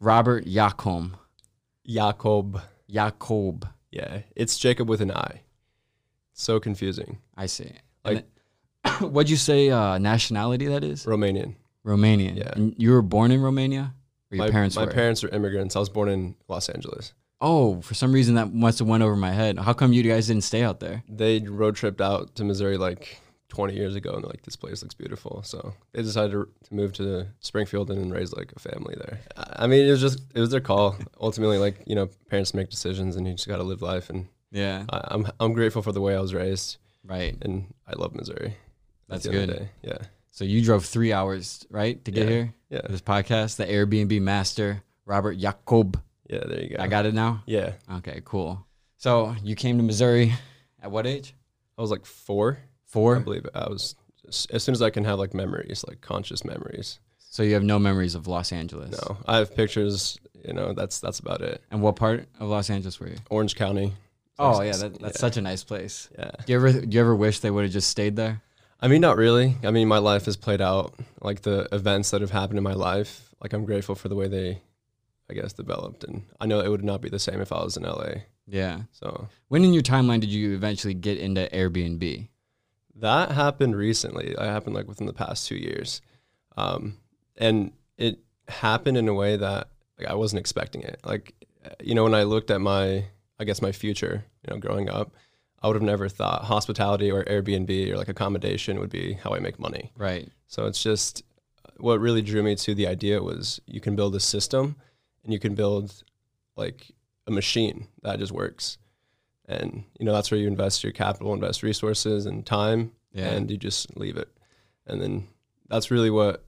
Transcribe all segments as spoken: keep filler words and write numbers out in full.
Robert Iacob. Iacob. Iacob. Yeah, it's Jacob with an I. So confusing. I see. Like, then, what'd you say uh, nationality that is? Romanian. Romanian. Yeah. And you were born in Romania? Or your my parents my were? parents were immigrants. I was born in Los Angeles. Oh, for some reason that must have went over my head. How come you guys didn't stay out there? They road tripped out to Missouri like twenty years ago, and they're like, this place looks beautiful. So they decided to, to move to Springfield and raise like a family there. I mean, it was just, it was their call. Ultimately, like, you know, parents make decisions and you just got to live life. And yeah, I, I'm, I'm grateful for the way I was raised. Right. And I love Missouri. That's good. Yeah. So you drove three hours, right, to get yeah. here? Yeah. This podcast, the Airbnb master, Robert Iacob. Yeah, there you go. I got it now? Yeah. Okay, cool. So you came to Missouri at what age? I was like four. Four? I believe I was, as soon as I can have like memories, like conscious memories. So you have no memories of Los Angeles? No, I have pictures, you know, that's that's about it. And what part of Los Angeles were you? Orange County. Oh yeah, that, that's yeah. such a nice place. Yeah. Do you ever, do you ever wish they would have just stayed there? I mean, not really. I mean, my life has played out, like the events that have happened in my life. Like I'm grateful for the way they, I guess, developed. And I know it would not be the same if I was in L A. Yeah. So when in your timeline did you eventually get into Airbnb? That happened recently. It happened like within the past two years. Um, and it happened in a way that like I wasn't expecting it. Like, you know, when I looked at my, I guess my future, you know, growing up, I would have never thought hospitality or Airbnb or like accommodation would be how I make money. Right. So it's just what really drew me to the idea was you can build a system and you can build like a machine that just works. And, you know, that's where you invest your capital, invest resources and time, yeah. and you just leave it. And then that's really what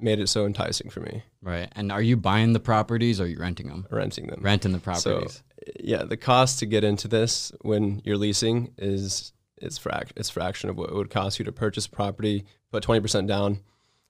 made it so enticing for me. Right. And are you buying the properties or are you renting them? Renting them. Renting the properties. So, yeah, the cost to get into this when you're leasing is it's frac it's fraction of what it would cost you to purchase property, put twenty percent down.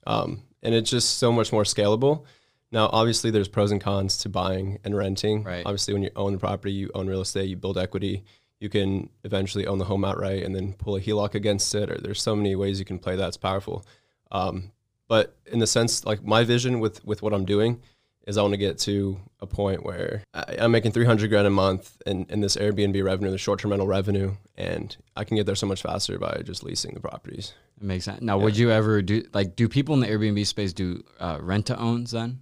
Um, and it's just so much more scalable. Now, obviously, there's pros and cons to buying and renting. Right. Obviously, when you own the property, you own real estate, you build equity. You can eventually own the home outright and then pull a HELOC against it. Or there's so many ways you can play that. It's powerful. Um, but in the sense, like my vision with, with what I'm doing is I want to get to a point where I, I'm making three hundred grand a month in, in this Airbnb revenue, the short-term rental revenue, and I can get there so much faster by just leasing the properties. It makes sense. Now, yeah. would you ever do, like, do people in the Airbnb space do uh, rent-to-owns then?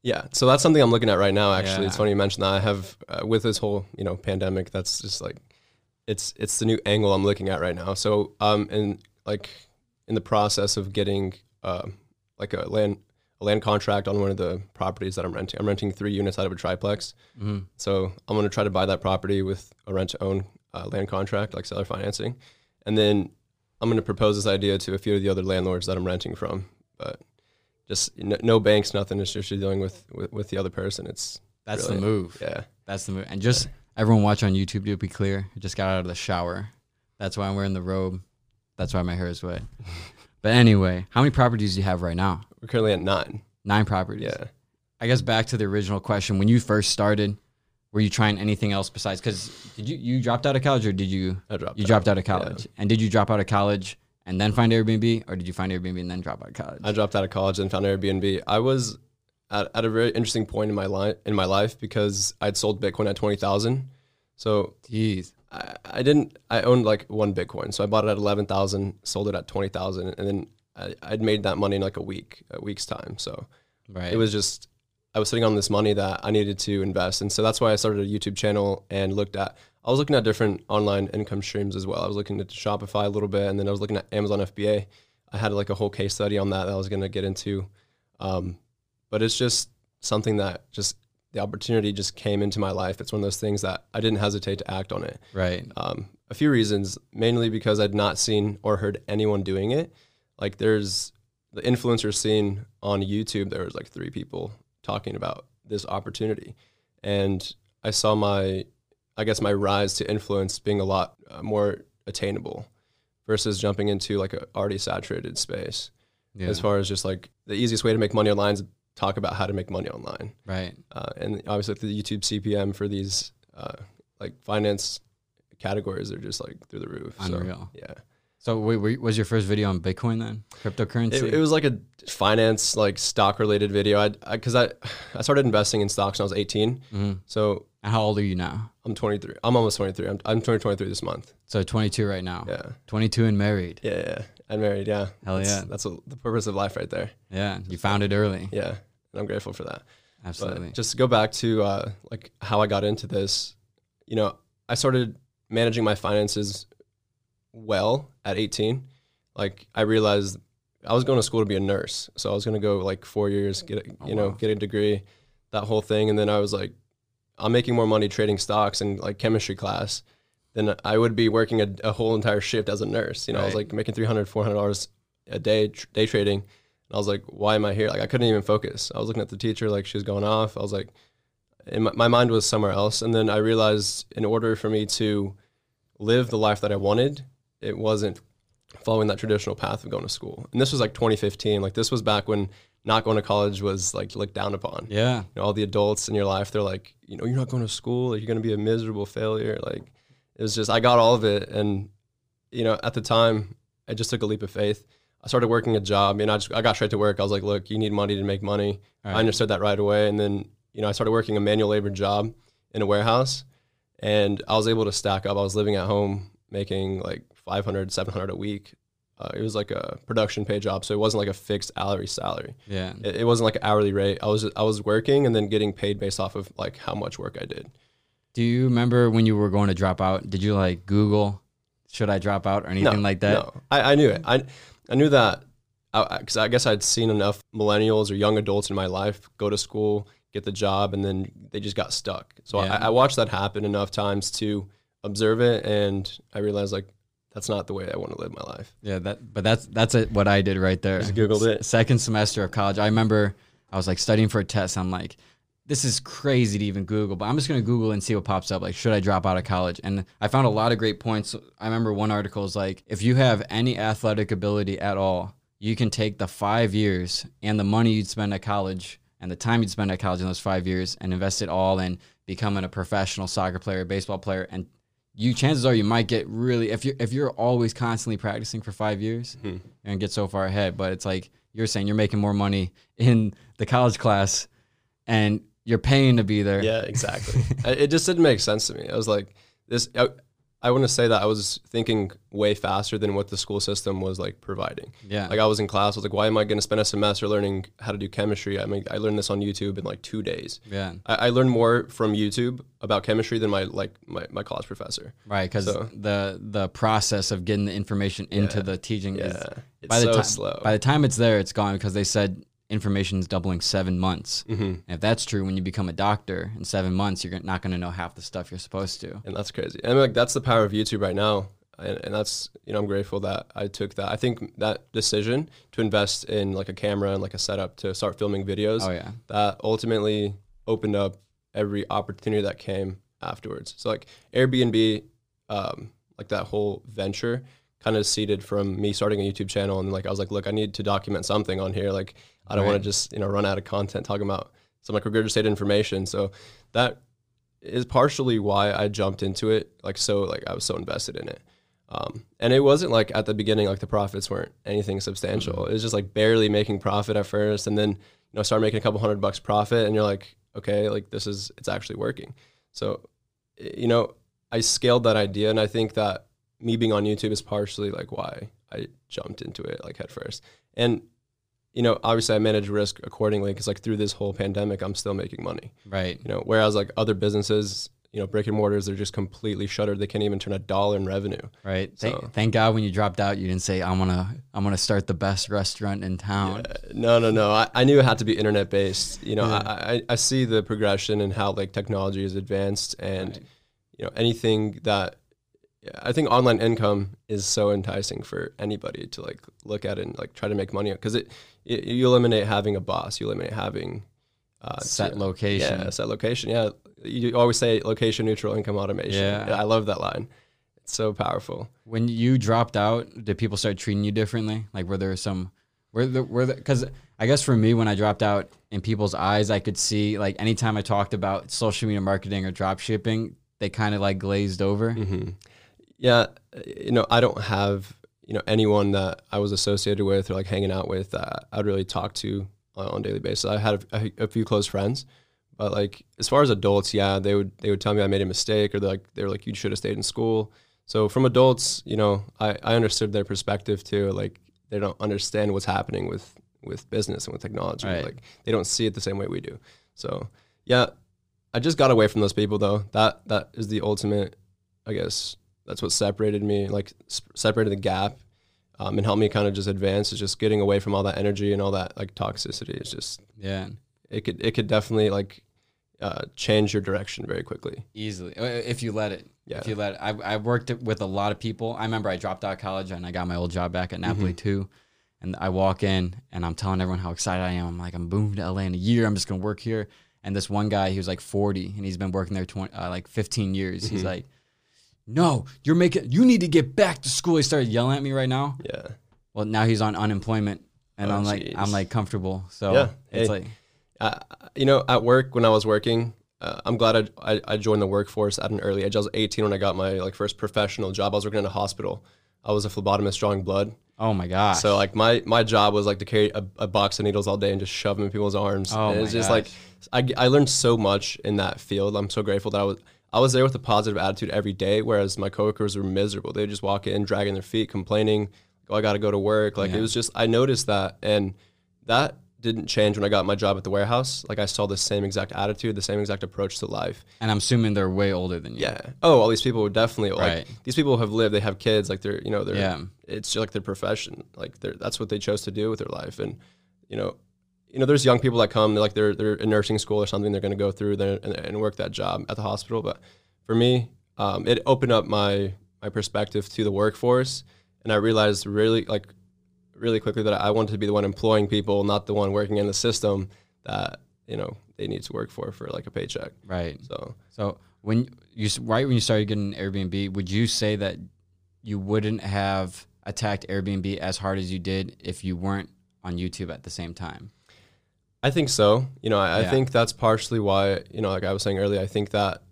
Yeah, so that's something I'm looking at right now, actually. Yeah. It's funny you mentioned that. I have, uh, with this whole, you know, pandemic, that's just like, it's it's the new angle I'm looking at right now. So um, in, like, in the process of getting, uh, like, a land a land contract on one of the properties that I'm renting. I'm renting three units out of a triplex. Mm-hmm. So I'm going to try to buy that property with a rent-to-own uh, land contract, like seller financing. And then I'm going to propose this idea to a few of the other landlords that I'm renting from, but... Just no, no banks, nothing. It's just you're dealing with, with, with the other person. It's That's really, the move. Yeah. That's the move. And just yeah. everyone watch on YouTube, to be clear. I just got out of the shower. That's why I'm wearing the robe. That's why my hair is wet. But anyway, how many properties do you have right now? We're currently at nine. Nine properties. Yeah. I guess back to the original question. When you first started, were you trying anything else besides? Because did you, you dropped out of college or did you? I dropped You out. dropped out of college. Yeah. And did you drop out of college and then find Airbnb, or did you find Airbnb and then drop out of college? I dropped out of college and found Airbnb. I was at, at a very interesting point in my life in my life because I'd sold Bitcoin at twenty thousand. So Jeez. I, I didn't, I owned like one Bitcoin. So I bought it at eleven thousand, sold it at twenty thousand. And then I, I'd made that money in like a week, a week's time. So right. it was just, I was sitting on this money that I needed to invest. And so that's why I started a YouTube channel and looked at, I was looking at different online income streams as well. I was looking at Shopify a little bit, and then I was looking at Amazon F B A. I had like a whole case study on that that I was going to get into. Um, but it's just something that just the opportunity just came into my life. It's one of those things that I didn't hesitate to act on it. Right. Um, a few reasons, mainly because I'd not seen or heard anyone doing it. Like there's the influencer scene on YouTube. There was like three people talking about this opportunity. And I saw my... I guess my rise to influence being a lot more attainable versus jumping into like an already saturated space. Yeah. As far as just like the easiest way to make money online is talk about how to make money online. Right. Uh, and obviously the YouTube C P M for these uh, like finance categories are just like through the roof. Unreal. So, yeah. So wait, wait, was your first video on Bitcoin then? Cryptocurrency? It, it was like a finance, like stock related video. I, I cause I, I started investing in stocks when I was eighteen. Mm-hmm. So how old are you now? I'm twenty-three. I'm almost twenty-three. I'm, I'm turning twenty-three this month. So twenty-two right now. Yeah. twenty-two and married. Yeah. yeah. And married. Yeah. Hell yeah. That's, that's a, the purpose of life right there. Yeah. You found it early. Yeah. And I'm grateful for that. Absolutely. But just to go back to uh, like how I got into this, you know, I started managing my finances well at eighteen. Like I realized I was going to school to be a nurse. So I was going to go like four years, get, a, you know, get a degree, that whole thing. And then I was like, I'm making more money trading stocks and like chemistry class than I would be working a, a whole entire shift as a nurse. You know, right. I was like making three hundred, four hundred dollars a day, tr day trading. And I was like, why am I here? Like I couldn't even focus. I was looking at the teacher, like she was going off. I was like, and my, my mind was somewhere else. And then I realized in order for me to live the life that I wanted, it wasn't following that traditional path of going to school. And this was like twenty fifteen. Like this was back when not going to college was like looked down upon. Yeah. You know, all the adults in your life, they're like, you know, you're not going to school. You're going to be a miserable failure. Like it was just, I got all of it. And, you know, at the time I just took a leap of faith. I started working a job and I just, I got straight to work. I was like, look, you need money to make money. Right. I understood that right away. And then, you know, I started working a manual labor job in a warehouse and I was able to stack up. I was living at home making like five hundred, seven hundred a week. Uh, it was like a production pay job. So it wasn't like a fixed hourly salary. Yeah. It, it wasn't like an hourly rate. I was, I was working and then getting paid based off of like how much work I did. Do you remember when you were going to drop out? Did you like Google, should I drop out or anything no, like that? No, I, I knew it. I, I knew that because I, I, I guess I'd seen enough millennials or young adults in my life go to school, get the job, and then they just got stuck. So yeah. I, I watched that happen enough times to observe it. And I realized like, that's not the way I want to live my life. Yeah, that, but that's that's it, what I did right there. Just Googled it. Second semester of college. I remember I was like studying for a test. I'm like, this is crazy to even Google, but I'm just going to Google and see what pops up. Like, should I drop out of college? And I found a lot of great points. I remember one article is like, if you have any athletic ability at all, you can take the five years and the money you'd spend at college and the time you'd spend at college in those five years and invest it all in becoming a professional soccer player, baseball player, and you chances are you might get really, if you're, if you're always constantly practicing for five years hmm. and get so far ahead, but it's like you're saying you're making more money in the college class and you're paying to be there. Yeah, exactly. It just didn't make sense to me. I was like this, I, I want to say that I was thinking way faster than what the school system was like providing. Yeah. Like I was in class, I was like, why am I going to spend a semester learning how to do chemistry? I mean, I learned this on YouTube in like two days. Yeah. I, I learned more from YouTube about chemistry than my, like my, my college professor. Right. Cause so, the, the process of getting the information into yeah, the teaching yeah. is it's by the so time, slow. By the time it's there, it's gone because they said information is doubling seven months. Mm-hmm. And if that's true, when you become a doctor in seven months, you're not going to know half the stuff you're supposed to. And that's crazy. And like, that's the power of YouTube right now. And, and that's, you know, I'm grateful that I took that. I think that decision to invest in like a camera and like a setup to start filming videos, oh, yeah. that ultimately opened up every opportunity that came afterwards. So like Airbnb, um, like that whole venture kind of seeded from me starting a YouTube channel. And like, I was like, look, I need to document something on here. Like, I don't right. want to just, you know, run out of content talking about some like regurgitated information. So that is partially why I jumped into it. Like, so like I was so invested in it. Um, and it wasn't like at the beginning, like the profits weren't anything substantial. Mm-hmm. It was just like barely making profit at first. And then, you know, start making a couple hundred bucks profit and you're like, okay, like this is, it's actually working. So, you know, I scaled that idea. And I think that me being on YouTube is partially like why I jumped into it like head first. And, you know, obviously I manage risk accordingly because like through this whole pandemic, I'm still making money. Right. You know, whereas like other businesses, you know, brick and mortars, they're just completely shuttered. They can't even turn a dollar in revenue. Right. So, thank, thank God when you dropped out, you didn't say, I'm going to, I'm going to start the best restaurant in town. Yeah. No, no, no. I, I knew it had to be internet based. You know, yeah. I, I, I see the progression and how like technology is advanced and, right. you know, anything that, I think online income is so enticing for anybody to like look at and like try to make money because it, it you eliminate having a boss, you eliminate having uh, set to, location, yeah, set location, yeah. You always say location neutral income automation. Yeah. yeah, I love that line. It's so powerful. When you dropped out, did people start treating you differently? Like, were there some, were there, were there, because I guess for me when I dropped out, in people's eyes, I could see like anytime I talked about social media marketing or drop shipping, they kind of like glazed over. Mm-hmm. Yeah, you know, I don't have you know, anyone that I was associated with or like hanging out with, uh, I'd really talk to uh, on a daily basis. I had a, a, a few close friends, but like as far as adults, yeah, they would they would tell me I made a mistake, or they're like they were like you should have stayed in school. So from adults, you know, I, I understood their perspective too. Like they don't understand what's happening with with business and with technology. Right. Like they don't see it the same way we do. So yeah, I just got away from those people though. That that is the ultimate, I guess. That's what separated me, like separated the gap, um, and helped me kind of just advance. Is just getting away from all that energy and all that like toxicity. It's just yeah, it could it could definitely like uh, change your direction very quickly, easily if you let it. Yeah, if you let it. I I worked with a lot of people. I remember I dropped out of college and I got my old job back at Napoli mm-hmm. too, and I walk in and I'm telling everyone how excited I am. I'm like, I'm moving to L A in a year. I'm just gonna work here. And this one guy, he was like forty and he's been working there twenty, uh, like fifteen years. Mm-hmm. He's like, no, you're making, you need to get back to school. He started yelling at me right now. Yeah. Well, now he's on unemployment and oh, I'm like, geez. I'm like comfortable. So yeah. it's hey, like, uh, you know, at work when I was working, uh, I'm glad I, I, I joined the workforce at an early age. I was eighteen when I got my like first professional job. I was working in a hospital. I was a phlebotomist drawing blood. Oh my gosh. So like my, my job was like to carry a, a box of needles all day and just shove them in people's arms. Oh and it was my just gosh. like, I, I learned so much in that field. I'm so grateful that I was, I was there with a positive attitude every day, whereas my coworkers were miserable. They would just walk in, dragging their feet, complaining, oh, I got to go to work. Like yeah. it was just, I noticed that. And that didn't change when I got my job at the warehouse. Like I saw the same exact attitude, the same exact approach to life. And I'm assuming they're way older than you. Yeah. Oh, all these people were definitely, like, right. these people have lived, they have kids, like they're, you know, they're, yeah. it's just like their profession. Like they're, that's what they chose to do with their life. And, you know, you know, there's young people that come, they're like they're they're in nursing school or something, they're going to go through there and, and work that job at the hospital. But for me, um, it opened up my my perspective to the workforce, and I realized really like really quickly that I wanted to be the one employing people, not the one working in the system that you know they need to work for for like a paycheck. Right. So so when you right when you started getting Airbnb, would you say that you wouldn't have attacked Airbnb as hard as you did if you weren't on YouTube at the same time? I think so. You know, I, yeah. I think that's partially why, you know, like I was saying earlier, I think that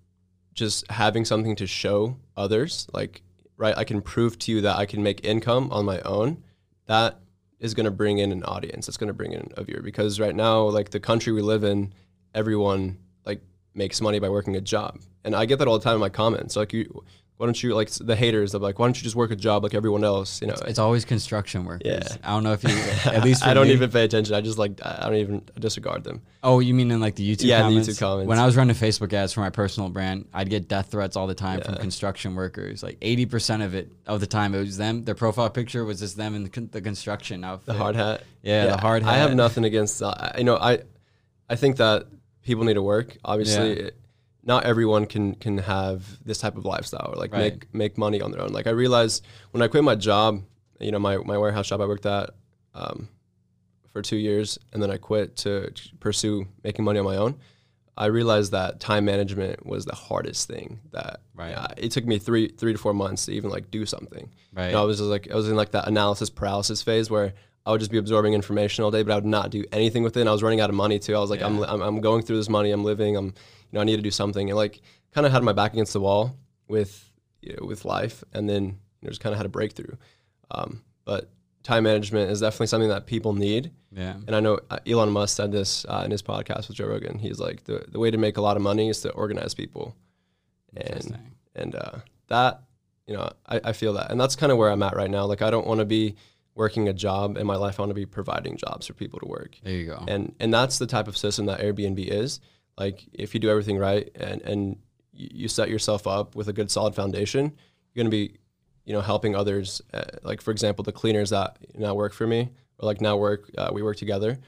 just having something to show others, like, right, I can prove to you that I can make income on my own. That is going to bring in an audience. It's going to bring in a viewer, because right now, like the country we live in, everyone like makes money by working a job. And I get that all the time in my comments. Like you, why don't you like the haters of like, why don't you just work a job like everyone else? You know, it's, it's always construction workers. Yeah. I don't know if you, at least for I don't me. even pay attention. I just like, I don't even I disregard them. Oh, you mean in like the YouTube yeah, comments? Yeah, the YouTube comments. When I was running Facebook ads for my personal brand, I'd get death threats all the time yeah. from construction workers. Like eighty percent of it, of the time it was them. Their profile picture was just them in the, con the construction outfit. The hard hat. Yeah, yeah, the hard hat. I have nothing against that. You know, I, I think that people need to work, obviously. Yeah. It, not everyone can can have this type of lifestyle or like right. make make money on their own. Like I realized when I quit my job, you know, my, my warehouse job I worked at um, for two years and then I quit to pursue making money on my own. I realized that time management was the hardest thing that right. uh, it took me three three to four months to even like do something. Right. You know, I was just like, I was in like that analysis paralysis phase where I would just be absorbing information all day, but I would not do anything with it. And I was running out of money too. I was like, yeah. I'm, I'm I'm going through this money, I'm living, I'm, you know, I need to do something. And like kind of had my back against the wall with, you know, with life. And then, you know, just kind of had a breakthrough. Um, but time management is definitely something that people need. Yeah. And I know Elon Musk said this uh, in his podcast with Joe Rogan. He's like, the, the way to make a lot of money is to organize people. And, and uh, that, you know, I, I feel that. And that's kind of where I'm at right now. Like, I don't want to be working a job in my life. I want to be providing jobs for people to work. There you go. And and that's the type of system that Airbnb is. Like if you do everything right and, and you set yourself up with a good solid foundation, you're going to be, you know, helping others. Uh, like for example, the cleaners that now work for me or like now work, uh, we work together.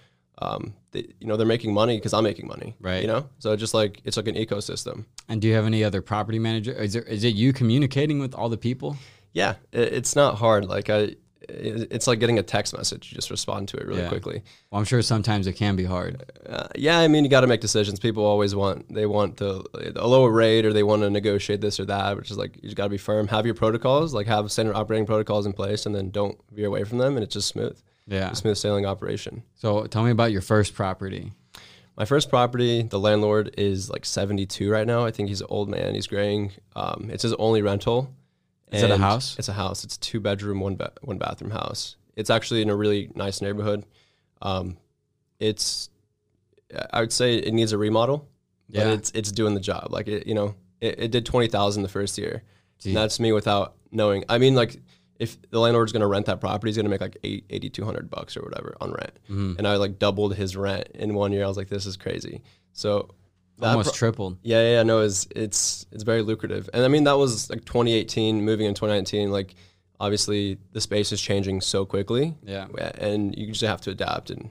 Um, they, you know, they're making money because I'm making money, right? You know, so just like, it's like an ecosystem. And do you have any other property manager? Is there, is it you communicating with all the people? Yeah, it, it's not hard. Like I, it's like getting a text message. You just respond to it really yeah. quickly. Well, I'm sure sometimes it can be hard. Uh, yeah, I mean, you got to make decisions. People always want, they want the, a lower rate or they want to negotiate this or that, which is like, you just got to be firm. Have your protocols, like have standard operating protocols in place and then don't veer away from them and it's just smooth. Yeah. It's a smooth sailing operation. So tell me about your first property. My first property, the landlord is like seventy-two right now. I think he's an old man. He's graying. Um, it's his only rental. Is it a house? It's a house. It's a two bedroom, one ba- one bathroom house. It's actually in a really nice neighborhood. Um, it's, I would say it needs a remodel, but yeah. it's, it's doing the job. Like it, you know, it, it did twenty thousand the first year. Gee. And that's me without knowing. I mean, like if the landlord's going to rent that property, he's going to make like eight, eighty-two hundred bucks or whatever on rent. Mm-hmm. And I like doubled his rent in one year. I was like, this is crazy. So almost pro- tripled. Yeah. Yeah. No, it's, it's, it's very lucrative. And I mean, that was like twenty eighteen moving in twenty nineteen, like obviously the space is changing so quickly. Yeah. And you just have to adapt, and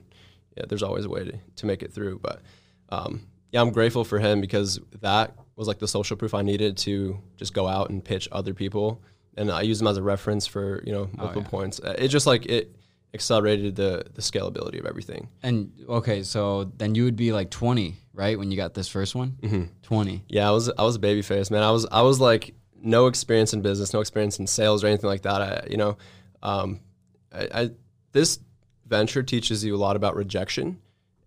yeah, there's always a way to, to make it through. But um, yeah, I'm grateful for him because that was like the social proof I needed to just go out and pitch other people. And I use them as a reference for, you know, multiple oh, yeah. points. It just like, it accelerated the, the scalability of everything. And okay. So then you would be like twenty, right? When you got this first one, mm-hmm. twenty. Yeah. I was, I was a baby face, man. I was, I was like no experience in business, no experience in sales or anything like that. I, you know, um, I, I, this venture teaches you a lot about rejection.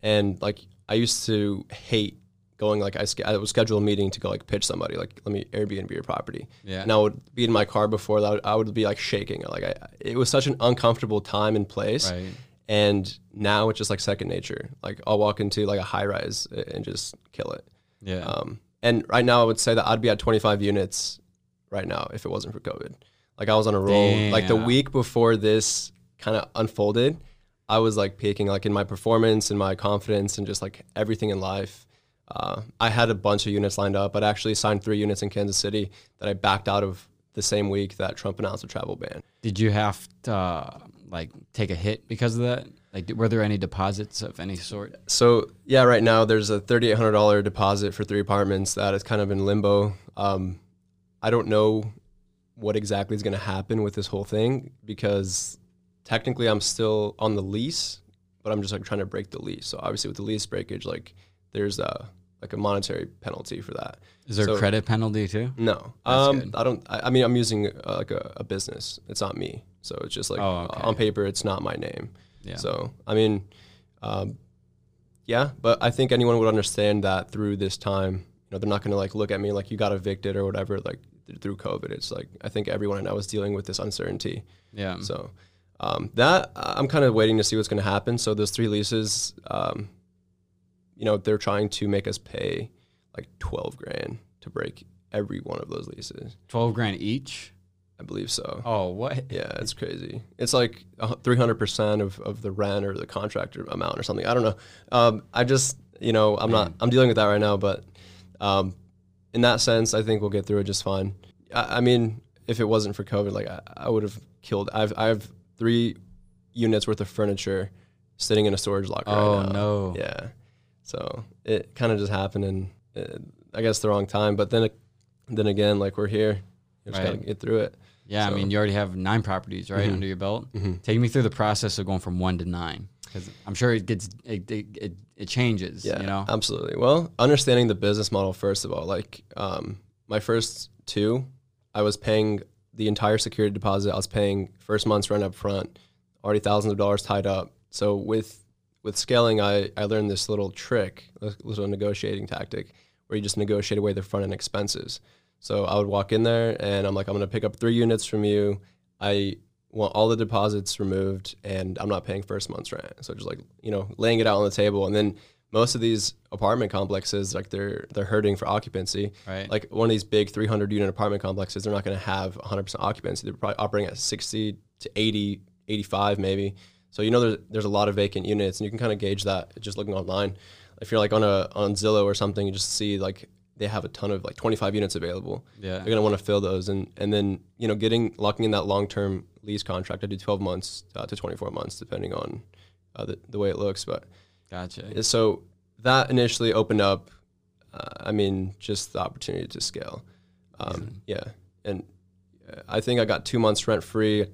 And like, I used to hate going, like I, I would schedule a meeting to go like pitch somebody, like let me Airbnb your property. Yeah. And I would be in my car before that. I would be like shaking. Like I, it was such an uncomfortable time and place. Right. And now it's just like second nature. Like I'll walk into like a high rise and just kill it. Yeah. Um, and right now I would say that I'd be at twenty-five units right now if it wasn't for COVID. Like I was on a roll. Damn. Like the week before this kind of unfolded, I was like peaking like in my performance and my confidence and just like everything in life. Uh, I had a bunch of units lined up. I'd actually signed three units in Kansas City that I backed out of the same week that Trump announced a travel ban. Did you have to uh, like take a hit because of that? Like, were there any deposits of any sort? So yeah, right now there's a thirty-eight hundred dollars deposit for three apartments that is kind of in limbo. Um, I don't know what exactly is going to happen with this whole thing because technically I'm still on the lease, but I'm just like trying to break the lease. So obviously with the lease breakage, like there's a like a monetary penalty for that. Is there so, a credit penalty too? No. That's um, good. I don't, I, I mean, I'm using uh, like a, a business. It's not me. So it's just like oh, okay. uh, on paper, it's not my name. Yeah. So, I mean, um, yeah, but I think anyone would understand that through this time, you know, they're not going to like look at me like you got evicted or whatever, like through COVID. It's like, I think everyone I know is dealing with this uncertainty. Yeah. So um, that I'm kind of waiting to see what's going to happen. So those three leases, um, you know, they're trying to make us pay like twelve grand to break every one of those leases. twelve grand each? I believe so. Oh, what? Yeah, it's crazy. It's like three hundred percent of, of the rent or the contractor amount or something. I don't know. Um, I just, you know, I'm not, I'm dealing with that right now, but um, in that sense, I think we'll get through it just fine. I, I mean, if it wasn't for COVID, like I, I would have killed, I've, I have three units worth of furniture sitting in a storage locker oh, right now. Oh no. Yeah. So it kind of just happened in, uh, I guess, the wrong time. But then then again, like, we're here. You just right. got to get through it. Yeah, so. I mean, you already have nine properties, right, mm-hmm. under your belt. Mm-hmm. Take me through the process of going from one to nine. Because I'm sure it gets it, it, it, it changes, yeah, you know? Absolutely. Well, understanding the business model, first of all. Like, um, my first two, I was paying the entire security deposit. I was paying first month's rent up front, already thousands of dollars tied up. So with... With scaling, I, I learned this little trick, this little negotiating tactic, where you just negotiate away the front end expenses. So I would walk in there and I'm like, I'm going to pick up three units from you. I want all the deposits removed and I'm not paying first month's rent. So just like, you know, laying it out on the table. And then most of these apartment complexes, like they're they're hurting for occupancy. Right. Like one of these big three hundred unit apartment complexes, they're not going to have one hundred percent occupancy. They're probably operating at sixty to eighty, eighty-five maybe. So, you know, there's, there's a lot of vacant units, and you can kind of gauge that just looking online. If you're like on a on Zillow or something, you just see like they have a ton of like twenty-five units available. Yeah. They're going to want to fill those. And, and then, you know, getting locking in that long-term lease contract, I do twelve months uh, to twenty-four months, depending on uh, the, the way it looks. But gotcha. So that initially opened up, uh, I mean, just the opportunity to scale. Um, yeah. And I think I got two months rent free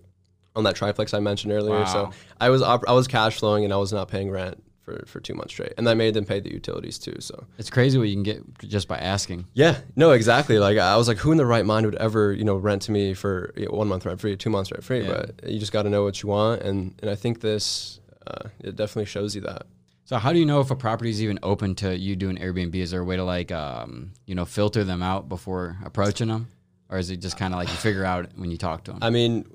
on that triplex I mentioned earlier. Wow. So I was op- I was cash flowing and I was not paying rent for, for two months straight. And I made them pay the utilities too. So it's crazy what you can get just by asking. Yeah, no, exactly. Like I was like, who in the right mind would ever, you know, rent to me for you know, one month rent free, two months rent free, yeah. But you just got to know what you want. And, and I think this, uh, it definitely shows you that. So how do you know if a property is even open to you doing Airbnb? Is there a way to like, um, you know, filter them out before approaching them? Or is it just kind of like you figure out when you talk to them? I mean,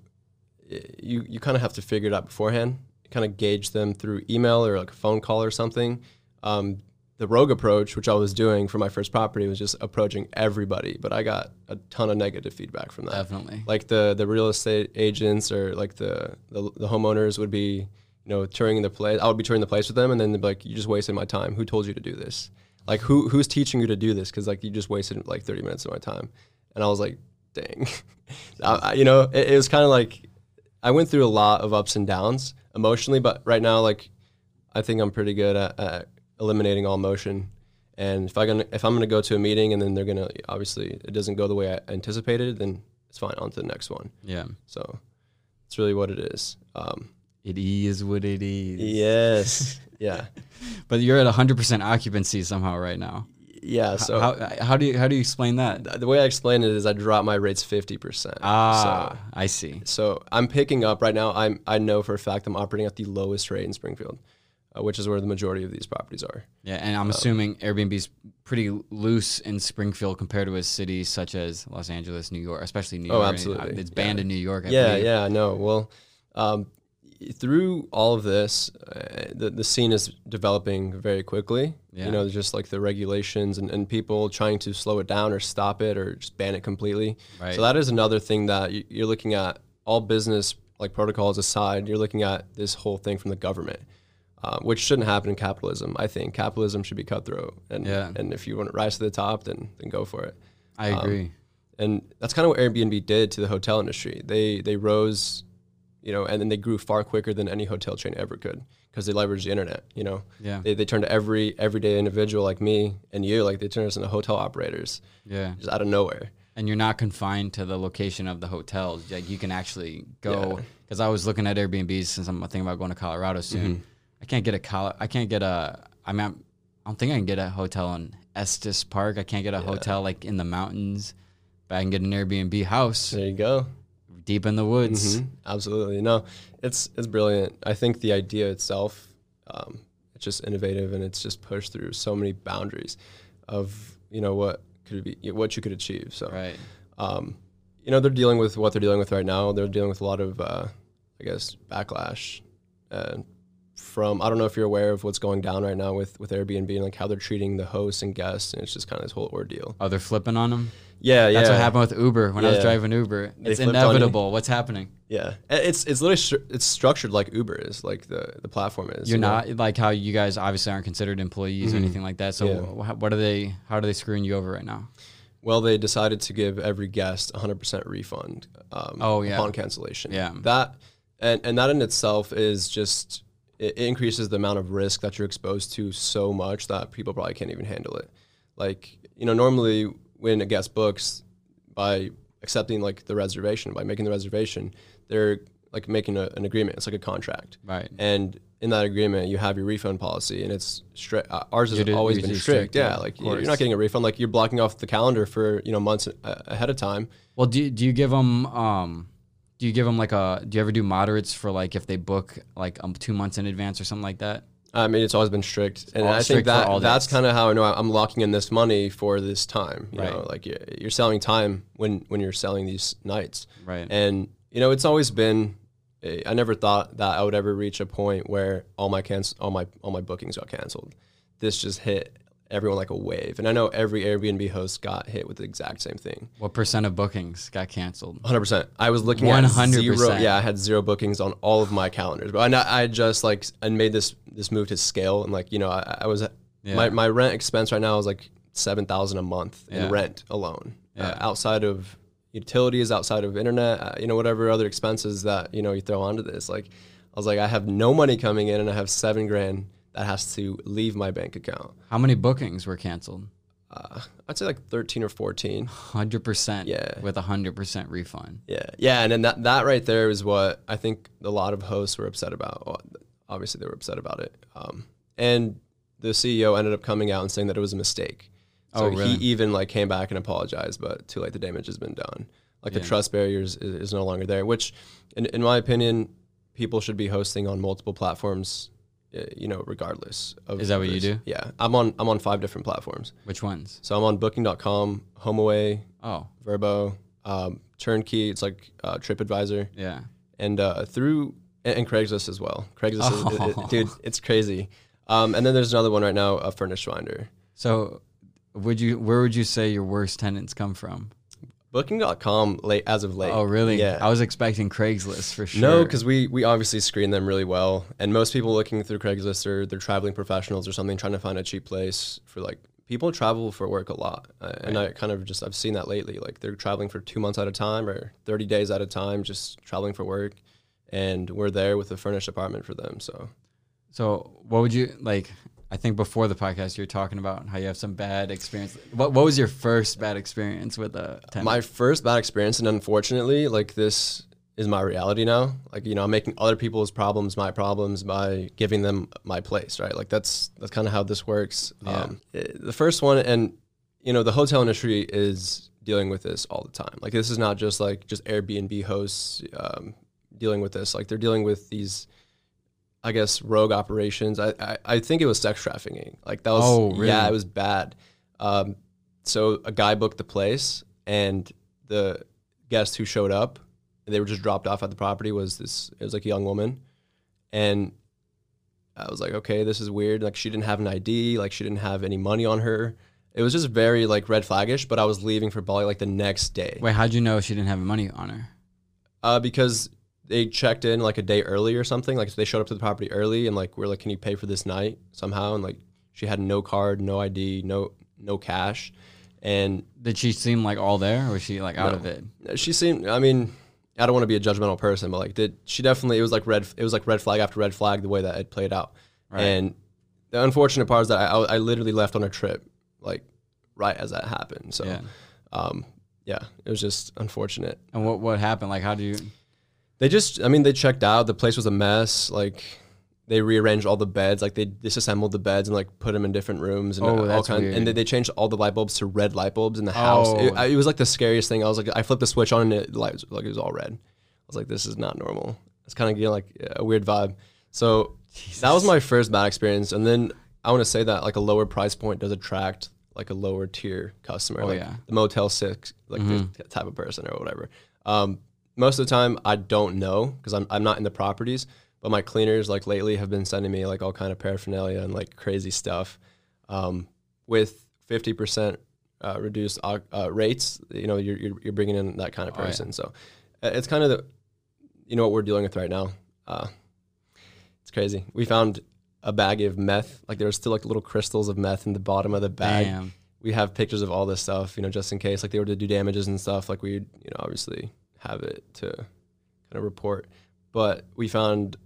you, you kind of have to figure it out beforehand. You kind of gauge them through email or like a phone call or something. Um, the rogue approach, which I was doing for my first property, was just approaching everybody. But I got a ton of negative feedback from that. Definitely. Like the, the real estate agents or like the, the, the homeowners would be, you know, touring the place. I would be touring the place with them, and then they'd be like, you just wasted my time. Who told you to do this? Like, who who's teaching you to do this? Because, like, you just wasted, like, thirty minutes of my time. And I was like, dang. I, I, you know, it, it was kind of like I went through a lot of ups and downs emotionally. But right now, like, I think I'm pretty good at, at eliminating all emotion. And if, I gonna, if I'm going to go to a meeting and then they're going to, obviously, it doesn't go the way I anticipated, then it's fine. On to the next one. Yeah. So it's really what it is. Um, it is what it is. Yes. Yeah. But you're at one hundred percent occupancy somehow right now. Yeah. So how, how, how do you how do you explain that? The way I explain it is I drop my rates fifty percent. Ah, so, I see. So I'm picking up right now. I'm I know for a fact I'm operating at the lowest rate in Springfield, uh, which is where the majority of these properties are. Yeah, and I'm um, assuming Airbnb's pretty loose in Springfield compared to a city such as Los Angeles, New York, especially New York. Oh, absolutely. It's banned yeah. in New York. I yeah, believe. yeah. No. Well, um, through all of this, uh, the, the scene is developing very quickly. Yeah. You know, just like the regulations and, and people trying to slow it down or stop it or just ban it completely. Right. So that is another thing that you, you're looking at. All business like protocols aside, you're looking at this whole thing from the government, uh, which shouldn't happen in capitalism. I think capitalism should be cutthroat. And yeah. and if you want to rise to the top, then then go for it. I agree. Um, and that's kind of what Airbnb did to the hotel industry. They they rose. You know, and then they grew far quicker than any hotel chain ever could because they leveraged the internet, you know. Yeah. They, they turned every everyday individual like me and you, like they turned us into hotel operators. Yeah. Just out of nowhere. And you're not confined to the location of the hotels. Like you can actually go, because yeah. I was looking at Airbnbs since I'm thinking about going to Colorado soon. Mm-hmm. I can't get a, Col- I can't get a, I mean, I don't think I can get a hotel in Estes Park. I can't get a yeah. hotel like in the mountains, but I can get an Airbnb house. There you go. Deep in the woods. Mm-hmm. Absolutely. No, it's it's brilliant. I think the idea itself, um, it's just innovative and it's just pushed through so many boundaries of, you know, what could be, what you could achieve. So, right. um, you know, they're dealing with what they're dealing with right now. They're dealing with a lot of, uh, I guess, backlash uh, from, I don't know if you're aware of what's going down right now with, with Airbnb and like how they're treating the hosts and guests. And it's just kind of this whole ordeal. Oh, they're flipping on them? Yeah, yeah. That's what happened with Uber when yeah. I was driving Uber. It's inevitable. What's happening? Yeah. It's it's literally stru- it's structured like Uber is, like the, the platform is. You're you not know? Like how you guys obviously aren't considered employees mm-hmm. or anything like that. So yeah. w- what are they how are they screwing you over right now? Well, they decided to give every guest one hundred percent refund um oh, yeah. upon cancellation. Yeah. That and and that in itself is just it increases the amount of risk that you're exposed to so much that people probably can't even handle it. Like, you know, normally when a guest books, by accepting like the reservation, by making the reservation, they're like making a, an agreement. It's like a contract. Right. And in that agreement, you have your refund policy, and it's strict. Uh, ours has did, always been strict. strict. Yeah. Like you're not getting a refund. Like you're blocking off the calendar for, you know, months a- ahead of time. Well, do you, do you give them? Um, do you give them like a? Do you ever do moderates for like if they book like um, two months in advance or something like that? I mean, it's always been strict, and all I strict think that that's kind of how I know I'm locking in this money for this time. You right. know, like you're selling time when, when you're selling these nights. Right. And you know, it's always been. A, I never thought that I would ever reach a point where all my canc- all my all my bookings got canceled. This just hit everyone like a wave, and I know every Airbnb host got hit with the exact same thing. What percent of bookings got canceled? one hundred percent. I was looking one hundred percent. At zero. Yeah, I had zero bookings on all of my calendars. But I, I just like I made this this move to scale, and like you know I, I was yeah. my my rent expense right now is like seven thousand a month in yeah. rent alone. Yeah. Uh, outside of utilities, outside of internet, uh, you know whatever other expenses that you know you throw onto this. Like I was like I have no money coming in, and I have seven grand. That has to leave my bank account. How many bookings were canceled? Uh, I'd say like thirteen or fourteen. one hundred percent yeah. with one hundred percent refund. Yeah, yeah, and then that, that right there is what I think a lot of hosts were upset about. Obviously, they were upset about it. Um, and the C E O ended up coming out and saying that it was a mistake. So oh, really? He even like came back and apologized, but too late, the damage has been done. Like yeah. the trust barriers is, is no longer there, which in, in my opinion, people should be hosting on multiple platforms. You know, regardless of is that what this. You do? Yeah, I'm on I'm on five different platforms. Which ones? So I'm on Booking dot com, HomeAway, oh, Vrbo, um, Turnkey. It's like uh, TripAdvisor. Yeah. And uh, through and, and Craigslist as well. Craigslist, oh. is, it, it, dude, it's crazy. Um, and then there's another one right now, a Furnished Finder. So, would you? Where would you say your worst tenants come from? Booking dot com late as of late. Oh, really? Yeah. I was expecting Craigslist for sure. No, because we we obviously screen them really well, and most people looking through Craigslist are they're traveling professionals or something trying to find a cheap place for like. People travel for work a lot, uh, and right. I kind of just, I've seen that lately. Like they're traveling for two months at a time or thirty days at a time, just traveling for work. And we're there with a furnished apartment for them. So, so what would you like, I think before the podcast, you were talking about how you have some bad experience. What, what was your first bad experience with a tenant? My first bad experience. And unfortunately, like this is my reality now. Like, you know, I'm making other people's problems my problems by giving them my place, right? Like that's that's kind of how this works. Yeah. Um, it, the first one, and you know, the hotel industry is dealing with this all the time. Like this is not just like just Airbnb hosts um, dealing with this. Like they're dealing with these, I guess, rogue operations. I I, I think it was sex trafficking. Like that was, oh, really? Yeah, it was bad. Um, so a guy booked the place, and the guest who showed up. They were just dropped off at the property was this, it was like a young woman. And I was like, okay, this is weird. Like she didn't have an I D, like she didn't have any money on her. It was just very like red flaggish, but I was leaving for Bali like the next day. Wait, how'd you know she didn't have money on her? Uh, because they checked in like a day early or something. Like so they showed up to the property early and like, we're like, can you pay for this night somehow? And like, she had no card, no I D, no, no cash. And did she seem like all there or was she like out no, of it? She seemed, I mean, I don't want to be a judgmental person, but like did she definitely, it was like red, it was like red flag after red flag, the way that it played out. Right. And the unfortunate part is that I, I literally left on a trip, like right as that happened. So, yeah. um, yeah, it was just unfortunate. And what, what happened? Like, how do you, they just, I mean, they checked out, the place was a mess. Like they rearranged all the beds. Like they disassembled the beds and like put them in different rooms and oh, all kinds. And they, they changed all the light bulbs to red light bulbs in the house. Oh. It, I, it was like the scariest thing. I was like, I flipped the switch on and it like, like it was all red. I was like, this is not normal. It's kind of getting like a weird vibe. So Jesus. That was my first bad experience. And then I want to say that like a lower price point does attract like a lower tier customer. Oh, like yeah. The Motel six, like mm-hmm. this type of person or whatever. Um, most of the time I don't know because I'm, I'm not in the properties. But my cleaners, like lately, have been sending me like all kind of paraphernalia and like crazy stuff, um, with fifty percent uh, reduced uh, rates. You know, you're you're bringing in that kind of person, oh, yeah. So it's kind of the, you know, what we're dealing with right now. Uh, it's crazy. We found a bag of meth. Like there was still like little crystals of meth in the bottom of the bag. Damn. We have pictures of all this stuff, you know, just in case like they were to do damages and stuff. Like we, you know, obviously have it to kind of report. But we found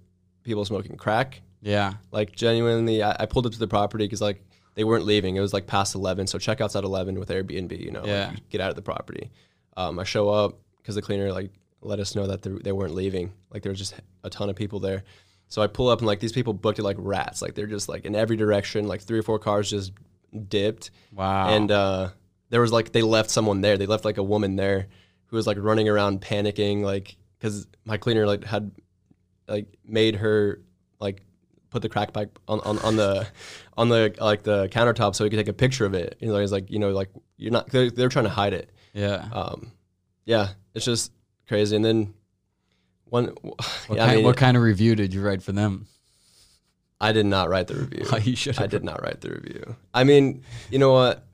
people smoking crack. Yeah. Like genuinely, I, I pulled up to the property because like they weren't leaving. It was like past eleven. So checkout's at eleven with Airbnb, you know, yeah. Like, get out of the property. Um, I show up because the cleaner like let us know that they, they weren't leaving. Like there was just a ton of people there. So I pull up and like these people booked it like rats. Like they're just like in every direction, like three or four cars just dipped. Wow. And uh, there was like, they left someone there. They left like a woman there who was like running around panicking, like, because my cleaner like had like made her like put the crack pipe on, on, on the on the like the countertop so he could take a picture of it. You know, he's like, you know, like you're not they're, they're trying to hide it. Yeah. Um yeah, it's just crazy. And then one what, yeah, kind, I mean, what kind of review did you write for them? I did not write the review. Oh, you should have. I did not write the review. I mean, you know what?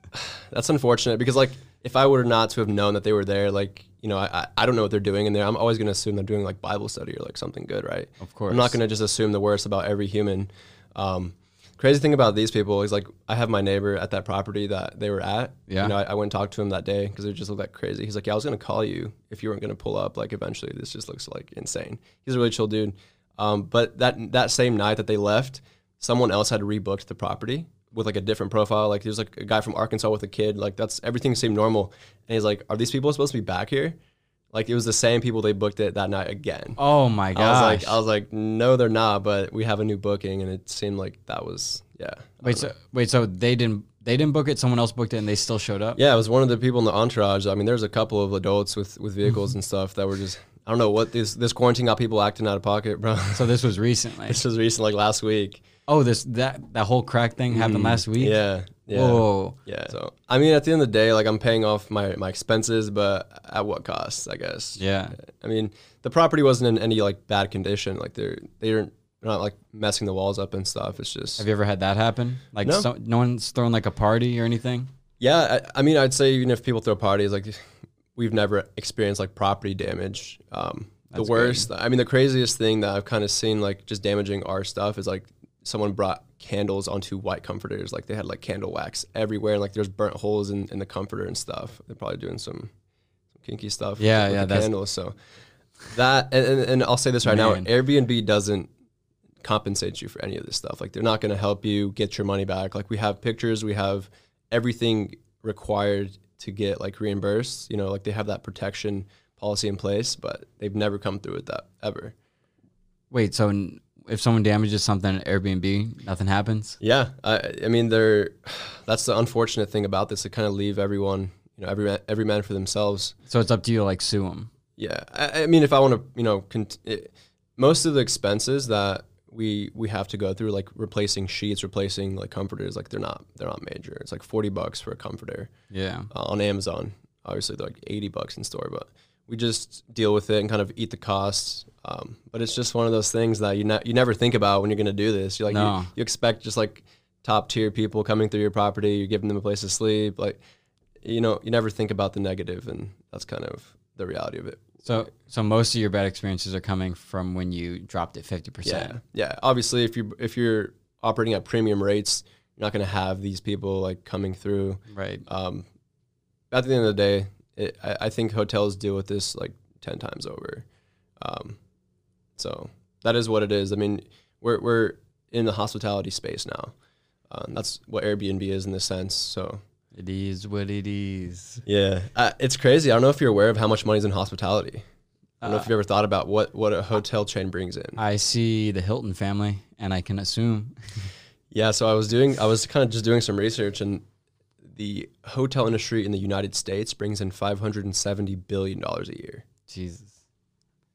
That's unfortunate because like if I were not to have known that they were there, like you know, I I don't know what they're doing in there. I'm always going to assume they're doing like Bible study or like something good, right? Of course. I'm not going to just assume the worst about every human. Um, crazy thing about these people is like I have my neighbor at that property that they were at. Yeah. You know, I, I went and talked to him that day because it just looked like crazy. He's like, yeah, I was going to call you if you weren't going to pull up. Like eventually this just looks like insane. He's a really chill dude. Um, but that that same night that they left, someone else had rebooked the property with like a different profile. Like there's like a guy from Arkansas with a kid, like that's everything seemed normal. And he's like, are these people supposed to be back here? Like it was the same people, they booked it that night again. Oh my gosh. I was like, I was like, no, they're not, but we have a new booking. And it seemed like that was, yeah. Wait, so know. wait, so they didn't, they didn't book it. Someone else booked it and they still showed up. Yeah. It was one of the people in the entourage. I mean, there's a couple of adults with, with vehicles and stuff that were just, I don't know what this, this quarantine got people acting out of pocket, bro. So this was recently, this was recent, like last week. Oh, this that that whole crack thing happened mm, last week. Yeah, Yeah. Whoa. Yeah. So I mean, at the end of the day, like I'm paying off my, my expenses, but at what cost, I guess. Yeah. I mean, the property wasn't in any like bad condition. Like they're, they're not like messing the walls up and stuff. It's just. Have you ever had that happen? Like no, so, no one's throwing like a party or anything? Yeah. I, I mean, I'd say even if people throw parties, like we've never experienced like property damage. Um, That's the worst. Good. I mean, the craziest thing that I've kind of seen like just damaging our stuff is like someone brought candles onto white comforters. Like they had like candle wax everywhere, and like there's burnt holes in, in the comforter and stuff. They're probably doing some, some kinky stuff. Yeah, with yeah. The candles. So that, and, and, and I'll say this right Man. now, Airbnb doesn't compensate you for any of this stuff. Like they're not going to help you get your money back. Like we have pictures, we have everything required to get like reimbursed. You know, like they have that protection policy in place, but they've never come through with that ever. Wait, so n- if someone damages something at Airbnb, nothing happens? Yeah, I, I mean, they're that's the unfortunate thing about this. They kind of leave everyone, you know, every every man for themselves. So it's up to you, like sue them. Yeah, I, I mean, if I want to, you know, cont- it, most of the expenses that we we have to go through, like replacing sheets, replacing like comforters, like they're not they're not major. It's like forty bucks for a comforter. Yeah, uh, on Amazon, obviously they're like eighty bucks in store, but we just deal with it and kind of eat the costs. Um, but it's just one of those things that you, ne- you never think about when you're going to do this. You're like, no. you, you expect just like top tier people coming through your property. You're giving them a place to sleep. Like, you know, you never think about the negative, and that's kind of the reality of it. So, so most of your bad experiences are coming from when you dropped it fifty percent. Yeah. Yeah. Obviously if you, if you're operating at premium rates, you're not going to have these people like coming through. Right. Um, at the end of the day, It, I, I think hotels deal with this like ten times over, um, so that is what it is. I mean, we're we're in the hospitality space now. Um, that's what Airbnb is in this sense. So it is what it is. Yeah, uh, it's crazy. I don't know if you're aware of how much money's in hospitality. I don't uh, know if you've ever thought about what what a hotel chain brings in. I see the Hilton family, and I can assume. Yeah. So I was doing. I was kind of just doing some research and. The hotel industry in the United States brings in five hundred seventy billion dollars a year. Jesus.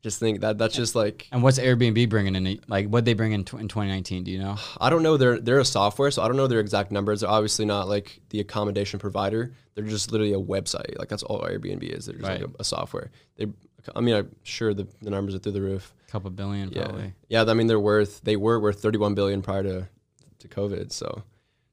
Just think that that's just like. And what's Airbnb bringing in? Like what they bring in tw- in twenty nineteen? Do you know? I don't know. They're, they're a software, so I don't know their exact numbers. They're obviously not like the accommodation provider. They're just literally a website. Like that's all Airbnb is. They're just right. like a, a software. They, I mean, I'm sure the, the numbers are through the roof. A couple billion yeah. probably. Yeah. I mean, they're worth, they were worth thirty-one billion dollars prior to, to COVID. So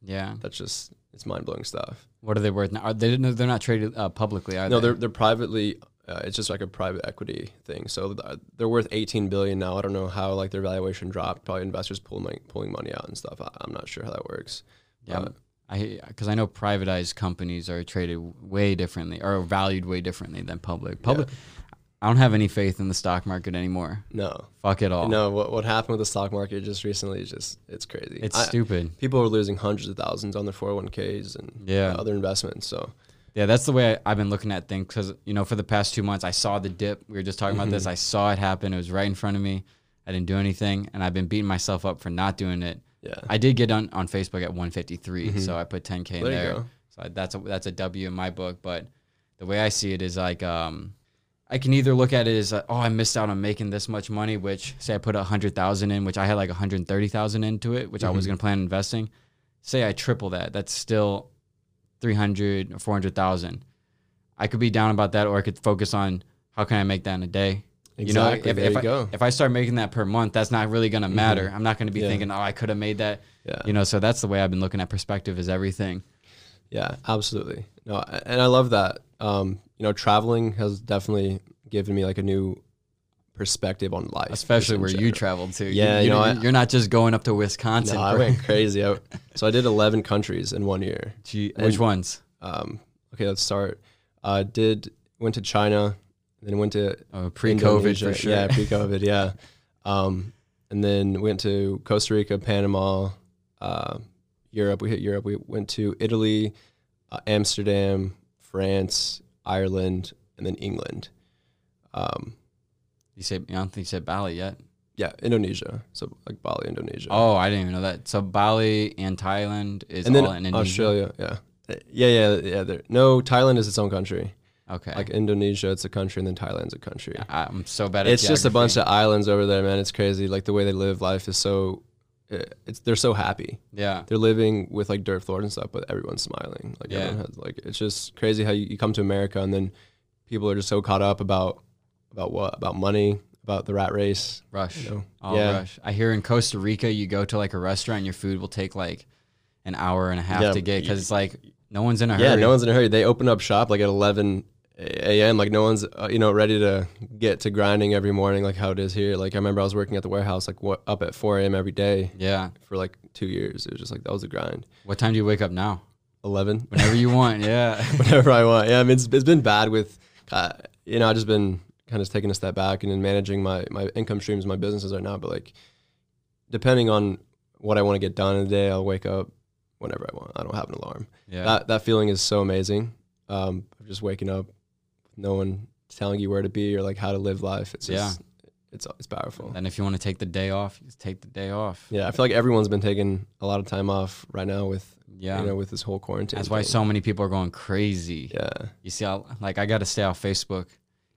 yeah, that's just. It's mind blowing stuff. What are they worth now? Are they didn't. They're not traded uh, publicly. Are no, they? they're they're privately. Uh, it's just like a private equity thing. So th- they're worth eighteen billion now. I don't know how like their valuation dropped. Probably investors pulling money, pulling money out and stuff. I, I'm not sure how that works. Yeah, uh, I because I know privatized companies are traded way differently or valued way differently than public. Public. Yeah. I don't have any faith in the stock market anymore. No, fuck it all. No, what what happened with the stock market just recently is just it's crazy. It's I, stupid. People are losing hundreds of thousands on their four oh one k's and yeah. other investments. So yeah, that's the way I, I've been looking at things because you know for the past two months I saw the dip. We were just talking mm-hmm. about this. I saw it happen. It was right in front of me. I didn't do anything, and I've been beating myself up for not doing it. Yeah, I did get on, on Facebook at one fifty-three, mm-hmm. so I put ten k there in there. You go. So I, that's a that's a W in my book. But the way I see it is like. Um, I can either look at it as, uh, oh, I missed out on making this much money, which say I put one hundred thousand in, which I had like one hundred thirty thousand into it, which mm-hmm. I was going to plan on investing. Say I triple that. That's still three hundred or four hundred thousand. I could be down about that, or I could focus on how can I make that in a day? Exactly. You know, if, if, you I, go. if I start making that per month, that's not really going to matter. Mm-hmm. I'm not going to be yeah. thinking, oh, I could have made that. Yeah. You know, so that's the way I've been looking at perspective is everything. Yeah, absolutely. No, and I love that. Um, you know, traveling has definitely given me like a new perspective on life, especially where general. you traveled to. Yeah, you, you, you know, I, you're not just going up to Wisconsin. No, I went crazy. I, so I did eleven countries in one year. Gee, and, which ones? Um, okay, let's start. I uh, did went to China, then went to oh, pre-COVID for sure. Yeah, pre-COVID. yeah, um, and then went to Costa Rica, Panama, uh, Europe. We hit Europe. We went to Italy, uh, Amsterdam, France, Ireland, and then England. Um, you say I don't think you said Bali yet. Yeah, Indonesia. So like Bali, Indonesia. Oh, I didn't even know that. So Bali and Thailand is and all in Indonesia. Australia, yeah, yeah, yeah, yeah. There. No, Thailand is its own country. Okay. Like Indonesia, it's a country, and then Thailand's a country. I'm so bad at. It's geography. Just a bunch of islands over there, man. It's crazy. Like the way they live life is so it's they're so happy. Yeah, they're living with like dirt floors and stuff, but everyone's smiling. Like yeah. everyone has like it's just crazy how you, you come to America and then people are just so caught up about about what about money, about the rat race, rush, you know? All yeah. rush. I hear in Costa Rica you go to like a restaurant, and your food will take like an hour and a half yeah, to get because it's like no one's in a yeah, hurry. Yeah, no one's in a hurry. They open up shop like at eleven a m Like no one's uh, you know ready to get to grinding every morning like how it is here. Like I remember I was working at the warehouse like what up at four a m every day. Yeah, for like two years. It was just like that was a grind. What time do you wake up now? eleven. Whenever you want. Yeah. Whenever I want. Yeah. I mean it's, it's been bad with uh, you know I've just been kind of taking a step back and then managing my my income streams, my businesses right now. But like depending on what I want to get done in the day, I'll wake up whenever I want. I don't have an alarm. Yeah. That that feeling is so amazing. Um, just waking up, no one telling you where to be or like how to live life. It's yeah. just, it's it's powerful. And if you want to take the day off, you just take the day off. Yeah, I feel like everyone's been taking a lot of time off right now with yeah, you know, with this whole quarantine. That's why thing. So many people are going crazy. Yeah, you see, how, like I got to stay off Facebook,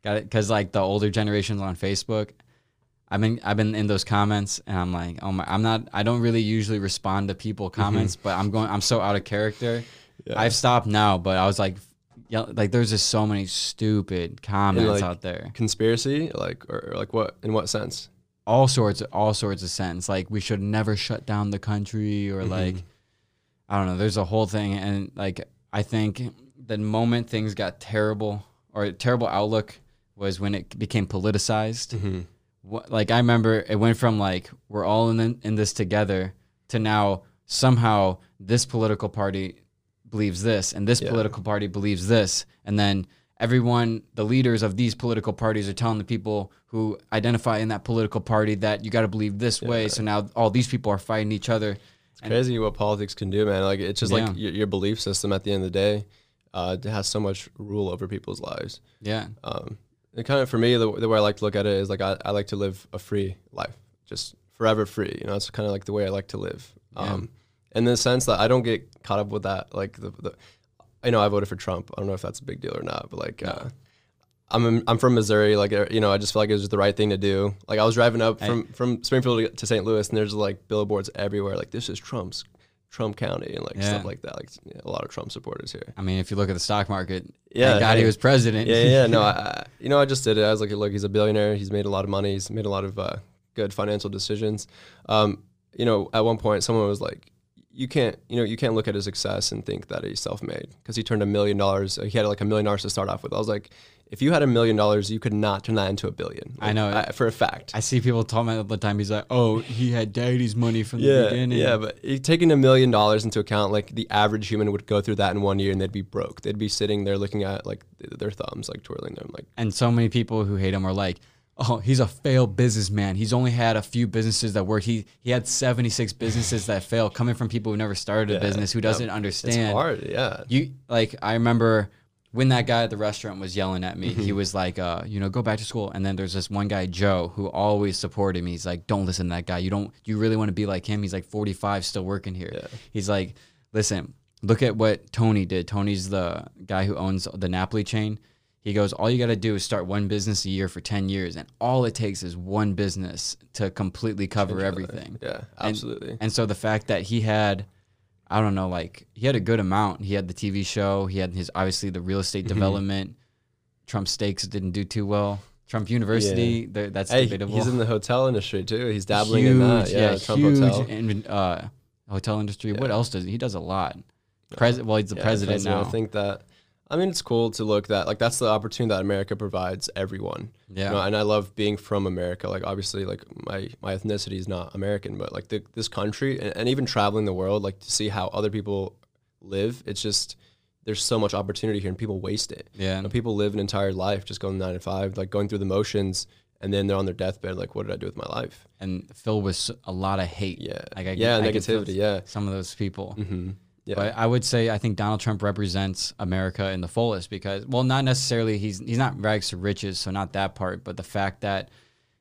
got it, because like the older generations on Facebook, I've been I've been in those comments and I'm like, oh my, I'm not, I don't really usually respond to people comments, mm-hmm. but I'm going, I'm so out of character. Yeah. I've stopped now, but I was like. Yeah, like there's just so many stupid comments like out there. Conspiracy, like or, or like what? In what sense? All sorts, all sorts of sense. Like we should never shut down the country, or mm-hmm. like I don't know. There's a whole thing, and like I think the moment things got terrible or a terrible outlook was when it became politicized. Mm-hmm. What, like I remember it went from like we're all in the, in this together to now somehow this political party believes this and this yeah. political party believes this, and then everyone the leaders of these political parties are telling the people who identify in that political party that you got to believe this yeah. way. So now all these people are fighting each other. It's and crazy what politics can do, man. Like it's just yeah. like your, your belief system at the end of the day uh has so much rule over people's lives. Yeah um it kind of for me the, the way I like to look at it is like I, I like to live a free life, just forever free, you know. It's kind of like the way I like to live. yeah. um In the sense that I don't get caught up with that, like the, the, I know I voted for Trump. I don't know if that's a big deal or not, but like, no. uh, I'm I'm from Missouri. Like, you know, I just feel like it was the right thing to do. Like, I was driving up from, I, from Springfield to Saint Louis, and there's like billboards everywhere. Like, this is Trump's Trump County and like yeah. stuff like that. Like, yeah, a lot of Trump supporters here. I mean, if you look at the stock market, yeah, thank God I, he was president. Yeah, yeah. No, I, you know, I just did it. I was like, look, he's a billionaire. He's made a lot of money. He's made a lot of uh, good financial decisions. Um, you know, at one point, someone was like. You can't, you know, you can't look at his success and think that he's self-made because he turned a million dollars. He had like a million dollars to start off with. I was like, if you had a million dollars, you could not turn that into a billion. Like, I know I, for a fact. I see people talking all the time. He's like, oh, he had daddy's money from yeah, the beginning. Yeah, but taking a million dollars into account, like the average human would go through that in one year and they'd be broke. They'd be sitting there looking at like their thumbs, like twirling them. Like, and so many people who hate him are like, oh, he's a failed businessman. He's only had a few businesses that worked. He he had seventy-six businesses that failed, coming from people who never started a yeah, business, who doesn't yeah, understand. It's hard, yeah. You, like, I remember when that guy at the restaurant was yelling at me, mm-hmm. he was like, uh, you know, go back to school. And then there's this one guy, Joe, who always supported me. He's like, don't listen to that guy. You don't. You really want to be like him? He's like forty-five, still working here. Yeah. He's like, listen, look at what Tony did. Tony's the guy who owns the Napoli chain. He goes, all you got to do is start one business a year for ten years, and all it takes is one business to completely cover everything. Yeah, absolutely. And, and so the fact that he had, I don't know, like he had a good amount. He had the T V show. He had his, obviously, the real estate development. Trump Stakes didn't do too well. Trump University, yeah. that's hey, debatable. He's in the hotel industry, too. He's dabbling huge, in that. Yeah, yeah Trump huge Hotel. In, uh, hotel industry. Yeah. What else does he? He does a lot. Pres- well, he's the yeah, president now. I think that. I mean, it's cool to look that, like, that's the opportunity that America provides everyone. Yeah. You know, and I love being from America. Like, obviously, like, my, my ethnicity is not American, but, like, the, this country and, and even traveling the world, like, to see how other people live, it's just, there's so much opportunity here, and people waste it. Yeah. You know, people live an entire life just going nine to five, like, going through the motions, and then they're on their deathbed, like, what did I do with my life? And filled with a lot of hate. Yeah. Like, I, yeah, I negativity, yeah. Some of those people. Mm-hmm. Yeah. But I would say I think Donald Trump represents America in the fullest because, well, not necessarily he's he's not rags to riches, so not that part, but the fact that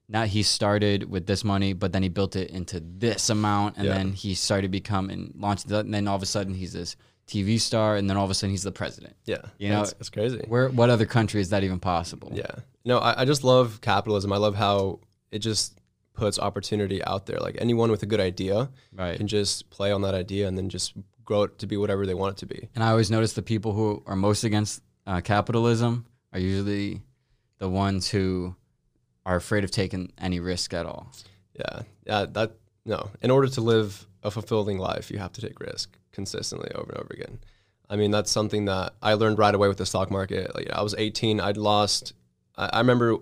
not he started with this money, but then he built it into this amount, and yeah. then he started becoming launched, and then all of a sudden he's this T V star, and then all of a sudden he's the president. Yeah, you know, it's crazy. Where what other country is that even possible? Yeah, no, I, I just love capitalism. I love how it just puts opportunity out there. Like anyone with a good idea right. can just play on that idea and then just grow it to be whatever they want it to be. And I always notice the people who are most against uh, capitalism are usually the ones who are afraid of taking any risk at all. Yeah, yeah, that no. In order to live a fulfilling life, you have to take risk consistently over and over again. I mean, that's something that I learned right away with the stock market. Like, I was eighteen, I'd lost. I, I remember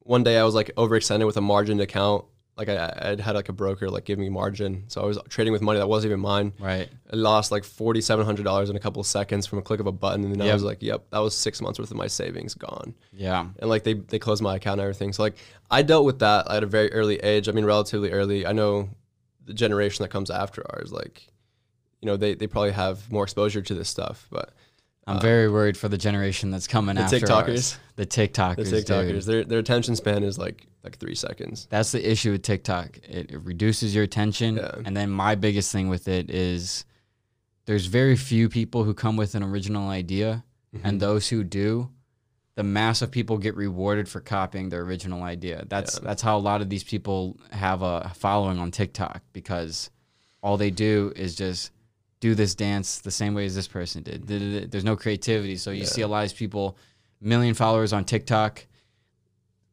one day I was like overextended with a margin account. Like I I'd had like a broker like give me margin, so I was trading with money that wasn't even mine. Right. I lost like forty-seven hundred dollars in a couple of seconds from a click of a button, and then yep. I was like, "Yep, that was six months worth of my savings gone." Yeah. And like they they closed my account and everything. So like I dealt with that at a very early age. I mean, relatively early. I know the generation that comes after ours, like, you know, they they probably have more exposure to this stuff, but. I'm very worried for the generation that's coming the after TikTokers. Ours. The TikTokers. The TikTokers. Dude. Their their attention span is like like three seconds. That's the issue with TikTok. It, it reduces your attention. Yeah. And then my biggest thing with it is there's very few people who come with an original idea. Mm-hmm. And those who do, the mass of people get rewarded for copying their original idea. That's yeah. that's how a lot of these people have a following on TikTok, because all they do is just do this dance the same way as this person did. There's no creativity. So you yeah. see a lot of people, million followers on TikTok,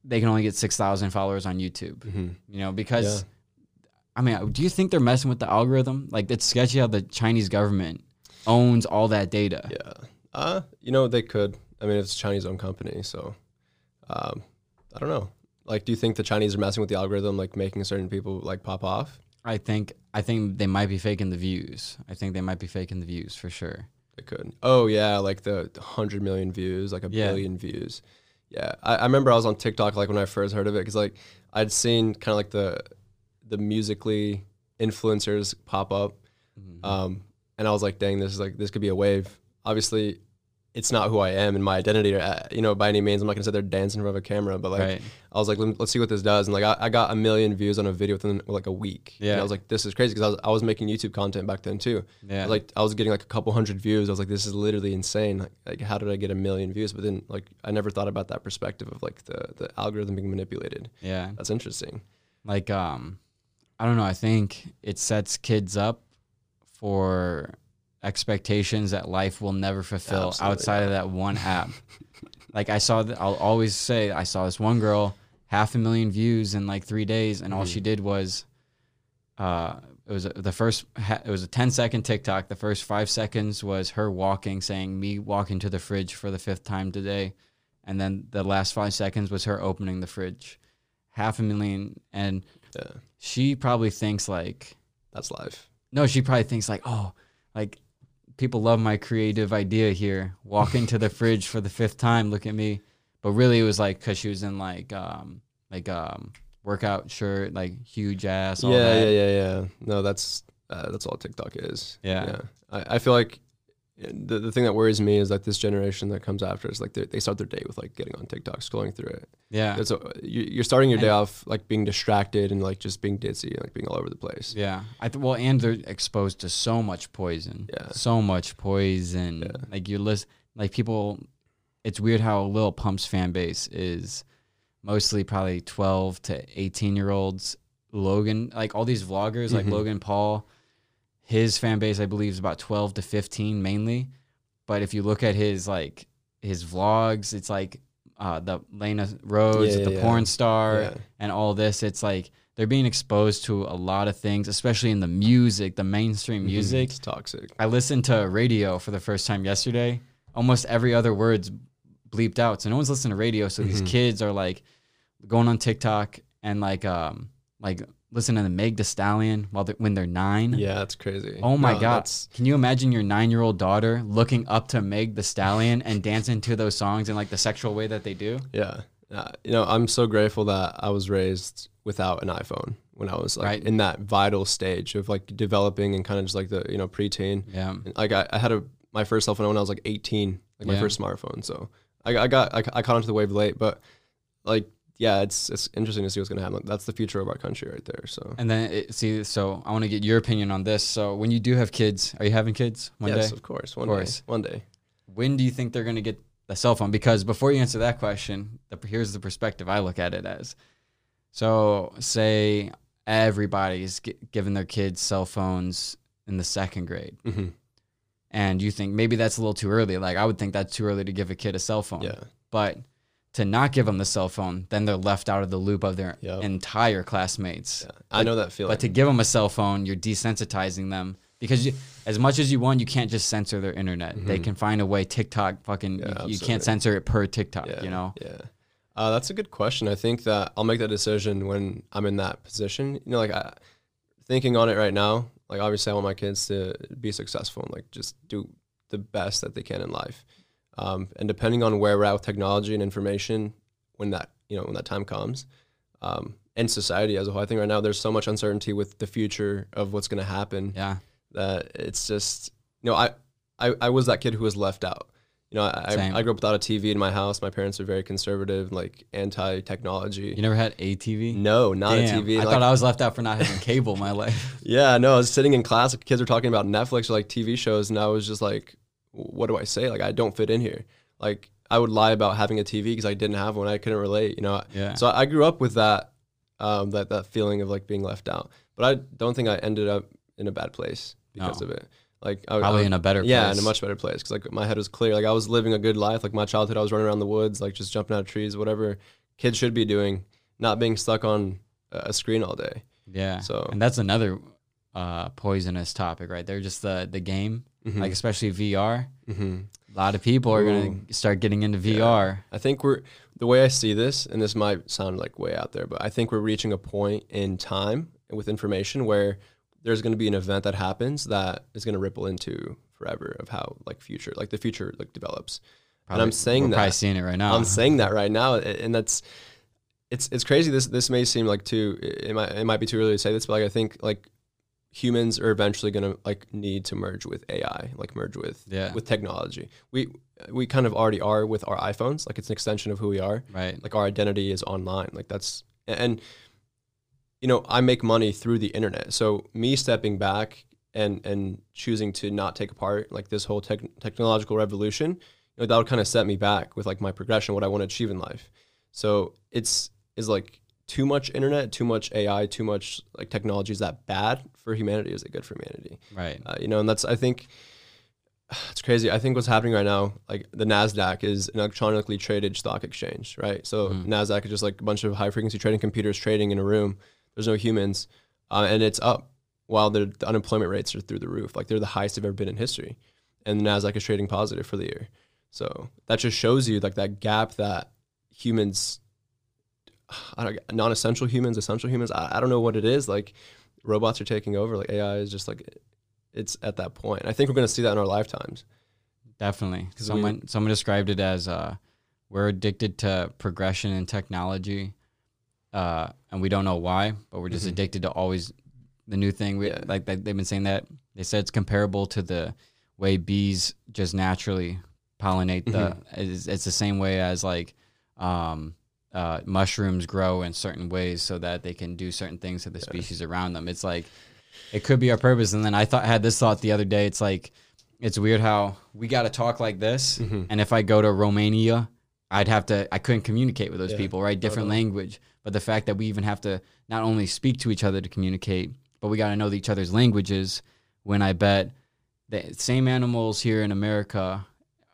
they can only get six thousand followers on YouTube, mm-hmm. you know, because, yeah. I mean, do you think they're messing with the algorithm? Like, it's sketchy how the Chinese government owns all that data. Yeah. Uh, you know, they could. I mean, it's a Chinese-owned company, so um, I don't know. Like, do you think the Chinese are messing with the algorithm, like making certain people, like, pop off? I think I think they might be faking the views. I think they might be faking the views for sure. They could. Oh yeah, like the hundred million views, like a yeah. billion views. Yeah, I, I remember I was on TikTok like when I first heard of it, because like I'd seen kind of like the the Musically influencers pop up, mm-hmm. um, and I was like, dang, this is like this could be a wave. Obviously, it's not who I am and my identity, or, you know, by any means. I'm not gonna sit there dancing in front of a camera, but like, right. I was like, let's see what this does. And like, I, I got a million views on a video within like a week. Yeah. And I was like, this is crazy, because I was, I was making YouTube content back then too. Yeah. I like, I was getting like a couple hundred views. I was like, this is literally insane. Like, like, how did I get a million views? But then like, I never thought about that perspective of like the, the algorithm being manipulated. Yeah. That's interesting. Like, um, I don't know. I think it sets kids up for expectations that life will never fulfill. Absolutely. Outside yeah. of that one app. Like I saw that, I'll always say, I saw this one girl, half a million views in like three days. And mm-hmm. all she did was, uh, it was a, the first, it was a ten second TikTok. The first five seconds was her walking, saying me walking to the fridge for the fifth time today. And then the last five seconds was her opening the fridge. Half a million. And yeah. she probably thinks like, that's life. No, she probably thinks like, oh, like, people love my creative idea here. Walk into the fridge for the fifth time. Look at me. But really, it was like because she was in like um like um workout shirt, like huge ass. All yeah, that. yeah, yeah, yeah. No, that's uh, that's all TikTok is. Yeah, yeah. I, I feel like the the thing that worries me is like this generation that comes after us. Like they start their day with like getting on TikTok, scrolling through it. Yeah, it's a, you, you're starting your day and off like being distracted and like just being ditzy and like being all over the place. Yeah, I th well, and they're exposed to so much poison. Yeah, so much poison. Yeah. Like you list, like people. It's weird how Lil Pump's fan base is mostly probably twelve to eighteen year olds. Logan, like all these vloggers, mm-hmm. like Logan Paul. His fan base, I believe, is about twelve to fifteen mainly. But if you look at his like his vlogs, it's like uh, the Lana Rhodes, yeah, the yeah. porn star, yeah. and all this. It's like they're being exposed to a lot of things, especially in the music, the mainstream music. It's toxic. I listened to radio for the first time yesterday. Almost every other word's bleeped out. So no one's listening to radio. So mm-hmm. these kids are like going on TikTok and like um like listen to the Meg Thee Stallion while they're, when they're nine. Yeah, that's crazy. Oh my no, God. That's... Can you imagine your nine-year-old daughter looking up to Meg Thee Stallion and dancing to those songs in like the sexual way that they do? Yeah. Uh, you know, I'm so grateful that I was raised without an iPhone when I was like right. in that vital stage of like developing and kind of just like the, you know, preteen. Yeah. And, like I, I had a, my first cell phone when I was like eighteen, like yeah. my first smartphone. So I, I got, I, I caught onto the wave late, but like, yeah, it's it's interesting to see what's going to happen. That's the future of our country right there. So and then it, see, so I want to get your opinion on this. So when you do have kids, are you having kids one yes, day? Yes, of course. One of course. day. One day. When do you think they're going to get a cell phone? Because before you answer that question, the, here's the perspective I look at it as: So say everybody's g- giving their kids cell phones in the second grade. Mm-hmm. And you think maybe that's a little too early. Like I would think that's too early to give a kid a cell phone. Yeah. But to not give them the cell phone, then they're left out of the loop of their yep. entire classmates. Yeah. I know that feeling. But to give them a cell phone, you're desensitizing them. Because you, as much as you want, you can't just censor their internet. Mm-hmm. They can find a way. TikTok fucking, yeah, you, you can't censor it per TikTok, yeah, you know? Yeah. Uh, that's a good question. I think that I'll make that decision when I'm in that position. You know, like I, thinking on it right now, like obviously I want my kids to be successful and like just do the best that they can in life. Um, and depending on where we're at with technology and information, when that, you know, when that time comes, um, and society as a whole, I think right now there's so much uncertainty with the future of what's going to happen. Yeah. That it's just, you know, I, I, I was that kid who was left out. You know, I, I, I grew up without a T V in my house. My parents were very conservative, like anti-technology. You never had a T V? No, not Damn. a T V. I like, thought I was left out for not having cable in my life. Yeah, no, I was sitting in class. Kids were talking about Netflix or like T V shows. And I was just like, what do I say? Like, I don't fit in here. Like, I would lie about having a T V because I didn't have one. I couldn't relate, you know? Yeah. So I grew up with that, um, that, that feeling of like being left out. But I don't think I ended up in a bad place because no. of it. Like I, probably I, in a better yeah, place. Yeah, in a much better place. Cause like my head was clear. Like I was living a good life. Like my childhood, I was running around the woods, like just jumping out of trees, whatever kids should be doing, not being stuck on a screen all day. Yeah. So, and that's another uh, poisonous topic right there. Just the, the game, mm-hmm. like especially V R. Mm-hmm. A lot of people are going to start getting into V R. Yeah. I think we're, the way I see this, and this might sound like way out there, but I think we're reaching a point in time with information where there's going to be an event that happens that is going to ripple into forever of how like future, like the future like develops. Probably, and I'm saying we're that probably seeing it right now. I'm saying that right now. And that's, it's, it's crazy. This, this may seem like too, it might, it might be too early to say this, but like, I think like humans are eventually going to like need to merge with A I, like merge with, yeah. with technology. We, we kind of already are with our iPhones. Like it's an extension of who we are, right? Like our identity is online. Like that's, and you know, I make money through the internet. So me stepping back and and choosing to not take part like this whole tech, technological revolution, you know, that would kind of set me back with like my progression, what I want to achieve in life. So it's is like too much internet, too much A I, too much like technology. Is that bad for humanity? Is it good for humanity? Right. Uh, you know, and that's, I think it's crazy. I think what's happening right now, like the NASDAQ is an electronically traded stock exchange, right? So mm. NASDAQ is just like a bunch of high frequency trading computers trading in a room. There's no humans, uh, and it's up while the unemployment rates are through the roof. Like they're the highest they've ever been in history. And the NASDAQ is trading positive for the year. So that just shows you like that gap that humans, I don't, non-essential humans, essential humans, I, I don't know what it is. Like robots are taking over. Like A I is just like, it's at that point. I think we're going to see that in our lifetimes. Definitely. Someone, we, someone described it as uh, we're addicted to progression in technology. Uh, and we don't know why, but we're just mm-hmm. addicted to always the new thing. We, yeah. Like they, they've been saying that. They said it's comparable to the way bees just naturally pollinate. Mm-hmm. the. It's, it's the same way as like um, uh, mushrooms grow in certain ways so that they can do certain things to the yeah. species around them. It's like, it could be our purpose. And then I thought had this thought the other day. It's like, it's weird how we got to talk like this. Mm-hmm. And if I go to Romania, I'd have to, I couldn't communicate with those yeah. people, right? Different totally. language. But the fact that we even have to not only speak to each other to communicate, but we got to know each other's languages, when I bet the same animals here in America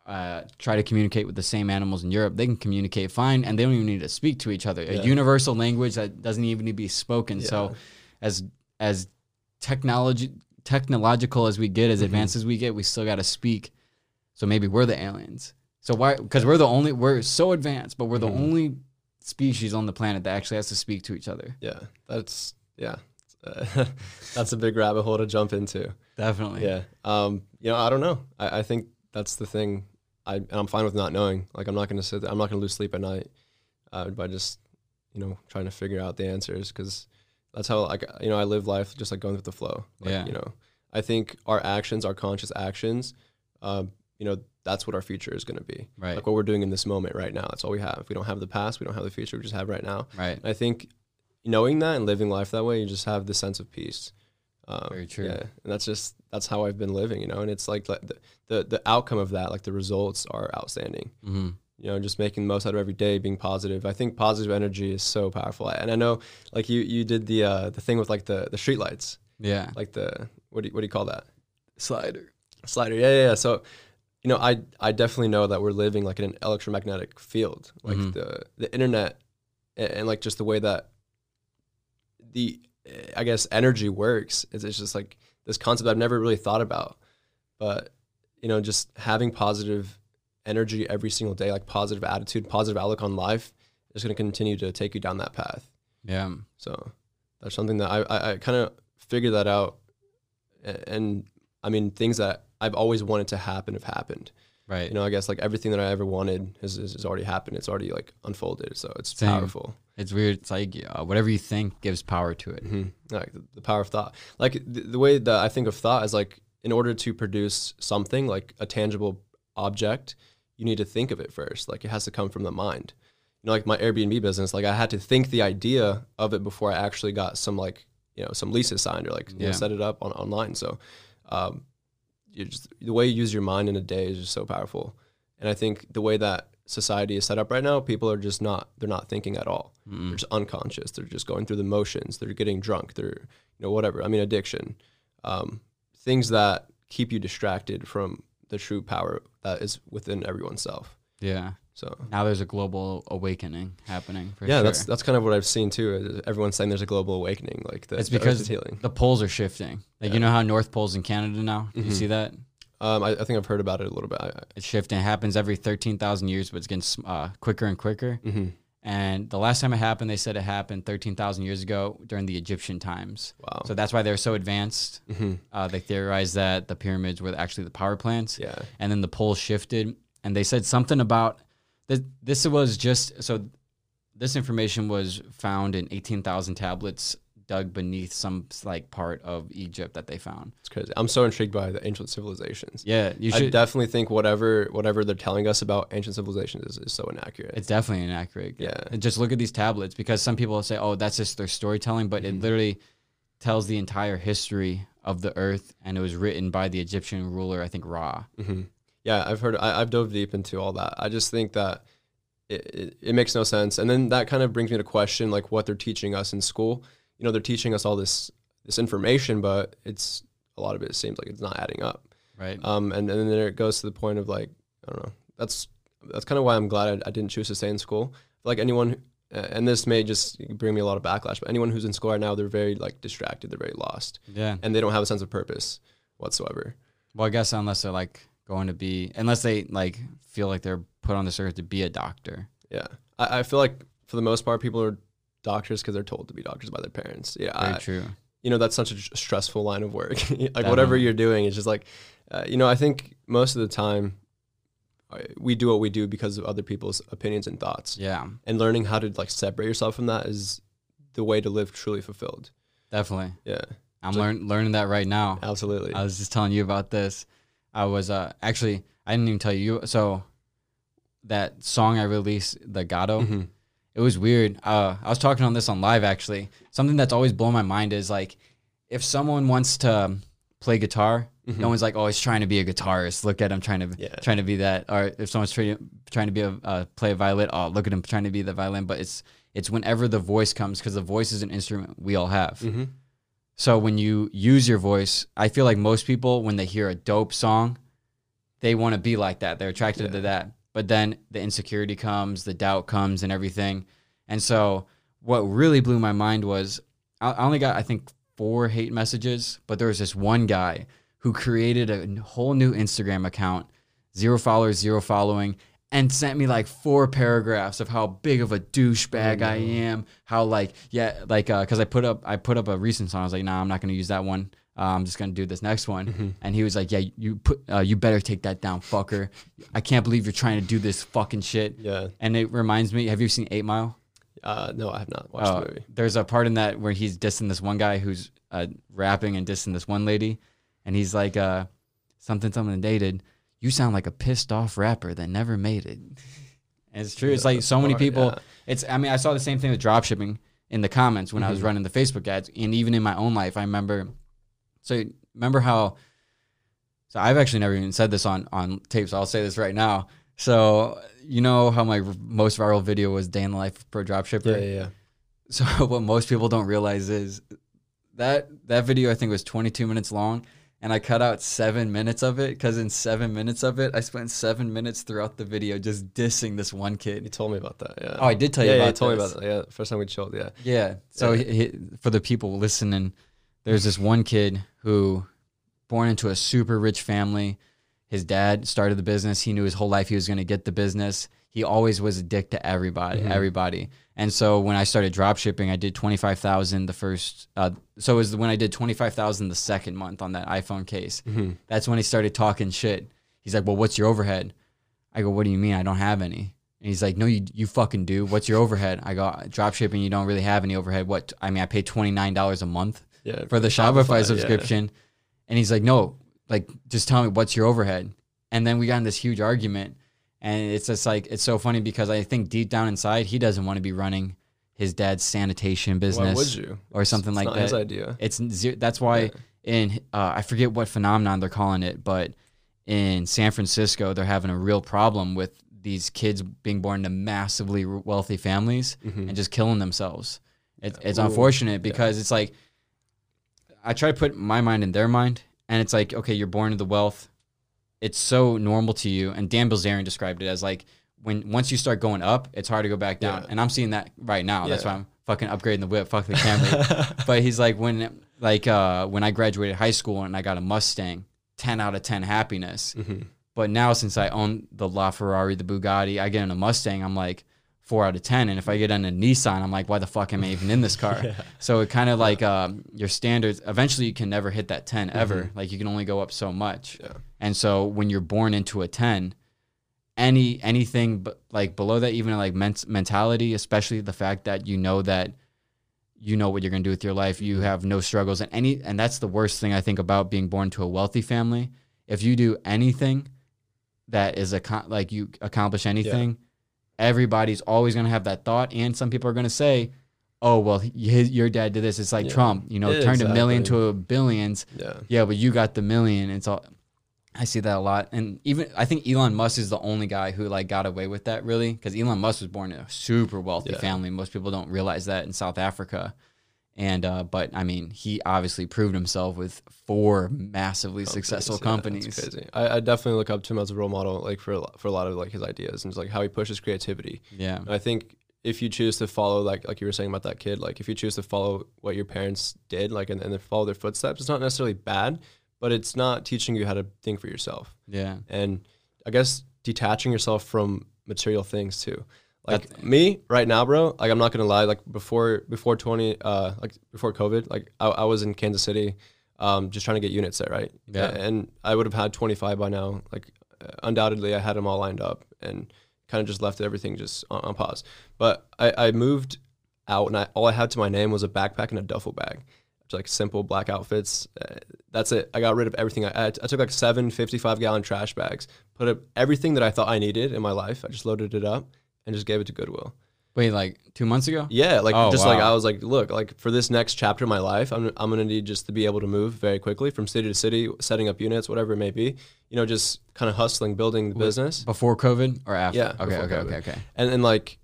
uh, try to communicate with the same animals in Europe, they can communicate fine, and they don't even need to speak to each other. Yeah. A universal language that doesn't even need to be spoken. Yeah. So as as technology technological as we get, as mm-hmm. advanced as we get, we still got to speak. So maybe we're the aliens. So why? Because we're the only, we're so advanced, but we're the mm-hmm. only species on the planet that actually has to speak to each other. Yeah, that's yeah, uh, that's a big rabbit hole to jump into. Definitely. Yeah. Um. You know, I don't know. I, I think that's the thing. I and I'm fine with not knowing. Like, I'm not going to sit there. I'm not going to lose sleep at night uh, by just, you know, trying to figure out the answers, because that's how, like, you know, I live life, just like going with the flow. Like, yeah. You know, I think our actions, our conscious actions, um, you know, that's what our future is going to be. Right. Like what we're doing in this moment right now. That's all we have. We don't have the past. We don't have the future. We just have right now. Right. And I think knowing that and living life that way, you just have this sense of peace. Um, Very true. Yeah. And that's just, that's how I've been living, you know? And it's like the, the, the outcome of that, like the results are outstanding. Mm-hmm. you know, just making the most out of every day, being positive. I think positive energy is so powerful. And I know, like, you you did the uh, the thing with like the the streetlights. Yeah. Like the what do you, what do you call that? Slider. Slider. Yeah, yeah, yeah. So, you know, I I definitely know that we're living like in an electromagnetic field, like mm-hmm. the the internet and, and like just the way that the I guess energy works is it's just like this concept I've never really thought about, but you know, just having positive energy every single day, like positive attitude, positive outlook on life is going to continue to take you down that path. Yeah. So that's something that I, I, I kind of figured that out. And, and I mean, things that I've always wanted to happen have happened. Right. You know, I guess like everything that I ever wanted has, has already happened. It's already like unfolded. So it's Same. Powerful. It's weird. It's like uh, whatever you think gives power to it. Mm-hmm. Like the, the power of thought. Like the, the way that I think of thought is like, in order to produce something like a tangible object, you need to think of it first. Like it has to come from the mind. You know, like my Airbnb business, like I had to think the idea of it before I actually got some like, you know, some leases signed or like you yeah. know, set it up on online. So um, you just, the way you use your mind in a day is just so powerful. And I think the way that society is set up right now, people are just not, they're not thinking at all. Mm. They're just unconscious. They're just going through the motions. They're getting drunk. They're, you know, whatever. I mean, addiction. Um, things that keep you distracted from the true power that is within everyone's self. Yeah. So now there's a global awakening happening. For yeah, sure. that's that's kind of what I've seen too. Everyone's saying there's a global awakening. Like the, it's the because the poles are shifting. Like yeah. you know how North Pole's in Canada now. Do mm-hmm. you see that? Um, I, I think I've heard about it a little bit. I, I, it's shifting. It happens every thirteen thousand years, but it's getting uh, quicker and quicker. Mm-hmm. And the last time it happened, they said it happened thirteen thousand years ago during the Egyptian times. Wow. So that's why they're so advanced. Mm-hmm. Uh, they theorized that the pyramids were actually the power plants. Yeah. And then the poles shifted. And they said something about th- this was just, so this information was found in eighteen thousand tablets dug beneath some like part of Egypt that they found. It's crazy. I'm so intrigued by the ancient civilizations. Yeah, you should. I definitely think whatever whatever they're telling us about ancient civilizations is, is so inaccurate. It's definitely inaccurate. Yeah. And just look at these tablets, because some people say, oh, that's just their storytelling, but mm-hmm. it literally tells the entire history of the earth, and it was written by the Egyptian ruler, I think Ra. Mm-hmm. Yeah, I've heard, I, I've dove deep into all that. I just think that it, it, it makes no sense. And then that kind of brings me to question like what they're teaching us in school. You know, they're teaching us all this this information, but it's a lot of it seems like it's not adding up. Right. Um, and, and then it goes to the point of like, I don't know, that's that's kind of why I'm glad I, I didn't choose to stay in school. Like anyone, and this may just bring me a lot of backlash, but anyone who's in school right now, they're very like distracted, they're very lost. Yeah. And they don't have a sense of purpose whatsoever. Well, I guess unless they're like going to be, unless they like feel like they're put on this earth to be a doctor. Yeah. I, I feel like for the most part, people are doctors because they're told to be doctors by their parents. Yeah, very I, true. You know, that's such a tr- stressful line of work. like that whatever one. You're doing, it's just like, uh, you know, I think most of the time we do what we do because of other people's opinions and thoughts. Yeah. And learning how to like separate yourself from that is the way to live truly fulfilled. Definitely. Yeah. I'm so, learn- learning that right now. Absolutely. I was just telling you about this. I was uh, actually, I didn't even tell you. So that song I released, the Gato, mm-hmm. it was weird. Uh, I was talking on this on live, actually. Something that's always blown my mind is, like, if someone wants to play guitar, mm-hmm. no one's like, oh, he's trying to be a guitarist. Look at him trying to yeah. trying to be that. Or if someone's try, trying to be a uh, play a violin, oh, look at him trying to be the violin. But it's, it's whenever the voice comes, because the voice is an instrument we all have. Mm-hmm. So when you use your voice, I feel like most people, when they hear a dope song, they want to be like that. They're attracted yeah. to that. But then the insecurity comes, the doubt comes, and everything. And so what really blew my mind was I only got, I think, four hate messages, but there was this one guy who created a whole new Instagram account, zero followers, zero following, and sent me like four paragraphs of how big of a douchebag mm-hmm. I am, how like, yeah, like, uh, cause I put up, I put up a recent song. I was like, nah, I'm not going to use that one. Uh, I'm just gonna do this next one, mm-hmm. and he was like, "Yeah, you put, uh, you better take that down, fucker. I can't believe you're trying to do this fucking shit." Yeah, and it reminds me. Have you seen Eight Mile? Uh, no, I have not watched uh, the movie. There's a part in that where he's dissing this one guy who's uh, rapping and dissing this one lady, and he's like, uh, "Something, something dated. You sound like a pissed off rapper that never made it." And it's true. Yeah, it's like so many hard, people. Yeah. It's. I mean, I saw the same thing with dropshipping in the comments when mm-hmm. I was running the Facebook ads, and even in my own life, I remember. So remember how, so I've actually never even said this on, on tape, so I'll say this right now. So you know how my most viral video was day in the life of pro dropshipper? Yeah, yeah, yeah. So what most people don't realize is that that video, I think, was twenty-two minutes long, and I cut out seven minutes of it because in seven minutes of it, I spent seven minutes throughout the video just dissing this one kid. You told me about that, yeah. Oh, I did tell yeah, you about that. Yeah, you told this. me about that, yeah. First time we chilled, yeah. Yeah, so yeah. He, he, for the people listening, there's this one kid who, born into a super rich family, his dad started the business. He knew his whole life he was going to get the business. He always was a dick to everybody, mm-hmm. everybody. And so when I started dropshipping, I did twenty-five thousand the first, uh, so it was when I did twenty-five thousand the second month on that iPhone case. Mm-hmm. That's when he started talking shit. He's like, well, what's your overhead? I go, what do you mean? I don't have any. And he's like, no, you you fucking do. What's your overhead? I go, dropshipping, you don't really have any overhead. What? I mean, I pay twenty-nine dollars a month yeah, for the Shopify, Shopify subscription. Yeah. And he's like, no, like, just tell me what's your overhead. And then we got in this huge argument. And it's just like, it's so funny because I think deep down inside, he doesn't want to be running his dad's sanitation business. Why would you? Or something like that. It's not his idea. It's, that's why yeah. in, uh, I forget what phenomenon they're calling it, but in San Francisco, they're having a real problem with these kids being born to massively wealthy families mm-hmm. and just killing themselves. It, yeah. It's Ooh. unfortunate because yeah. it's like, I try to put my mind in their mind. And it's like, okay, you're born to the wealth. It's so normal to you. And Dan Bilzerian described it as like, when once you start going up, it's hard to go back down. Yeah. And I'm seeing that right now. Yeah. That's why I'm fucking upgrading the whip, fuck the camera. But he's like, when like uh, when I graduated high school and I got a Mustang, ten out of ten happiness. Mm-hmm. But now since I own the LaFerrari, the Bugatti, I get in a Mustang, I'm like four out of ten. And if I get in a Nissan, I'm like, why the fuck am I even in this car? yeah. So it kind of like um, your standards, eventually you can never hit that ten ever. Mm-hmm. Like you can only go up so much. Yeah. And so when you're born into a ten, any anything but like below that, even like men mentality, especially the fact that you know that you know what you're going to do with your life, you have no struggles. And any and that's the worst thing I think about being born to a wealthy family. If you do anything that is a like you accomplish anything, yeah. everybody's always going to have that thought. And some people are going to say, oh, well, his, your dad did this. It's like yeah. Trump, you know, yeah, turned exactly. a million to a billions. Yeah. yeah, but you got the million. It's all... I see that a lot. And even I think Elon Musk is the only guy who like got away with that really, because Elon Musk was born in a super wealthy yeah. family. Most people don't realize that in South Africa. And uh, but I mean, he obviously proved himself with four massively companies, successful yeah, companies. That's crazy. I, I definitely look up to him as a role model, like for for a lot of like his ideas and just, like how he pushes creativity. Yeah, and I think if you choose to follow like like you were saying about that kid, like if you choose to follow what your parents did, like and, and then follow their footsteps, it's not necessarily bad. But it's not teaching you how to think for yourself. Yeah. And I guess detaching yourself from material things too. Like That's, me right now, bro, like I'm not going to lie, like before before twenty, uh, like before COVID, like I, I was in Kansas City um, just trying to get units there, right? Yeah. And I would have had twenty-five by now. Like undoubtedly I had them all lined up and kind of just left everything just on, on pause. But I, I moved out and I, all I had to my name was a backpack and a duffel bag. Like simple black outfits. Uh, that's it. I got rid of everything. I, I, I took like seven fifty-five gallon trash bags, put up everything that I thought I needed in my life. I just loaded it up and just gave it to Goodwill. Wait, like two months ago? Yeah. Like oh, just wow. like, I was like, look, like for this next chapter of my life, I'm, I'm going to need just to be able to move very quickly from city to city, setting up units, whatever it may be, you know, just kind of hustling, building the business. Before COVID or after? Yeah. Okay. Okay. COVID. Okay. Okay. And then like,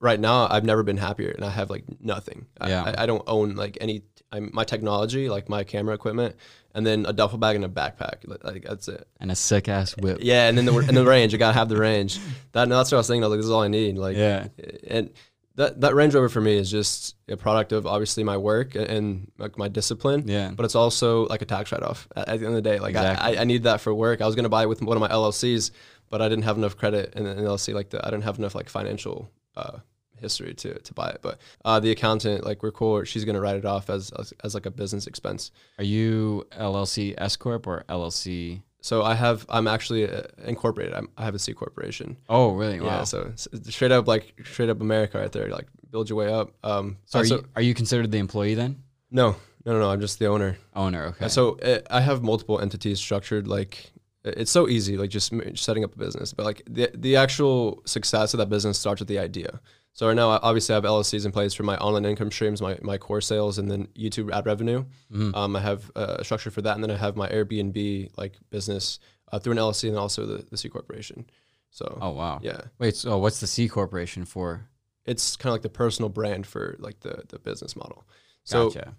right now, I've never been happier, and I have like nothing. Yeah. I, I don't own like any I'm, my technology, like my camera equipment, and then a duffel bag and a backpack. Like, like that's it. And a sick ass whip. Yeah, and then the and the range. You gotta have the range. That no, that's what I was thinking. I was like, this is all I need. Like, yeah. And that that Range Rover for me is just a product of obviously my work and, and like my discipline. Yeah. But it's also like a tax write off at, at the end of the day. Like exactly. I, I I need that for work. I was gonna buy it with one of my L L Cs, but I didn't have enough credit in the L L C. Like the, I didn't have enough like financial. Uh, history to to buy it, but uh the accountant, like we're cool, she's gonna write it off as, as as like a business expense. Are you L L C S corp or L L C? So I have I'm actually incorporated. I'm, I have a C corporation. Oh really? Wow. Yeah. So straight up like straight up America right there. Like build your way up. Um. So are, so, you, are you considered the employee then? No, no, no, no. I'm just the owner. Owner. Okay. And so it, I have multiple entities structured like. It's so easy, like just setting up a business, but like the the actual success of that business starts with the idea. So right now, I obviously have L L Cs in place for my online income streams, my, my core sales, and then YouTube ad revenue. Mm-hmm. um, I have a structure for that. And then I have my Airbnb like business uh, through an L L C and also the, the C corporation. So oh wow, yeah. Wait, so what's the C corporation for? It's kind of like the personal brand for like the the business model. So gotcha.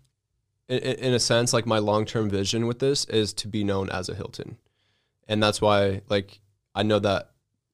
in, in a sense, like my long term vision with this is to be known as a Hilton, and that's why like I know that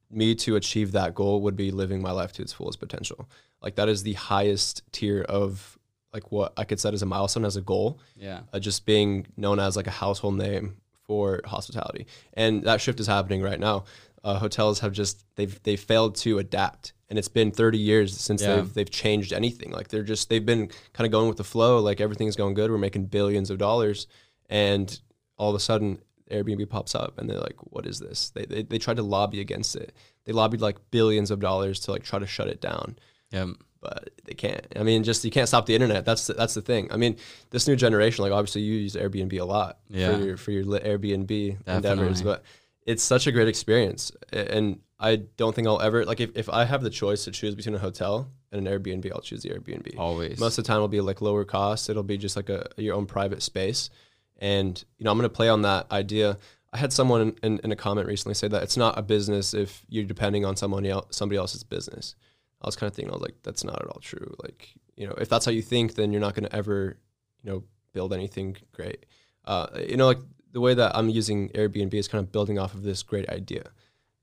me to achieve that goal would be living my life to its fullest potential. Like that is the highest tier of like what I could set as a milestone, as a goal. Yeah, uh, just being known as like a household name for hospitality, and that shift is happening right now. Uh, hotels have just they've they failed to adapt, and it's been thirty years since yeah. they've they've changed anything. Like they're just they've been kind of going with the flow. Like everything's going good. We're making billions of dollars, and all of a sudden Airbnb pops up, and they're like, "What is this?" They they, they tried to lobby against it. They lobbied like billions of dollars to like try to shut it down. Yeah, but they can't. I mean, just you can't stop the internet. That's the, that's the thing. I mean, this new generation, like obviously you use Airbnb a lot yeah. for your for your Airbnb Definitely. endeavors, but it's such a great experience. And I don't think I'll ever, like if, if I have the choice to choose between a hotel and an Airbnb, I'll choose the Airbnb. Always. Most of the time it'll be like lower cost. It'll be just like a your own private space. And, you know, I'm going to play on that idea. I had someone in, in, in a comment recently say that it's not a business if you're depending on someone else, somebody else's business. I was kind of thinking, I was like, that's not at all true. Like, you know, if that's how you think, then you're not going to ever, you know, build anything great. Uh, you know, like, the way that I'm using Airbnb is kind of building off of this great idea.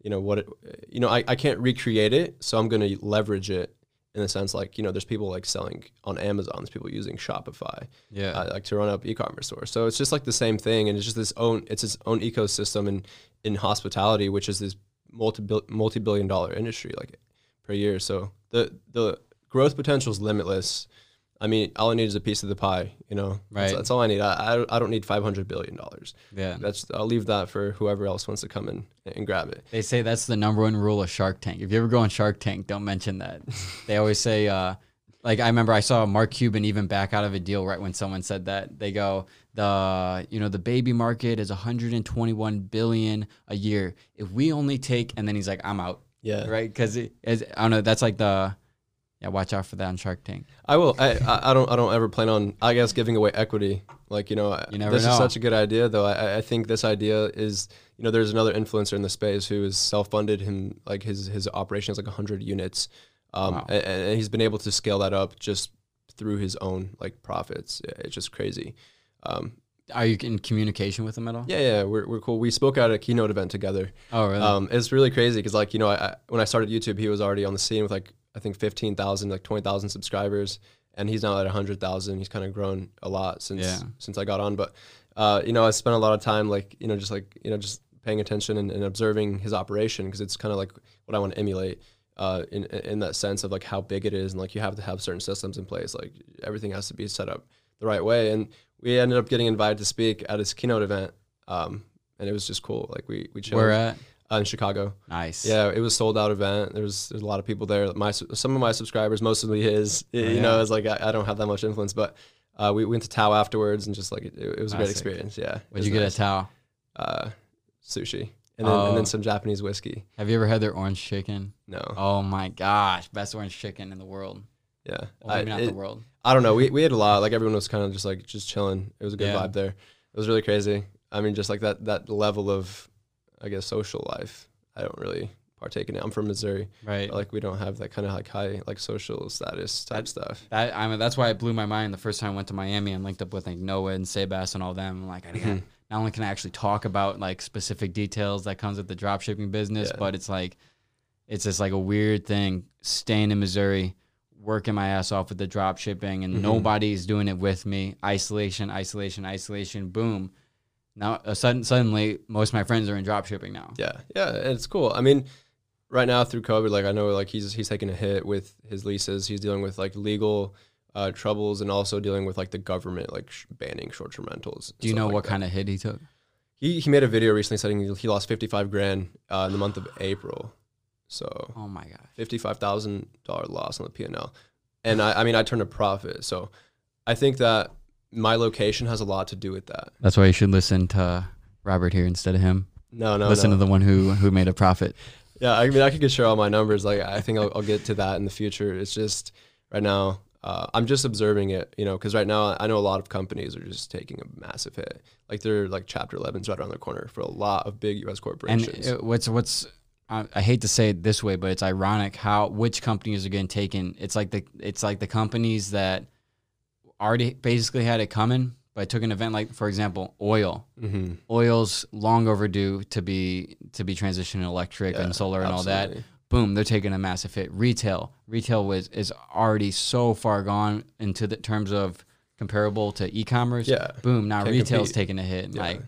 You know, what, it, you know, I, I can't recreate it, so I'm going to leverage it in the sense like, you know, there's people like selling on Amazon, there's people using Shopify, yeah, uh, like to run up e-commerce stores. So it's just like the same thing. And it's just this own, it's its own ecosystem in, in hospitality, which is this multi multi-billion dollar industry like per year. So the, the growth potential is limitless. I mean, all I need is a piece of the pie, you know, right. That's, that's all I need. I, I, I don't need five hundred billion dollars. Yeah. That's, I'll leave that for whoever else wants to come in and grab it. They say that's the number one rule of Shark Tank. If you ever go on Shark Tank, don't mention that. They always say, uh, like, I remember I saw Mark Cuban even back out of a deal right when someone said that. They go, the, you know, the baby market is one hundred twenty-one billion dollars a year. If we only take, and then he's like, I'm out. Yeah. Right. Cause it is, I don't know. That's like the, yeah, watch out for that on Shark Tank. I will. I, I don't. I don't ever plan on, I guess, giving away equity. Like you know, you never this know. Is such a good idea, though. I, I think this idea is, you know, there's another influencer in the space who is self-funded him, like his his operation is like one hundred units, um, wow. and, and he's been able to scale that up just through his own like profits. It's just crazy. Um, Are you in communication with them at all? Yeah, yeah, we're we're cool. We spoke at a keynote event together. Oh, really? Um, it's really crazy because like you know, I, I when I started YouTube, he was already on the scene with like, I think fifteen thousand, like twenty thousand subscribers, and he's now at one hundred thousand. He's kind of grown a lot since yeah. since I got on. But, uh, you know, I spent a lot of time, like, you know, just like, you know, just paying attention and, and observing his operation because it's kind of like what I want to emulate uh, in, in that sense of like how big it is. And like you have to have certain systems in place. Like everything has to be set up the right way. And we ended up getting invited to speak at his keynote event. Um, and it was just cool. Like we, we chilled. Where at? In Chicago. Nice. Yeah, it was sold out event. There was, there was a lot of people there. My some of my subscribers, mostly his. Oh, you yeah. know, it's like I, I don't have that much influence, but uh, we went to Tao afterwards and just like it, it was a Classic. great experience. Yeah. What'd you nice. get at Tao? Uh, sushi and then, oh. and then some Japanese whiskey. Have you ever had their orange chicken? No. Oh my gosh, best orange chicken in the world. Yeah. Well, maybe I, not it, the world. I don't know. We we had a lot. Like everyone was kind of just like just chilling. It was a good yeah. vibe there. It was really crazy. I mean, just like that that level of, I guess, social life. I don't really partake in it. I'm from Missouri. Right. But like we don't have that kind of like high like social status type that, stuff. That I mean, that's why it blew my mind the first time I went to Miami and linked up with like Noah and Sebas and all them. Like I got, not only can I actually talk about like specific details that comes with the drop shipping business, yeah. but it's like, it's just like a weird thing staying in Missouri, working my ass off with the drop shipping and mm-hmm. nobody's doing it with me. Isolation, isolation, isolation, boom. Now, uh, sudden, suddenly, most of my friends are in dropshipping now. Yeah, yeah, it's cool. I mean, right now through COVID, like I know, like he's he's taking a hit with his leases. He's dealing with like legal uh, troubles and also dealing with like the government like sh banning short-term rentals. Do you know like what that. kind of hit he took? He he made a video recently saying he lost fifty-five grand uh, in the month of April. So oh my gosh, fifty-five thousand dollar loss on the P and L, and I, I mean I turned a profit. So I think that my location has a lot to do with that. That's why you should listen to Robert here instead of him. No, no, Listen no. to the one who, who made a profit. Yeah, I mean, I could share all my numbers. Like, I think I'll, I'll get to that in the future. It's just right now, uh, I'm just observing it, you know, because right now I know a lot of companies are just taking a massive hit. Like, they're like Chapter eleven's right around the corner for a lot of big U S corporations. And it, what's, what's, I, I hate to say it this way, but it's ironic how which companies are getting taken. It's like the it's like the companies that already basically had it coming, but took an event like, for example, oil. Mm-hmm. Oil's long overdue to be to be transitioned to electric yeah, and solar and absolutely. all that. Boom, they're taking a massive hit. Retail, retail was is already so far gone into the terms of comparable to e-commerce. Yeah, boom, now Can't retail's compete. taking a hit. Yeah. Like,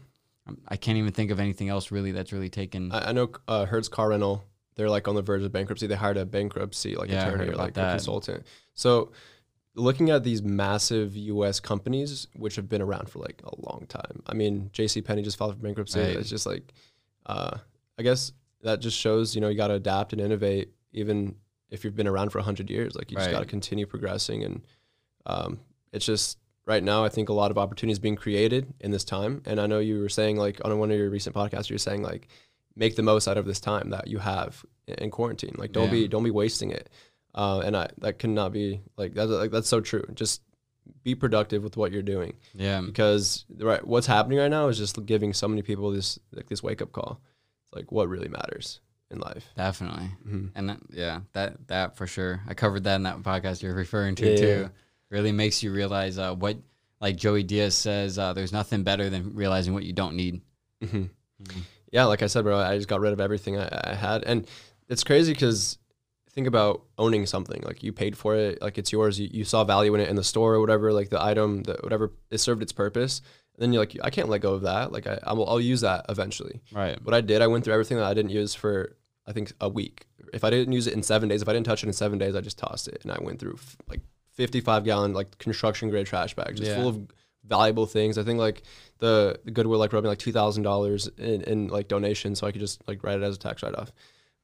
I can't even think of anything else really that's really taken. I, I know uh, Hertz Car Rental, they're like on the verge of bankruptcy. They hired a bankruptcy like yeah, attorney or like that. a consultant. So looking at these massive U S companies, which have been around for like a long time. I mean, J C. Penney just filed for bankruptcy. Right. It's just like, uh, I guess that just shows, you know, you got to adapt and innovate even if you've been around for a hundred years. Like you just right. got to continue progressing. And um, it's just... Right now, I think a lot of opportunities being created in this time. And I know you were saying, like, on one of your recent podcasts, you were saying, like, make the most out of this time that you have in quarantine. Like, don't yeah. be don't be wasting it. Uh, and I that cannot be, like, that's, like, that's so true. Just be productive with what you're doing. Yeah. Because right, what's happening right now is just giving so many people this, like, this wake-up call. It's like, what really matters in life. Definitely. Mm-hmm. And, that, yeah, that that for sure. I covered that in that podcast you're referring to, yeah, too. Yeah. Really makes you realize uh, what, like Joey Diaz says, uh, there's nothing better than realizing what you don't need. Mm-hmm. Mm-hmm. Yeah, like I said, bro, I just got rid of everything I, I had. And it's crazy because think about owning something. Like you paid for it, like it's yours. You, you saw value in it in the store or whatever, like the item, the, whatever, it served its purpose. And then you're like, I can't let go of that. Like I, I'll, I'll use that eventually. Right. What I did, I went through everything that I didn't use for, I think, a week. If I didn't use it in seven days, if I didn't touch it in seven days, I just tossed it. And I went through like fifty-five gallon like construction grade trash bag, just yeah. full of valuable things. I think like the, the Goodwill like rubbing like two thousand dollars in, in like donations, so I could just like write it as a tax write off.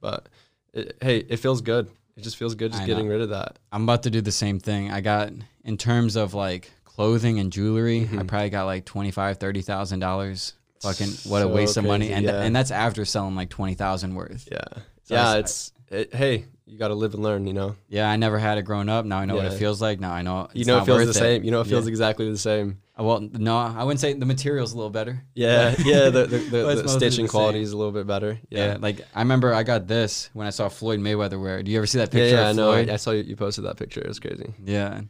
But it, hey, it feels good. It just feels good just I getting know. rid of that. I'm about to do the same thing. I got in terms of like clothing and jewelry, mm-hmm. I probably got like twenty five, thirty thousand dollars. Fucking what so a waste crazy, of money, and yeah. and that's after selling like twenty thousand worth. Yeah, so yeah, it's it, hey. You got to live and learn, you know? Yeah, I never had it growing up. Now I know yeah. what it feels like. Now I know it's You know it feels the it. same. You know it feels yeah. exactly the same. Well, no, I wouldn't say the material's a little better. Yeah, yeah, the, the, the, the stitching the quality same. is a little bit better. Yeah. yeah, like I remember I got this when I saw Floyd Mayweather wear it. Do you ever see that picture yeah, yeah, of Floyd? Yeah, I, I saw you, you posted that picture. It was crazy. Yeah,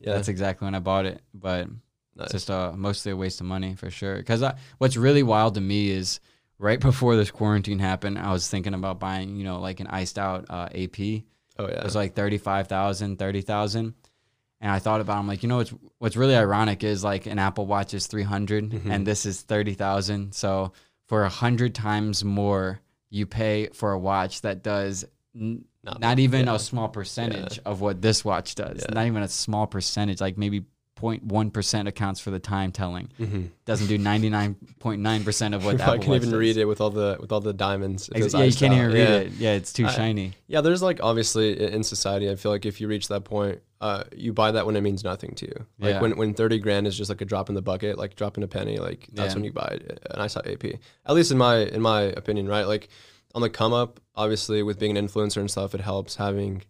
yeah. that's exactly when I bought it. But nice. it's just uh, mostly a waste of money for sure. Because what's really wild to me is right before this quarantine happened, I was thinking about buying, you know, like an iced out uh, A P. Oh, yeah. It was like thirty-five thousand dollars, thirty thousand dollars. And I thought about it. I'm like, you know, what's, what's really ironic is like an Apple Watch is three hundred dollars mm-hmm. and this is thirty thousand dollars. So for one hundred times more, you pay for a watch that does n- not, not even yeah. a small percentage yeah. of what this watch does. Yeah. Not even a small percentage, like maybe zero point one percent accounts for the time telling. Mm-hmm. Doesn't do ninety-nine point nine percent of what the Apple Watch does. I can't even read it with all the with all the diamonds. Ex- yeah, you can't even read yeah. it. Yeah, it's too I, shiny. Yeah, there's like obviously in society, I feel like if you reach that point, uh, you buy that when it means nothing to you. Like yeah. when when thirty grand is just like a drop in the bucket, like dropping a penny, like that's yeah. when you buy an ice out A P. At least in my in my opinion, right? Like on the come up, obviously with being an influencer and stuff, it helps having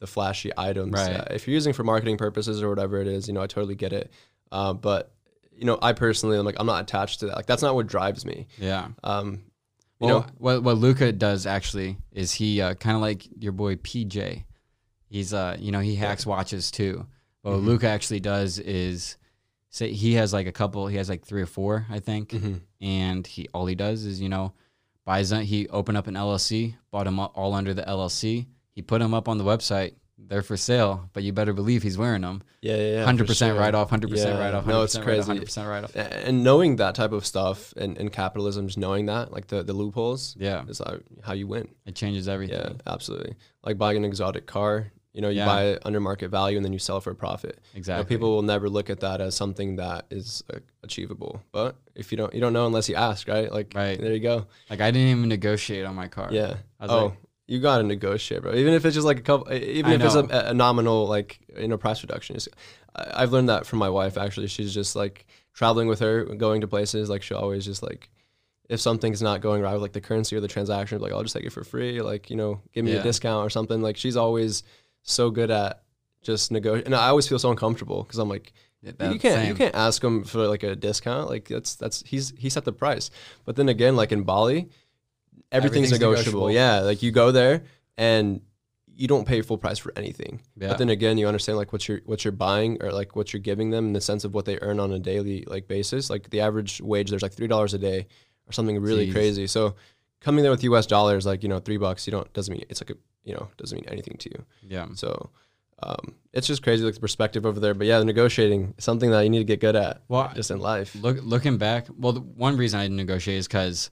the flashy items. Right. Yeah, if you're using for marketing purposes or whatever it is, you know, I totally get it. Uh, but you know, I personally, I'm like, I'm not attached to that. Like, that's not what drives me. Yeah. Um, well, you know, what what Luca does actually is he uh, kind of like your boy P J. He's uh, you know, he hacks yeah. watches too. But mm-hmm. what Luca actually does is say he has like a couple. He has like three or four, I think. Mm-hmm. And he all he does is you know, buys. A, he opened up an L L C, bought them all under the L L C. He put them up on the website. They're for sale, but you better believe he's wearing them. Yeah, yeah, yeah. one hundred percent sure. write off, one hundred percent yeah. write off, one hundred percent no, it's crazy. Write off, one hundred percent write off. And knowing that type of stuff and, and capitalism, just knowing that, like the, the loopholes, yeah, is how you win. It changes everything. Yeah, absolutely. Like buying an exotic car, you know, you yeah. buy it under market value and then you sell it for a profit. Exactly. You know, people will never look at that as something that is uh, achievable. But if you don't, you don't know unless you ask, right? Like, right. there you go. Like I didn't even negotiate on my car. Yeah. I was oh. like, you got to negotiate, bro. Even if it's just like a couple, even I if know. it's a, a nominal, like, you know, price reduction. It's, I, I've learned that from my wife, actually. She's just like traveling with her, going to places. Like, she always just like, if something's not going right with like the currency or the transaction, like, I'll just take it for free. Like, you know, give me yeah. a discount or something. Like, she's always so good at just negotiating. And I always feel so uncomfortable because I'm like, That's you can't same. you can't ask him for like a discount. Like, that's, that's, he's, he set the price. But then again, like in Bali, everything's, everything's negotiable. negotiable. Yeah, like you go there and you don't pay full price for anything. Yeah. But then again, you understand like what you're what you're buying or like what you're giving them in the sense of what they earn on a daily like basis. Like the average wage, there's like three dollars a day or something really Jeez. crazy. So coming there with U S dollars, like you know, three bucks, you don't doesn't mean it's like a you know doesn't mean anything to you. Yeah. So. Um, it's just crazy, like the perspective over there. But yeah, the negotiating is something that you need to get good at. Well, just in life. Look, looking back, well, the one reason I didn't negotiate is because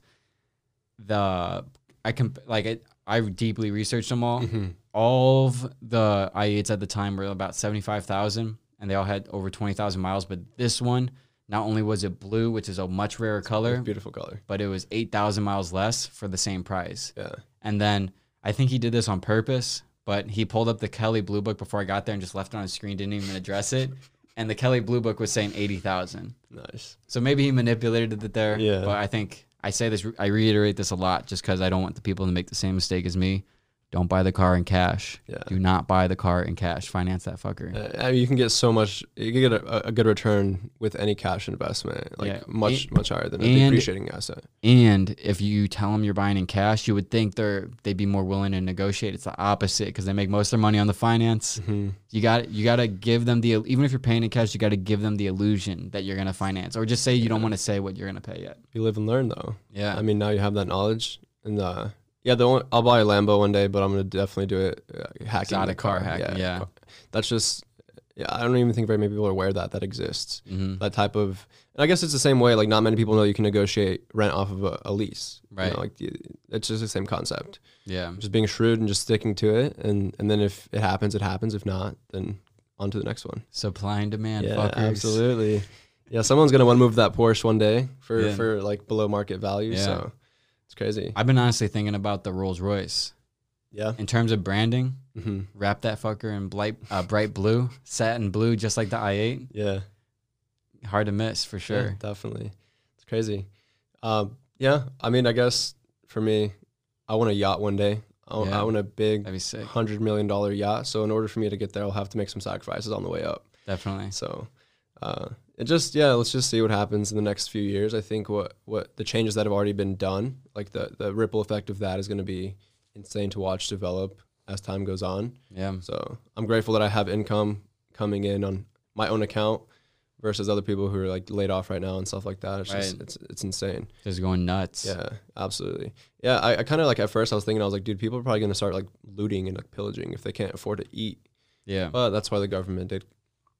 the I can like it, I deeply researched them all. Mm-hmm. All of the I eights at the time were about seventy-five thousand, and they all had over twenty thousand miles. But this one, not only was it blue, which is a much rarer color, beautiful color, but it was eight thousand miles less for the same price. Yeah, and then I think he did this on purpose. But he pulled up the Kelly Blue Book before I got there and just left it on his screen, didn't even address it. And the Kelly Blue Book was saying eighty thousand. Nice. So maybe he manipulated it there. Yeah. But I think I say this, I reiterate this a lot just because I don't want the people to make the same mistake as me. Don't buy the car in cash. Yeah. Do not buy the car in cash. Finance that fucker. Uh, I mean, you can get so much, you can get a, a good return with any cash investment, like yeah. much, and, much higher than a depreciating asset. And if you tell them you're buying in cash, you would think they're, they'd be more willing to negotiate. It's the opposite because they make most of their money on the finance. Mm-hmm. You got, you got to give them the, even if you're paying in cash, you got to give them the illusion that you're going to finance or just say, you yeah. don't want to say what you're going to pay yet. You live and learn though. Yeah. I mean, now you have that knowledge and, uh, yeah, the one, I'll buy a Lambo one day, but I'm going to definitely do it uh, hacking. Not a car, car hacking, yeah. yeah. That's just, yeah, I don't even think very many people are aware that that exists. Mm-hmm. That type of, and I guess it's the same way, like not many people know you can negotiate rent off of a, a lease. Right. You know, like the, it's just the same concept. Yeah. Just being shrewd and just sticking to it. And, and then if it happens, it happens. If not, then on to the next one. Supply and demand, yeah, fuckers. Absolutely. Yeah, someone's going to want to move that Porsche one day for, yeah. for like below market value, yeah. so. It's crazy. I've been honestly thinking about the Rolls Royce. Yeah. In terms of branding, mm-hmm. wrap that fucker in bright, uh, bright blue, satin blue, just like the I eight. Yeah. Hard to miss for sure. Yeah, definitely. It's crazy. Um, yeah. I mean, I guess for me, I want a yacht one day. I want, yeah. I want a big one hundred million dollar yacht. So in order for me to get there, I'll have to make some sacrifices on the way up. Definitely. So uh, it just, yeah, let's just see what happens in the next few years. I think what, what the changes that have already been done, like the, the ripple effect of that is going to be insane to watch develop as time goes on. Yeah. So I'm grateful that I have income coming in on my own account versus other people who are like laid off right now and stuff like that. It's right. just, it's, it's insane. Just going nuts. Yeah, absolutely. Yeah. I, I kind of like at first I was thinking, I was like, dude, people are probably going to start like looting and like pillaging if they can't afford to eat. Yeah. But that's why the government did,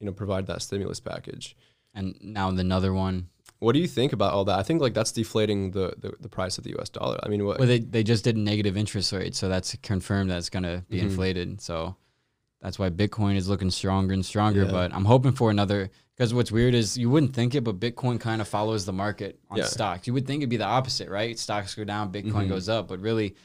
you know, provide that stimulus package. And now another one. What do you think about all that? I think like that's deflating the the, the price of the U S dollar. I mean, what? Well, they, they just did negative interest rate, so that's confirmed that it's going to be mm-hmm. inflated. So that's why Bitcoin is looking stronger and stronger. Yeah. But I'm hoping for another, because what's weird is you wouldn't think it, but Bitcoin kind of follows the market on yeah. stocks. You would think it'd be the opposite, right? Stocks go down, Bitcoin mm-hmm. goes up. But really,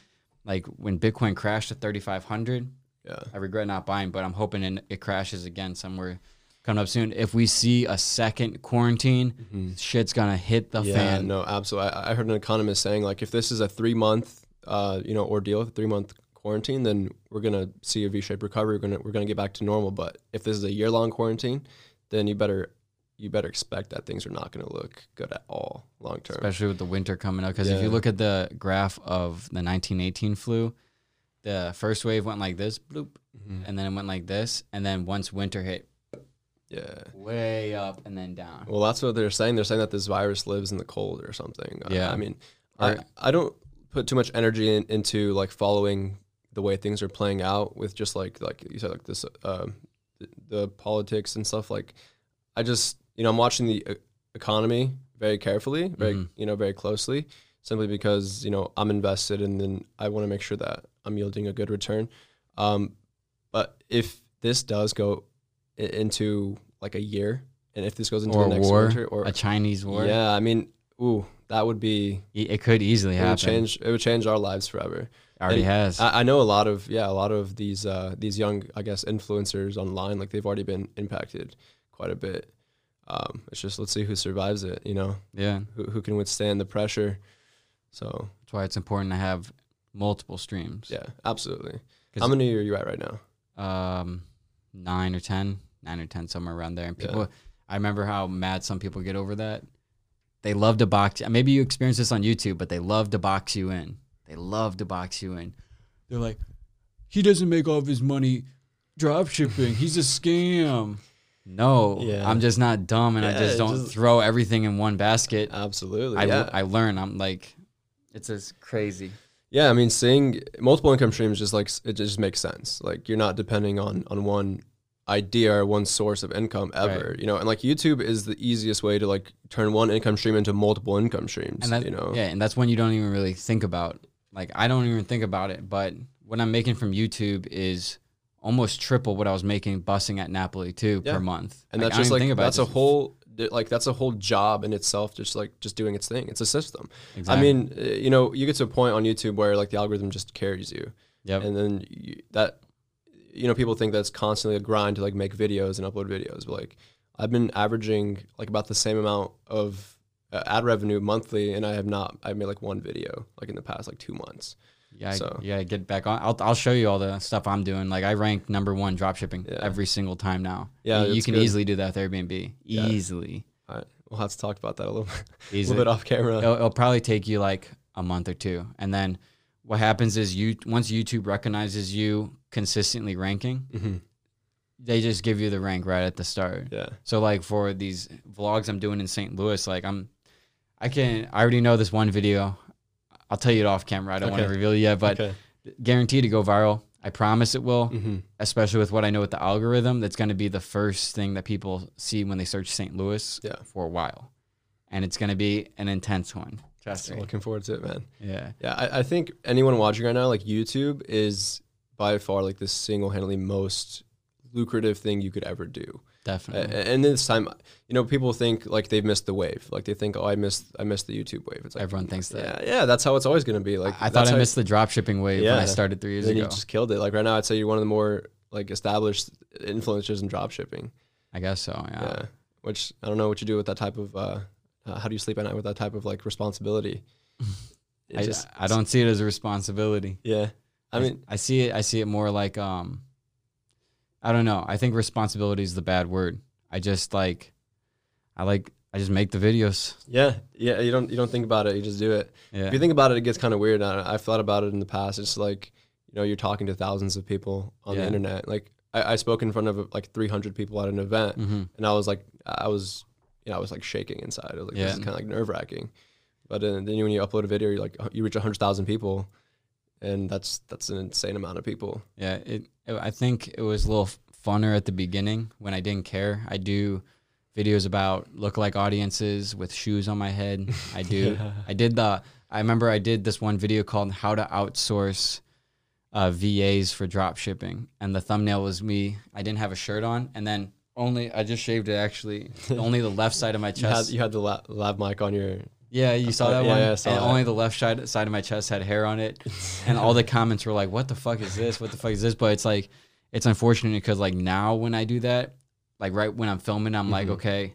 like when Bitcoin crashed to thirty-five hundred, yeah. I regret not buying, but I'm hoping it crashes again somewhere. Coming up soon. If we see a second quarantine, mm-hmm. shit's gonna hit the yeah, fan. No, absolutely. I, I heard an economist saying like, if this is a three month, uh, you know, ordeal, three month quarantine, then we're gonna see a V-shaped recovery. We're gonna we're gonna get back to normal. But if this is a year long quarantine, then you better you better expect that things are not gonna look good at all long term. Especially with the winter coming up. Because yeah. if you look at the graph of the nineteen eighteen flu, the first wave went like this, bloop, mm-hmm. and then it went like this, and then once winter hit. Yeah. Way up and then down. Well, that's what they're saying. They're saying that this virus lives in the cold or something. Yeah. I, I mean, I, I don't put too much energy in, into like following the way things are playing out with just like, like you said, like this, uh, the, the politics and stuff. Like I just, you know, I'm watching the economy very carefully, very, mm-hmm. you know, very closely, simply because, you know, I'm invested and then I want to make sure that I'm yielding a good return. Um, but if this does go into like a year, and if this goes into or the next war, winter or a Chinese war, yeah, I mean, ooh, that would be it could easily it happen. Would change it would change our lives forever. It already and has. I, I know a lot of yeah, a lot of these uh, these young I guess influencers online, like they've already been impacted quite a bit. Um, it's just let's see who survives it, you know. Yeah, who who can withstand the pressure. So that's why it's important to have multiple streams. Yeah, absolutely. How many are you at right now? Um, nine or ten. Nine or ten, somewhere around there. And people, yeah. I remember how mad some people get over that. They love to box. Maybe you experience this on YouTube, but they love to box you in. They love to box you in. They're like, he doesn't make all of his money drop shipping. He's a scam. No, yeah. I'm just not dumb, and yeah, I just don't just, throw everything in one basket. Absolutely. I, yeah. I learn. I'm like, it's just crazy. Yeah, I mean, seeing multiple income streams, just like it just makes sense. Like you're not depending on on one idea or one source of income ever, right. you know. And like YouTube is the easiest way to like turn one income stream into multiple income streams. And that, you know, yeah, and that's one you don't even really think about. Like I don't even think about it, but what I'm making from YouTube is almost triple what I was making bussing at Napoli too yeah. per month. And like, that's just like that's it. a whole. Like that's a whole job in itself, just like just doing its thing. It's a system. Exactly. I mean, you know, you get to a point on YouTube where like the algorithm just carries you. Yep. And then you, that, you know, people think that's constantly a grind to like make videos and upload videos. But like I've been averaging like about the same amount of uh, ad revenue monthly, and I have not, I've made like one video like in the past like two months. Yeah, so. I, yeah, get back on. I'll, I'll show you all the stuff I'm doing. Like I rank number one dropshipping yeah. every single time now. Yeah, you can good. easily do that with Airbnb. Yeah. Easily. All right, we'll have to talk about that a little bit, a little bit off camera. It'll, it'll probably take you like a month or two. And then what happens is you once YouTube recognizes you consistently ranking, mm-hmm. they just give you the rank right at the start. Yeah. So like for these vlogs I'm doing in Saint Louis, like I'm, I can, I already know this one video. I'll tell you it off camera. I don't okay. want to reveal it yet, but okay. guaranteed to go viral. I promise it will, mm-hmm. especially with what I know with the algorithm. That's going to be the first thing that people see when they search Saint Louis yeah. for a while. And it's going to be an intense one. Trust me. Looking forward to it, man. Yeah. Yeah. I, I think anyone watching right now, like YouTube is by far like the single-handedly most lucrative thing you could ever do. Definitely. And this time, you know, people think like they've missed the wave. Like they think, oh, I missed, I missed the YouTube wave. It's like, everyone thinks that. Yeah, yeah, that's how it's always going to be. Like I, I thought I missed the dropshipping wave yeah, when I started three years ago. You just killed it. Like right now, I'd say you're one of the more like established influencers in dropshipping. I guess so. Yeah. yeah. Which I don't know what you do with that type of. Uh, uh, how do you sleep at night with that type of like responsibility? I just I don't see it as a responsibility. Yeah. I mean, I, I see it. I see it more like um. I don't know. I think responsibility is the bad word. I just like, I like, I just make the videos. Yeah. Yeah. You don't, you don't think about it. You just do it. Yeah. If you think about it, it gets kind of weird. I, I've thought about it in the past. It's like, you know, you're talking to thousands of people on yeah. the internet. Like I, I spoke in front of like three hundred people at an event mm-hmm. and I was like, I was, you know, I was like shaking inside. I was like, yeah. this is kind of like nerve wracking. But then, then when you upload a video, you're like, you reach a hundred thousand people. And that's that's an insane amount of people. Yeah, it, it. I think it was a little funner at the beginning when I didn't care. I do videos about lookalike audiences with shoes on my head. I do. yeah. I did the. I remember I did this one video called "How to Outsource uh, V As for Drop Shipping," and the thumbnail was me. I didn't have a shirt on, and then only I just shaved it. Actually, only the left side of my chest. You had, you had the lav mic on your. Yeah, you saw that yeah, one? Yeah, I saw and that. Only the left side, side of my chest had hair on it. And all the comments were like, what the fuck is this? What the fuck is this? But it's like, it's unfortunate because like now when I do that, like right when I'm filming, I'm mm-hmm. like, okay,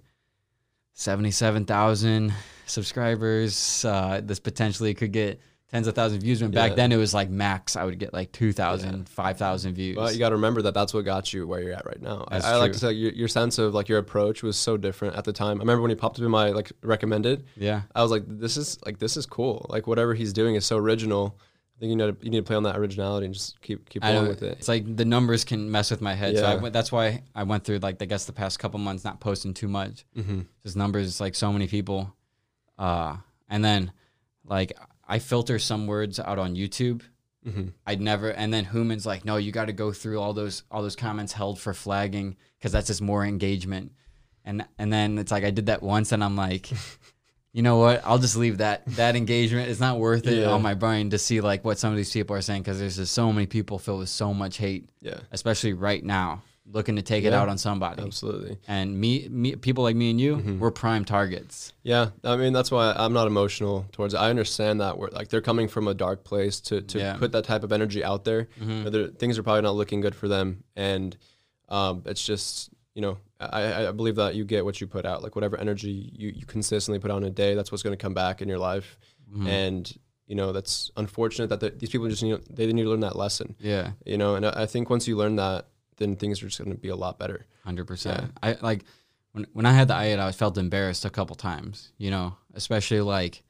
seventy-seven thousand subscribers. Uh, this potentially could get tens of thousands of views. When yeah. back then it was like max, I would get like two thousand, yeah. five thousand views. Well, you got to remember that that's what got you where you're at right now. That's I, I like to say your, your sense of like your approach was so different at the time. I remember when he popped up in my like recommended. Yeah. I was like, this is like, this is cool. Like whatever he's doing is so original. I think you know you need to play on that originality and just keep keep going with it. It's like the numbers can mess with my head. Yeah. So I went, that's why I went through like, I guess the past couple months, not posting too much. Mm-hmm. Just numbers, like so many people. Uh, and then like, I filter some words out on YouTube. Mm-hmm. I'd never, and then Human's like, no, you got to go through all those all those comments held for flagging because that's just more engagement. And and then it's like I did that once, and I'm like, you know what? I'll just leave that that engagement. It's not worth it yeah. on my brain to see like what some of these people are saying because there's just so many people filled with so much hate. Yeah, especially right now, looking to take yeah, it out on somebody. Absolutely. And me, me, people like me and you, mm-hmm. we're prime targets. Yeah. I mean, that's why I'm not emotional towards it. I understand that we're like, they're coming from a dark place to, to yeah. put that type of energy out there. Mm-hmm. Things are probably not looking good for them. And um, it's just, you know, I, I believe that you get what you put out, like whatever energy you, you consistently put on a day, that's what's going to come back in your life. Mm-hmm. And you know, that's unfortunate that the, these people just, need, they need to learn that lesson. Yeah. You know, and I, I think once you learn that, then things are just going to be a lot better. one hundred percent. Yeah. I like when when I had the I eight, I felt embarrassed a couple times, you know, especially like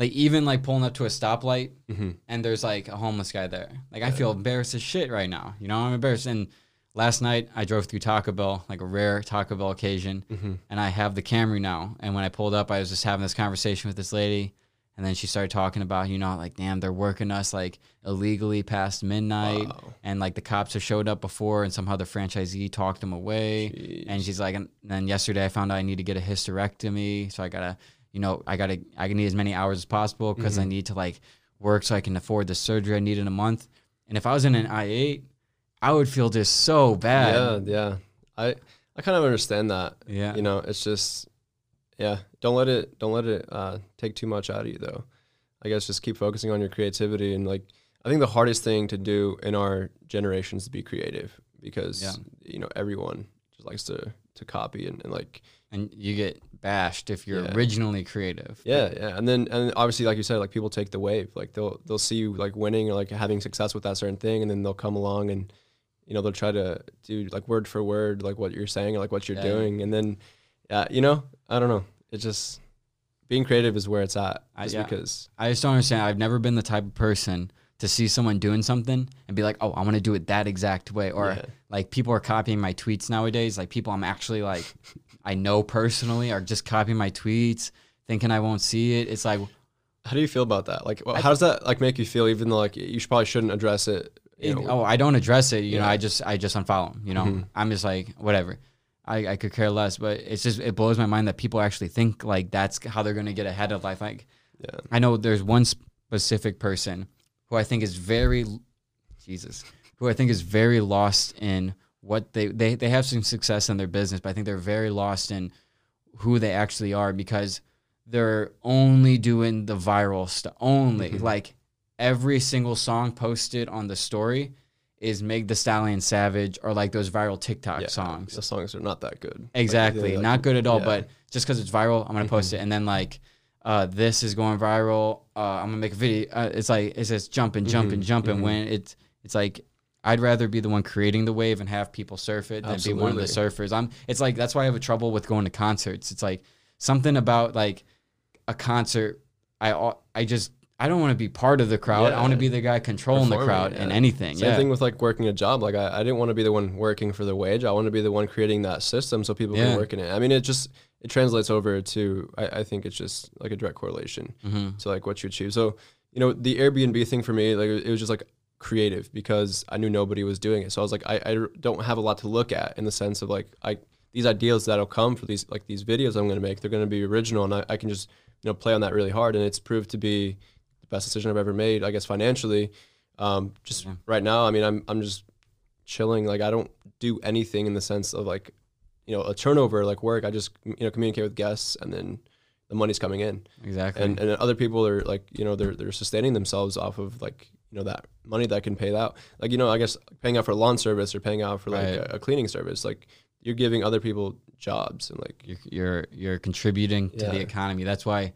Like even like pulling up to a stoplight mm-hmm. and there's like a homeless guy there. Like yeah. I feel embarrassed as shit right now. You know, I'm embarrassed. And last night I drove through Taco Bell, like a rare Taco Bell occasion. Mm-hmm. And I have the Camry now. And when I pulled up, I was just having this conversation with this lady. And then she started talking about, you know, like, damn, they're working us like illegally past midnight. Wow. And like the cops have showed up before and somehow the franchisee talked them away. Jeez. And she's like, and then yesterday I found out I need to get a hysterectomy. So I got to. You know, I gotta, I can need as many hours as possible because mm-hmm. I need to like work so I can afford the surgery I need in a month. And if I was in an I eight, I would feel just so bad. Yeah, yeah. I, I kind of understand that. Yeah. You know, it's just, yeah. Don't let it, don't let it uh, take too much out of you though. I guess just keep focusing on your creativity. And like, I think the hardest thing to do in our generation is to be creative because, yeah. you know, everyone just likes to, to copy and, and like, and you get bashed if you're yeah. originally creative. Yeah, yeah. And then and obviously, like you said, like people take the wave. Like they'll they'll see you like winning or like having success with that certain thing, and then they'll come along and, you know, they'll try to do like word for word, like what you're saying or like what you're yeah. doing. And then, uh, you know, I don't know. It's just being creative is where it's at. Just I, yeah. because I just don't understand. I've never been the type of person to see someone doing something and be like, oh, I want to do it that exact way. Or yeah. like people are copying my tweets nowadays. Like people I'm actually like... I know personally are just copying my tweets, thinking I won't see it. It's like, how do you feel about that? Like, well, how does that like make you feel? Even though like you should, probably shouldn't address it. You know? Oh, I don't address it. You yeah. know, I just I just unfollow them. You know, mm-hmm. I'm just like whatever. I, I could care less. But it's just it blows my mind that people actually think like that's how they're gonna get ahead of life. Like, yeah. I know there's one specific person who I think is very Jesus, who I think is very lost in. What they, they they have some success in their business, but I think they're very lost in who they actually are because they're only doing the viral stuff. Only mm-hmm. like every single song posted on the story is Meg Thee Stallion Savage or like those viral TikTok yeah, songs. The songs are not that good. Exactly. Like, not like, good at all, yeah. but just because it's viral, I'm going to mm-hmm. post it. And then like uh, this is going viral. Uh, I'm going to make a video. Uh, it's like it says jumping, jumping, mm-hmm. jumping mm-hmm. when it's it's like I'd rather be the one creating the wave and have people surf it than Absolutely. be one of the surfers. I'm. It's like, that's why I have a trouble with going to concerts. It's like something about like a concert. I, I just, I don't want to be part of the crowd. Yeah. I want to be the guy controlling Performing, the crowd yeah. and anything. Same yeah. thing with like working a job. Like I, I didn't want to be the one working for the wage. I want to be the one creating that system so people yeah. can work in it. I mean, it just, it translates over to, I, I think it's just like a direct correlation mm-hmm. to like what you achieve. So, you know, the Airbnb thing for me, like it was just like, creative because I knew nobody was doing it. So I was like, I, I don't have a lot to look at in the sense of like, I, these ideas that'll come for these, like these videos I'm going to make, they're going to be original and I, I can just, you know, play on that really hard. And it's proved to be the best decision I've ever made, I guess, financially. Um, just yeah. right now, I mean, I'm, I'm just chilling. Like I don't do anything in the sense of like, you know, a turnover, like work. I just, you know, communicate with guests and then the money's coming in. Exactly. And, and other people are like, you know, they're, they're sustaining themselves off of like, you know, that money that can pay out, like, you know, I guess paying out for a lawn service or paying out for like right. a, a cleaning service, like you're giving other people jobs and like you're, you're, you're contributing yeah. to the economy. That's why,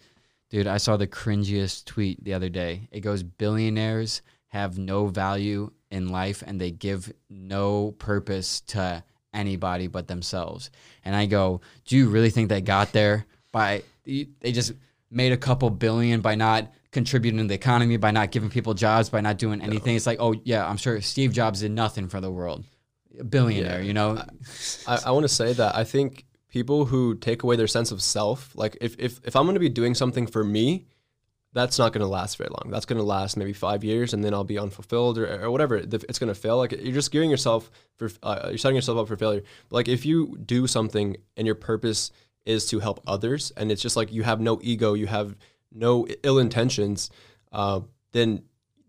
dude, I saw the cringiest tweet the other day. It goes, billionaires have no value in life and they give no purpose to anybody but themselves. And I go, do you really think they got there by, they just made a couple billion by not contributing to the economy, by not giving people jobs, by not doing anything. No. It's like, oh yeah, I'm sure Steve Jobs did nothing for the world. A billionaire, yeah. you know? I, I want to say that I think people who take away their sense of self, like if, if, if I'm going to be doing something for me, that's not going to last very long. That's going to last maybe five years and then I'll be unfulfilled or, or whatever. It's going to fail. Like you're just gearing yourself for, uh, you're setting yourself up for failure. But like if you do something and your purpose is to help others and it's just like you have no ego, you have no ill intentions, uh, then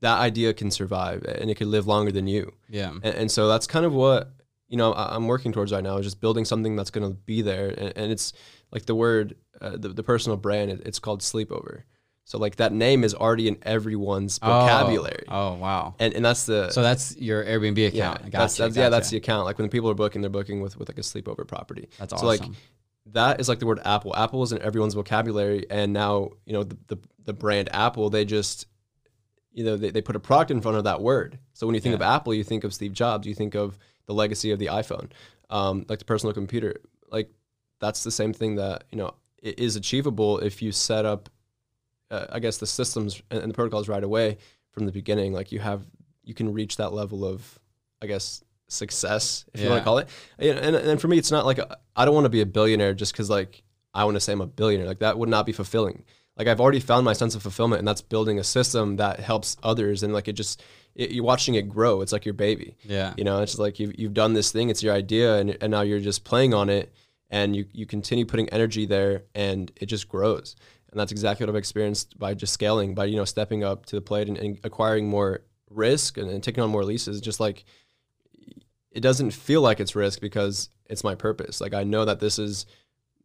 that idea can survive and it could live longer than you. Yeah. And, and so that's kind of what, you know, I'm working towards right now is just building something that's going to be there. And, and it's like the word, uh, the, the personal brand, it, it's called Sleepover. So like that name is already in everyone's vocabulary. Oh, oh wow. And and that's the... So that's your Airbnb account. Yeah, that's, that's, yeah, that's the account. Like when people are booking, they're booking with, with like a sleepover property. That's awesome. So like, that is like the word Apple. Apple is in everyone's vocabulary. And now, you know, the, the, the brand Apple, they just, you know, they, they put a product in front of that word. So when you think yeah. of Apple, you think of Steve Jobs, you think of the legacy of the iPhone, um, like the personal computer. Like that's the same thing that, you know, it is achievable if you set up uh, I guess the systems and the protocols right away from the beginning. Like you have, you can reach that level of, I guess, success, if yeah. you want to call it. And, and for me, it's not like, a, I don't want to be a billionaire just because like, I want to say I'm a billionaire. Like that would not be fulfilling. Like I've already found my sense of fulfillment, and that's building a system that helps others. And like, it just, it, you're watching it grow. It's like your baby. Yeah. You know, it's just like, you've, you've done this thing, it's your idea, and, and now you're just playing on it, and you, you continue putting energy there, and it just grows. And that's exactly what I've experienced by just scaling, by, you know, stepping up to the plate and, and acquiring more risk and, and taking on more leases. Just like, it doesn't feel like it's risk because it's my purpose. Like I know that this is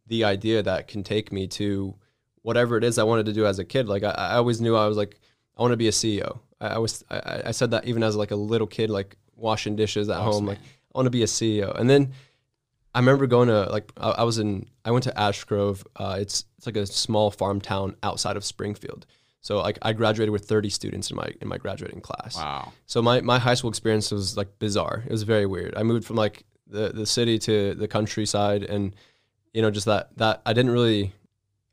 the idea that can take me to whatever it is I wanted to do as a kid. Like I, I always knew I was like, I want to be a C E O. I, I was, I, I said that even as like a little kid, like washing dishes at awesome. home, like I want to be a C E O. And then I remember going to like, I, I was in, I went to Ash Grove. Uh, it's, it's like a small farm town outside of Springfield. So like I graduated with thirty students in my, in my graduating class. Wow. So my, my high school experience was like bizarre. It was very weird. I moved from like the, the city to the countryside, and, you know, just that, that I didn't really,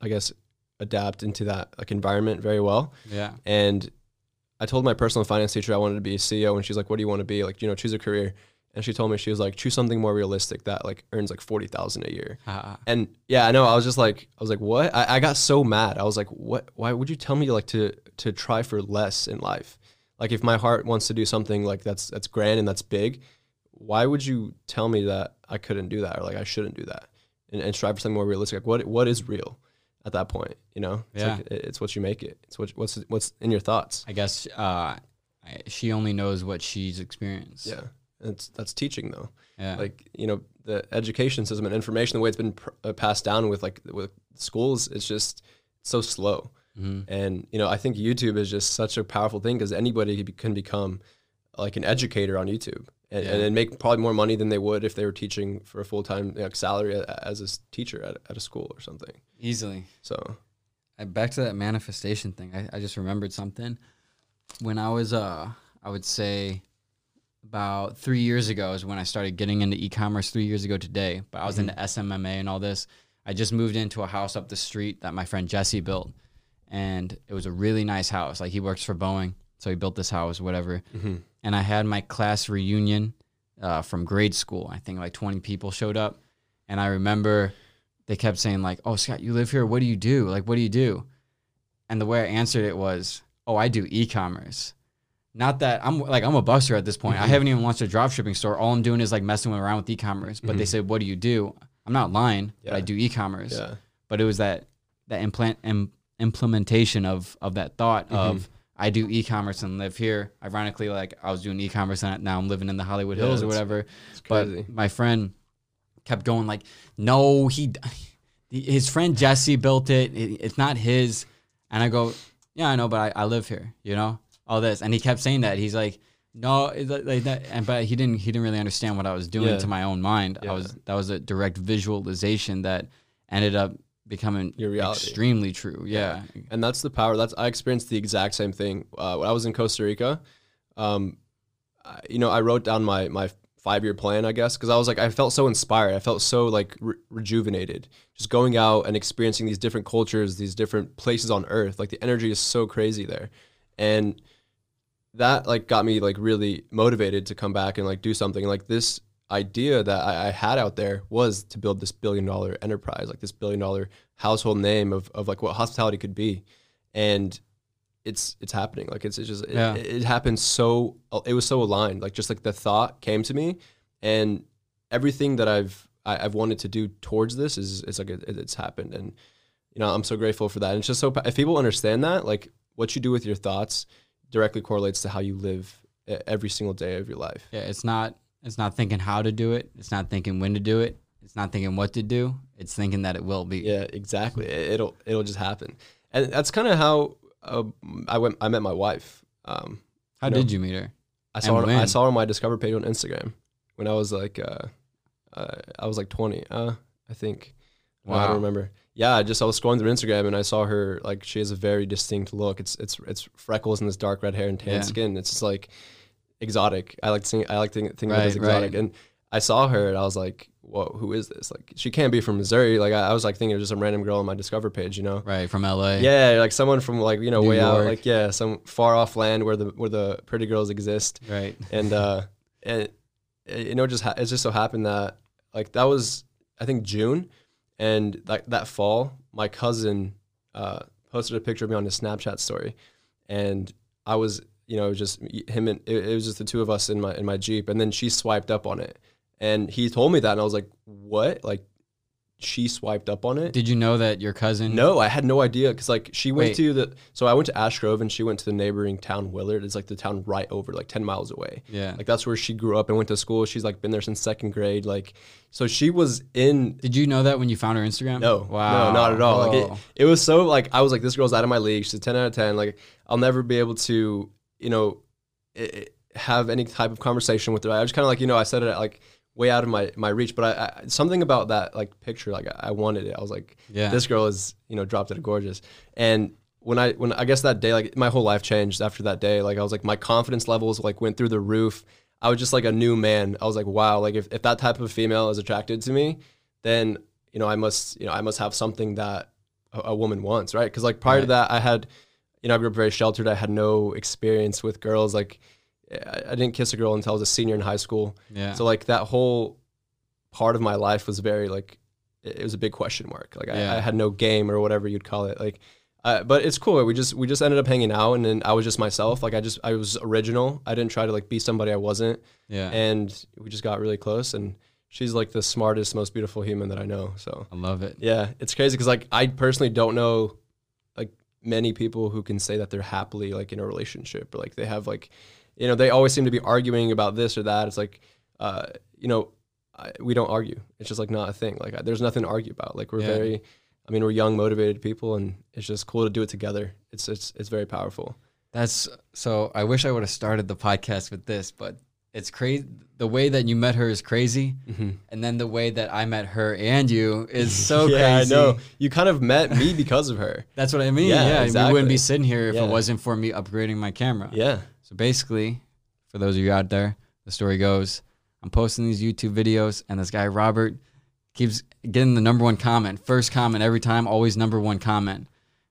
I guess, adapt into that like environment very well. Yeah. And I told my personal finance teacher I wanted to be a C E O, and she's like, what do you want to be? Like, you know, choose a career. And she told me, she was like, choose something more realistic that like earns like forty thousand a year. Uh, and yeah, I know. I was just like, I was like, what? I, I got so mad. I was like, what, why would you tell me like to, to try for less in life? Like if my heart wants to do something like that's, that's grand and that's big, why would you tell me that I couldn't do that? Or like, I shouldn't do that, and, and strive for something more realistic. Like what, what is real at that point? You know, it's, yeah. like, it's what you make it. It's what, what's, what's in your thoughts. I guess, uh, she only knows what she's experienced. Yeah. It's, that's teaching though. Yeah. Like, you know, the education system and information, the way it's been pr- uh, passed down with like with schools, it's just so slow. Mm-hmm. And, you know, I think YouTube is just such a powerful thing because anybody can become like an educator on YouTube and, yeah. and, and make probably more money than they would if they were teaching for a full-time you know, salary as a teacher at, at a school or something. Easily. So I, back to that manifestation thing. I, I just remembered something when I was, uh, I would say, about three years ago is when I started getting into e-commerce three years ago today, but I was mm-hmm. into S M M A and all this. I just moved into a house up the street that my friend Jesse built, and it was a really nice house. Like he works for Boeing, so he built this house, whatever. Mm-hmm. And I had my class reunion uh, from grade school. I think like twenty people showed up, and I remember they kept saying like, oh, Scott, you live here. What do you do? Like, what do you do? And the way I answered it was, oh, I do e-commerce. Not that I'm like, I'm a buster at this point. Mm-hmm. I haven't even launched a drop shipping store. All I'm doing is like messing around with e-commerce. But mm-hmm. they said, what do you do? I'm not lying, yeah. but I do e-commerce. Yeah. But it was that, that implant um, implementation of, of that thought mm-hmm. of I do e-commerce and live here. Ironically, like I was doing e-commerce and now I'm living in the Hollywood yeah, Hills or whatever. But my friend kept going like, no, he, his friend Jesse built it. it it's not his. And I go, yeah, I know, but I, I live here, you know? All this, and he kept saying that he's like, no, like that, and but he didn't, he didn't really understand what I was doing yeah. to my own mind. Yeah. I was that was a direct visualization that ended up becoming your reality. Extremely true. Yeah. yeah, and that's the power. That's I experienced the exact same thing uh, when I was in Costa Rica. Um, I, you know, I wrote down my my five year plan, I guess, because I was like, I felt so inspired. I felt so like re- rejuvenated, just going out and experiencing these different cultures, these different places on Earth. Like the energy is so crazy there, and that like got me like really motivated to come back and like do something. And, like this idea that I, I had out there was to build this billion dollar enterprise, like this billion dollar household name of, of like what hospitality could be. And it's, it's happening. Like it's, it's just, it, yeah. it, it happened. So it was so aligned, like just like the thought came to me, and everything that I've, I, I've wanted to do towards this is it's like, it, it's happened. And, you know, I'm so grateful for that. And it's just so, if people understand that, like what you do with your thoughts directly correlates to how you live every single day of your life. Yeah, it's not it's not thinking how to do it. It's not thinking when to do it. It's not thinking what to do. It's thinking that it will be. Yeah, exactly. It'll it'll just happen. And that's kind of how uh, I went. I met my wife. Um, how you know, did you meet her? I saw her, I saw her on my Discover page on Instagram when I was like uh, uh, I was like twenty, uh, I think. Wow. I don't remember. Yeah, I just I was scrolling through Instagram and I saw her, like she has a very distinct look. It's it's it's freckles and this dark red hair and tan yeah. skin. It's just like exotic. I like to think I like to think, think right, of it as exotic. Right. And I saw her and I was like, whoa, who is this? Like, she can't be from Missouri. Like, I, I was like thinking it was just a random girl on my Discover page, you know? Right, from L A. Yeah, like someone from like, you know, New way York. out, like, yeah, some far off land where the where the pretty girls exist. Right. And, uh, and you know, just ha it just so happened that, like, that was, I think, June. And like that fall, my cousin uh, posted a picture of me on his Snapchat story. And I was, you know, it was just him and it, it was just the two of us in my, in my Jeep. And then she swiped up on it. And he told me that, and I was like, what? Like, she swiped up on it? Did you know that your cousin? No, I had no idea, because, like, she went Wait. to the, so I went to Ash Grove, and she went to the neighboring town, Willard. It's, like, the town right over, like, ten miles away. Yeah. Like, that's where she grew up and went to school. She's, like, been there since second grade. Like, so she was in. Did you know that when you found her Instagram? No. Wow. No, not at all. Oh. Like, it, it was so, like, I was like, this girl's out of my league. She's a ten out of ten. Like, I'll never be able to, you know, it, it, have any type of conversation with her. I was kind of like, you know, I said it, like, way out of my my reach, but I, I something about that like picture, like I, I wanted it. I was like, yeah, this girl is, you know, drop dead gorgeous. And when I when I guess that day, like my whole life changed after that day. Like I was like, my confidence levels like went through the roof. I was just like a new man. I was like, wow, like if, if that type of female is attracted to me, then you know I must you know I must have something that a, a woman wants, right? Because like prior right. to that, I had you know I grew up very sheltered. I had no experience with girls. Like I didn't kiss a girl until I was a senior in high school. Yeah. So like that whole part of my life was very like, it was a big question mark. Like yeah. I, I had no game or whatever you'd call it. Like, uh, but it's cool. We just, we just ended up hanging out, and then I was just myself. Like I just, I was original. I didn't try to like be somebody I wasn't. Yeah. And we just got really close, and she's like the smartest, most beautiful human that I know. So I love it. Yeah. It's crazy. Cause like, I personally don't know like many people who can say that they're happily like in a relationship, or like they have like, you know, they always seem to be arguing about this or that. It's like, uh, you know, I, we don't argue. It's just like not a thing. Like I, there's nothing to argue about. Like we're yeah. very, I mean, we're young, motivated people, and it's just cool to do it together. It's it's it's very powerful. That's so. I wish I would have started the podcast with this, but it's crazy. The way that you met her is crazy, mm-hmm. and then the way that I met her and you is so yeah, crazy. Yeah, I know. You kind of met me because of her. That's what I mean. Yeah, yeah. Exactly. We wouldn't be sitting here if yeah. it wasn't for me upgrading my camera. Yeah. So basically, for those of you out there, the story goes, I'm posting these YouTube videos, and this guy, Robert, keeps getting the number one comment. First comment every time, always number one comment.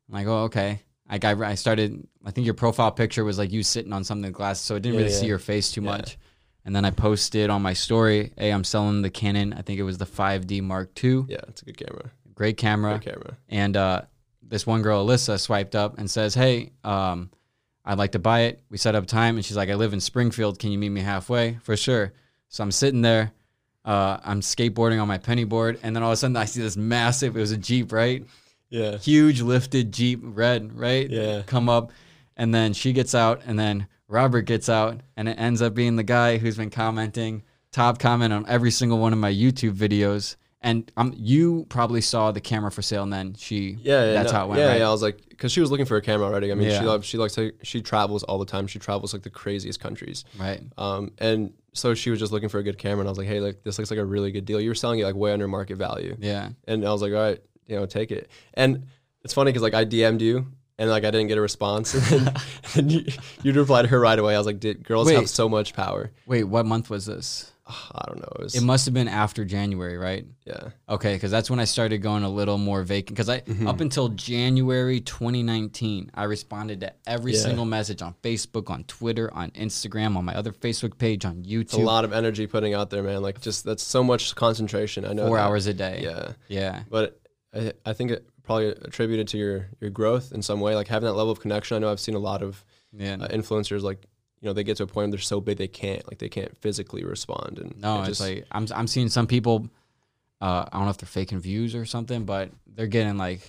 I'm like, oh, okay. I, got, I started, I think your profile picture was like you sitting on something glass, so I didn't yeah, really yeah. see your face too yeah. much. And then I posted on my story, hey, I'm selling the Canon. I think it was the five D Mark two. Yeah, it's a good camera. Great camera. Great camera. And uh, this one girl, Alyssa, swiped up and says, hey, um, I'd like to buy it. We set up time, and she's like, I live in Springfield. Can you meet me halfway? For sure. So I'm sitting there. Uh, I'm skateboarding on my penny board, and then all of a sudden I see this massive, it was a Jeep, right? Yeah. Huge lifted Jeep, red, right? Yeah. Come up, and then she gets out, and then Robert gets out, and it ends up being the guy who's been commenting, top comment on every single one of my YouTube videos. And um, you probably saw the camera for sale, and then she, yeah, yeah that's no, how it went, yeah, right? Yeah, I was like, because she was looking for a camera already. I mean, yeah. she loves, she likes to, she travels all the time. She travels like the craziest countries. Right. Um, and so she was just looking for a good camera, and I was like, hey, like this looks like a really good deal. You were selling it like way under market value. Yeah. And I was like, all right, you know, take it. And it's funny because like I D M'd you, and like I didn't get a response, and then and you, you replied to her right away. I was like, "Did girls wait, have so much power?" Wait, what month was this? I don't know. It, was... it must have been after January, right? Yeah. Okay, because that's when I started going a little more vacant. Because I mm-hmm. up until January twenty nineteen, I responded to every yeah. single message on Facebook, on Twitter, on Instagram, on my other Facebook page, on YouTube. It's a lot of energy putting out there, man. Like just that's so much concentration. I know four that. hours a day. Yeah. Yeah. But I, I think it probably attributed to your your growth in some way, like having that level of connection. I know I've seen a lot of yeah. uh, influencers, like, you know, they get to a point where they're so big they can't like they can't physically respond. And no, it's just, like I'm I'm seeing some people, uh, I don't know if they're faking views or something, but they're getting like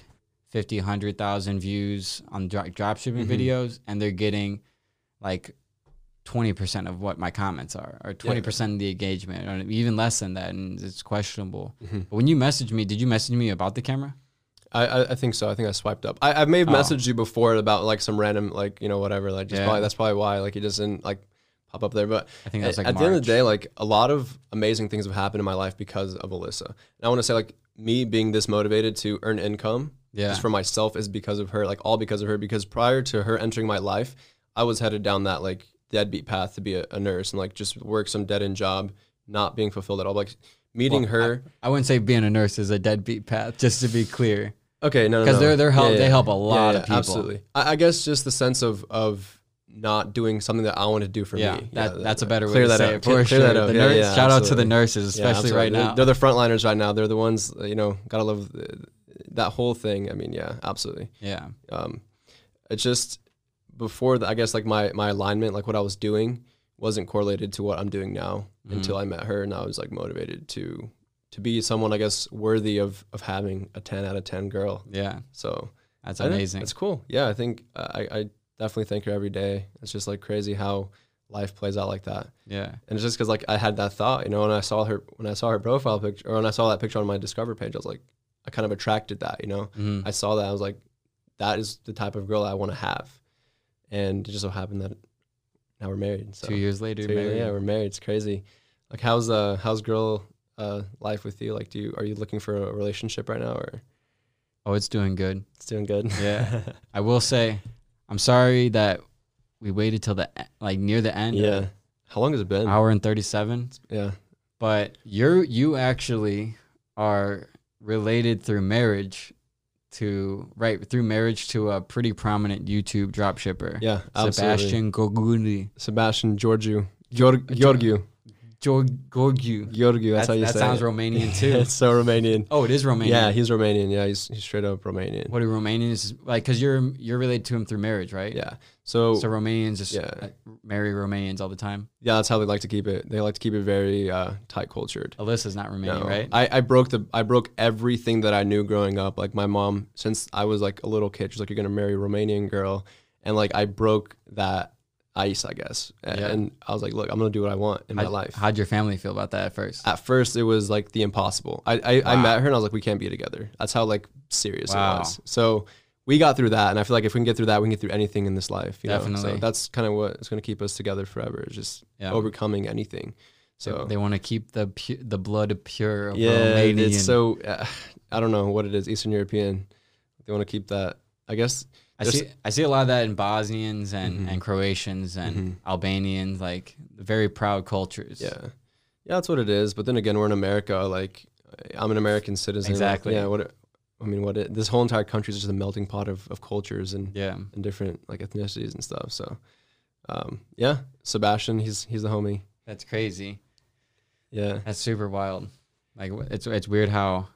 fifty, hundred thousand views on dro drop shipping mm-hmm. videos, and they're getting like twenty percent of what my comments are, or twenty percent yeah. of the engagement, or even less than that, and it's questionable. Mm-hmm. But when you messaged me, did you message me about the camera? I, I think so. I think I swiped up. I, I may have oh. messaged you before about like some random, like, you know, whatever. Like, just yeah. probably, that's probably why, like, it doesn't like pop up there. But I think that's like at March. The end of the day, like, a lot of amazing things have happened in my life because of Alyssa. And I want to say, like, me being this motivated to earn income yeah. just for myself is because of her, like, all because of her. Because prior to her entering my life, I was headed down that like deadbeat path to be a, a nurse and like just work some dead end job, not being fulfilled at all. Like meeting well, her. I, I wouldn't say being a nurse is a deadbeat path, just to be clear. Okay, no, no, because no. they're they're help yeah, yeah. they help a lot yeah, yeah, of people. Absolutely, I, I guess just the sense of of not doing something that I want to do for yeah, me. That, yeah, that, that's a better way to say it. Clear that out. Shout out to the nurses, especially yeah, right now. They're the frontliners right now. They're the ones, you know, gotta love that whole thing. I mean, yeah, absolutely. Yeah. Um, it's just before the, I guess like my my alignment, like what I was doing, wasn't correlated to what I'm doing now mm-hmm. until I met her, and I was like motivated to. to be someone, I guess, worthy of, of having a ten out of ten girl. Yeah. So that's amazing. It's cool. Yeah. I think I, I definitely thank her every day. It's just like crazy how life plays out like that. Yeah. And it's just cause like I had that thought, you know, and I saw her, when I saw her profile picture or when I saw that picture on my Discover page, I was like, I kind of attracted that, you know, mm-hmm. I saw that. I was like, that is the type of girl I want to have. And it just so happened that now we're married. So two years later. Two years, yeah. We're married. It's crazy. Like how's uh how's girl, Uh, life with you? Like, do you, are you looking for a relationship right now or? Oh, it's doing good. It's doing good. Yeah. I will say, I'm sorry that we waited till the, like near the end. Yeah. How long has it been? hour and thirty-seven. Yeah. But you're, you actually are related through marriage to, right. Through marriage to a pretty prominent YouTube dropshipper. Yeah. Absolutely. Sebastian Giorgiu. Sebastian Giorgiu. Gior- Giorgiu. Giorgiu. Giorgiu, that's, that's how you that say it. That sounds Romanian too. It's so Romanian. Oh, it is Romanian. Yeah, he's Romanian. Yeah, he's, he's straight up Romanian. What do Romanians, like, because you're you're related to him through marriage, right? Yeah. So so Romanians just yeah. marry Romanians all the time? Yeah, that's how they like to keep it. They like to keep it very uh, tight cultured. Alyssa's not Romanian, no. right? I, I broke the I broke everything that I knew growing up. Like my mom, since I was like a little kid, she's like, you're going to marry a Romanian girl. And like I broke that ice, I guess. And, yeah. and I was like, look, I'm going to do what I want in how'd, my life. How'd your family feel about that at first? At first, it was like the impossible. I I, wow. I met her and I was like, we can't be together. That's how like serious wow. it was. So we got through that. And I feel like if we can get through that, we can get through anything in this life. You Definitely. Know? So that's kind of what is going to keep us together forever. It's just yeah. overcoming anything. So they, they want to keep the pu- the blood pure. Of yeah, Romanian. It's so, uh, I don't know what it is, Eastern European. They want to keep that, I guess. I There's, see I see a lot of that in Bosnians and, mm-hmm. and Croatians and mm-hmm. Albanians, like very proud cultures. Yeah. Yeah, that's what it is. But then again, we're in America. Like I'm an American citizen. Exactly. Like, yeah. What I mean, what it, this whole entire country is just a melting pot of, of cultures and yeah. and different like ethnicities and stuff. So um, yeah, Sebastian, he's he's the homie. That's crazy. Yeah. That's super wild. Like it's it's weird how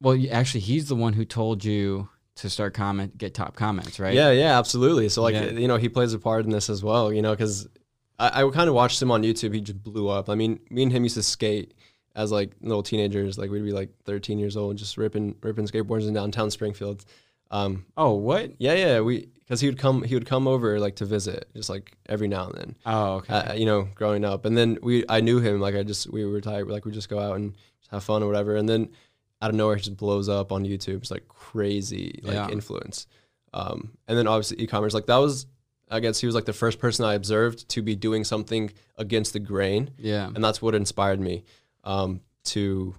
well actually he's the one who told you to start comment, get top comments, right? Yeah, yeah, absolutely. So like, yeah. you know, he plays a part in this as well, you know, because I, I kind of watched him on YouTube. He just blew up. I mean, me and him used to skate as like little teenagers. Like we'd be like thirteen years old, just ripping, ripping skateboards in downtown Springfield. Um, oh, what? Yeah, yeah. We, cause he would come, he would come over like to visit just like every now and then. Oh, okay. Uh, you know, growing up. And then we, I knew him. Like I just, we were tired. Like we just go out and just have fun or whatever. And then out of nowhere, he just blows up on YouTube. It's like crazy, like yeah. influence. Um, and then obviously e-commerce, like that was, I guess he was like the first person I observed to be doing something against the grain. Yeah. And that's what inspired me um, to,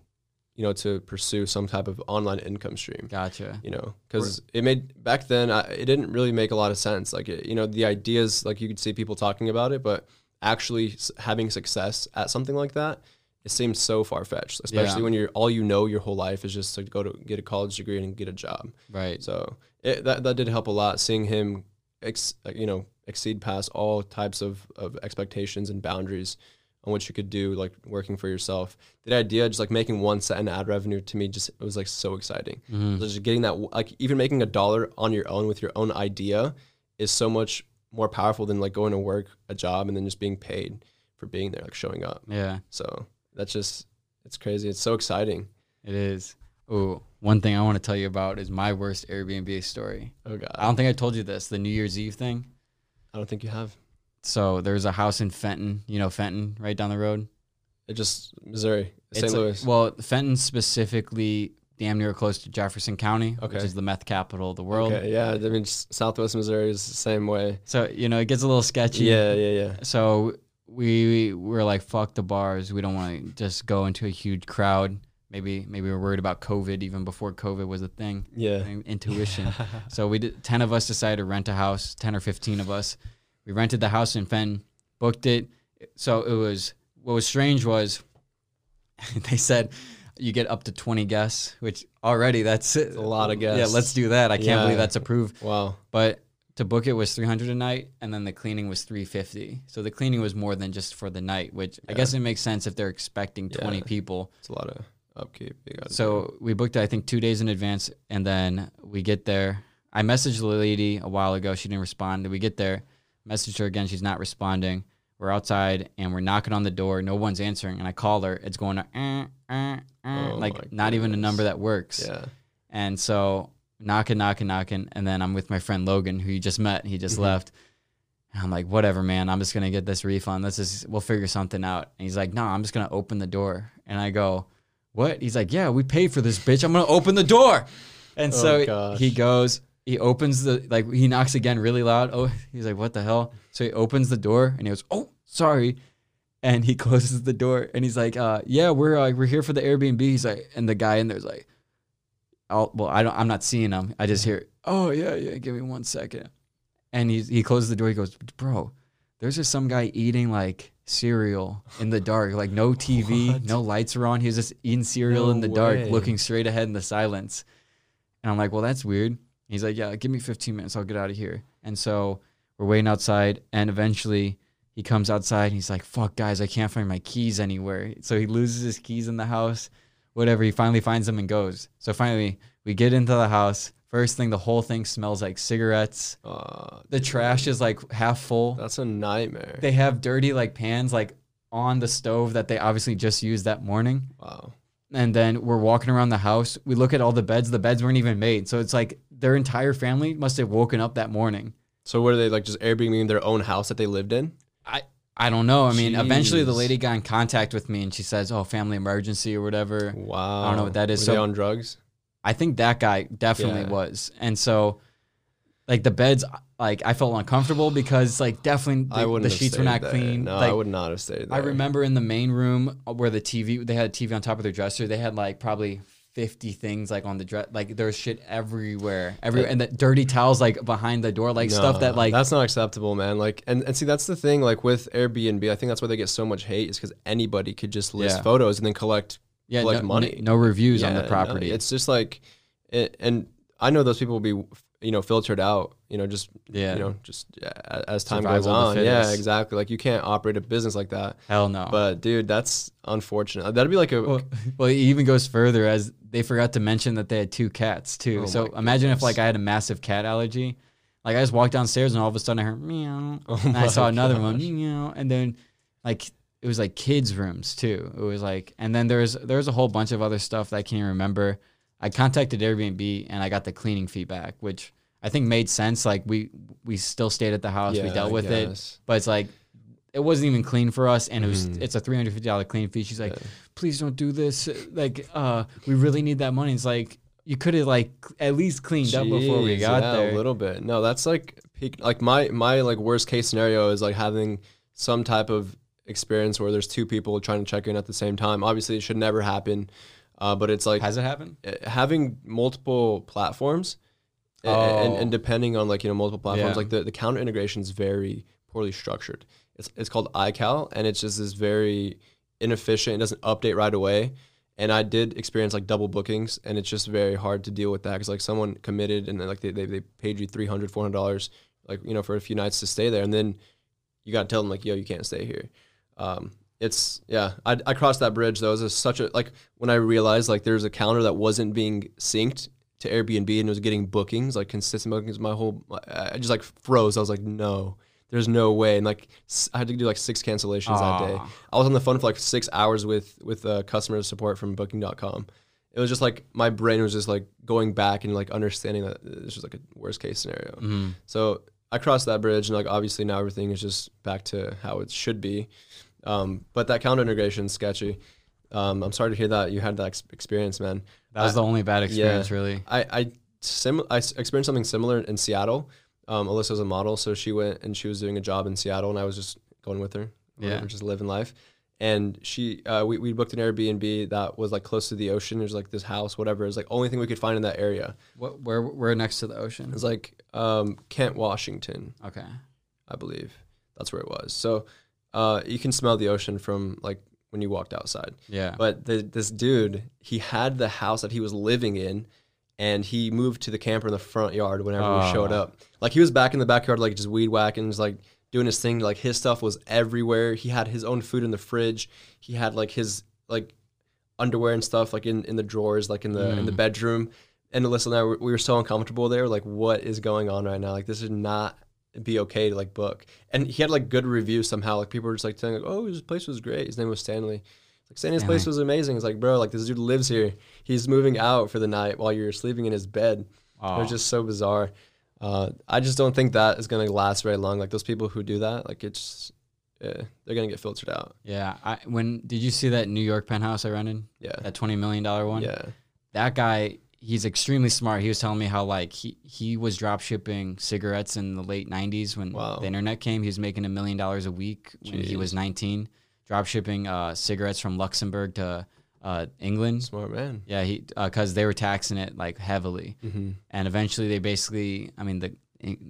you know, to pursue some type of online income stream. Gotcha. You know, cause right. it made back then, I, it didn't really make a lot of sense. Like, it, you know, the ideas, like you could see people talking about it, but actually having success at something like that, it seems so far-fetched, especially yeah. when you're all you know your whole life is just to go to get a college degree and get a job. Right. So it, that that did help a lot, seeing him, ex, you know, exceed past all types of, of expectations and boundaries on what you could do, like working for yourself. The idea, just like making one cent in ad revenue, to me, just it was like so exciting. Mm-hmm. So just getting that, like even making a dollar on your own with your own idea is so much more powerful than like going to work a job and then just being paid for being there, like showing up. Yeah. So. That's just, it's crazy. It's so exciting. It is. Oh, one thing I want to tell you about is my worst Airbnb story. Oh, God. I don't think I told you this, the New Year's Eve thing. I don't think you have. So there's a house in Fenton, you know, Fenton, right down the road. It just, Missouri, Saint Louis. A, well, Fenton specifically, damn near close to Jefferson County, okay. which is the meth capital of the world. Okay, yeah, I mean, Southwest Missouri is the same way. So, you know, it gets a little sketchy. Yeah, yeah, yeah. So... We, we were like, fuck the bars. We don't want to just go into a huge crowd. Maybe maybe we were worried about COVID even before COVID was a thing. Yeah. Intuition. So we did, ten of us decided to rent a house, ten or fifteen of us. We rented the house in Fenton, booked it. So it was what was strange was they said you get up to twenty guests, which already that's it. a lot of guests. Yeah, let's do that. I can't yeah. believe that's approved. Wow. But to book it was three hundred a night, and then the cleaning was three fifty. So the cleaning was more than just for the night, which yeah. I guess it makes sense if they're expecting yeah. twenty people. It's a lot of upkeep. So do. we booked it, I think, two days in advance, and then we get there. I messaged the lady a while ago. She didn't respond. We get there, messaged her again. She's not responding. We're outside, and we're knocking on the door. No one's answering, and I call her. It's going to, eh, eh, eh, oh like, not even a number that works. Yeah. And so... knocking, knocking, knocking, and then I'm with my friend Logan, who you just met. He just mm-hmm. left. And I'm like, whatever, man. I'm just gonna get this refund. Let's just we'll figure something out. And he's like, no, I'm just gonna open the door. And I go, what? He's like, yeah, we paid for this, bitch. I'm gonna open the door. And oh, so gosh. he goes, he opens the like he knocks again really loud. Oh, he's like, what the hell? So he opens the door and he goes, oh, sorry. And he closes the door and he's like, uh, yeah, we're uh, we're here for the Airbnb. He's like, and the guy in there's like. I'll, well, I don't, I'm not seeing him. I just hear, oh, yeah, yeah, give me one second. And he, he closes the door. He goes, bro, there's just some guy eating, like, cereal in the dark. Like, no T V, what? no lights are on. He was just eating cereal no in the way. dark, looking straight ahead in the silence. And I'm like, well, that's weird. And he's like, yeah, give me fifteen minutes. I'll get out of here. And so we're waiting outside. And eventually he comes outside, and he's like, fuck, guys, I can't find my keys anywhere. So he loses his keys in the house. Whatever, he finally finds them and goes. So finally, we get into the house. First thing, the whole thing smells like cigarettes. Uh, the dude. trash is like half full. That's a nightmare. They have dirty like pans like on the stove that they obviously just used that morning. Wow. And then we're walking around the house. We look at all the beds. The beds weren't even made. So it's like their entire family must have woken up that morning. So what are they like just Airbnb their own house that they lived in? I I don't know. I mean, Jeez. eventually the lady got in contact with me and she says, oh, family emergency or whatever. Wow. I don't know what that is. Were so they on drugs? I think that guy definitely yeah. was. And so, like, the beds, like, I felt uncomfortable because, like, definitely the, the sheets were not there. clean. No, like, I would not have stayed there. I remember in the main room where the T V, they had a T V on top of their dresser. They had, like, probably fifty things, like, on the dress. Like, there was shit everywhere. everywhere. And the dirty towels, like, behind the door, like, no, stuff that, like... That's not acceptable, man. Like, and, and see, that's the thing, like, with Airbnb, I think that's why they get so much hate is because anybody could just list yeah. photos and then collect, yeah, collect no, money. No reviews yeah, on the property. No, it's just, like... It, and I know those people will be, you know, filtered out, you know, just, yeah. you know, just uh, as time Survival goes on. Yeah, exactly. Like, you can't operate a business like that. Hell no. But, dude, that's unfortunate. That'd be like a... Well, well it even goes further as... They forgot to mention that they had two cats too. Oh so imagine goodness. if like I had a massive cat allergy. Like I just walked downstairs and all of a sudden I heard meow. Oh and I saw gosh. another one meow. And then like it was like kids' rooms too. It was like and then there's there's a whole bunch of other stuff that I can't even remember. I contacted Airbnb and I got the cleaning feedback, which I think made sense. Like we we still stayed at the house, yeah, we dealt with it. But it's like it wasn't even clean for us, and it was mm. it's a three hundred fifty dollars clean fee. She's like, yeah. please don't do this. Like, uh, we really need that money. It's like you could have like at least cleaned Jeez, up before we got yeah, there a little bit. No, that's like peak. Like my my like worst case scenario is like having some type of experience where there's two people trying to check in at the same time. Obviously, it should never happen, uh, but it's like has it happened? Having multiple platforms, oh. and, and depending on like you know multiple platforms, yeah. like the the counter integration is very poorly structured. It's, it's called iCal, and it's just this very inefficient. It doesn't update right away. And I did experience, like, double bookings, and it's just very hard to deal with that because, like, someone committed and, then, like, they, they, they paid you three hundred dollars, four hundred dollars, like, you know, for a few nights to stay there. And then you got to tell them, like, yo, you can't stay here. Um, it's, yeah, I, I crossed that bridge, though. It was such a, like, when I realized, like, there was a calendar that wasn't being synced to Airbnb and it was getting bookings, like, consistent bookings, my whole, I just, like, froze. I was like, no. There's no way. And like I had to do like six cancellations Aww. that day. I was on the phone for like six hours with with uh, customer support from booking dot com. It was just like my brain was just like going back and like understanding that this was like a worst case scenario. Mm-hmm. So I crossed that bridge, and like obviously now everything is just back to how it should be. Um, but that counter integration is sketchy. Um, I'm sorry to hear that you had that ex experience, man. That was I, the only bad experience, yeah, really. I I, sim I experienced something similar in Seattle. Um, Alyssa's a model, so she went and she was doing a job in Seattle, and I was just going with her, yeah, just living life. And she, uh, we we booked an Airbnb that was like close to the ocean. There's like this house, whatever. It's like only thing we could find in that area. What? Where? Where next to the ocean? It's like um, Kent, Washington. Okay, I believe that's where it was. So uh, you can smell the ocean from like when you walked outside. Yeah. But the, this dude, he had the house that he was living in, and he moved to the camper in the front yard whenever oh. we showed up. Like, he was back in the backyard, like, just weed whacking, just like doing his thing. Like, his stuff was everywhere. He had his own food in the fridge. He had like his like underwear and stuff like in, in the drawers, like in the mm. in the bedroom. And Alyssa and I, we were so uncomfortable there. Like, what is going on right now? Like, this is not be okay to like book. And he had like good reviews somehow. Like, people were just like telling, like, oh, his place was great. His name was Stanley. Like, Stanley's yeah, place was amazing. It's like, bro, like, this dude lives here. He's moving out for the night while you're sleeping in his bed. Oh. It was just so bizarre. Uh, I just don't think that is going to last very long. Like, those people who do that, like, it's yeah, they're going to get filtered out. Yeah. I, when did you see that New York penthouse I rented? Yeah. That twenty million dollars one? Yeah. That guy, he's extremely smart. He was telling me how, like, he, he was drop shipping cigarettes in the late nineties when wow. the internet came. He was making a million dollars a week when Jeez. He was nineteen. Drop shipping uh, cigarettes from Luxembourg to uh, England. Smart man. Yeah, he because uh, they were taxing it like heavily, mm-hmm. and eventually they basically, I mean, the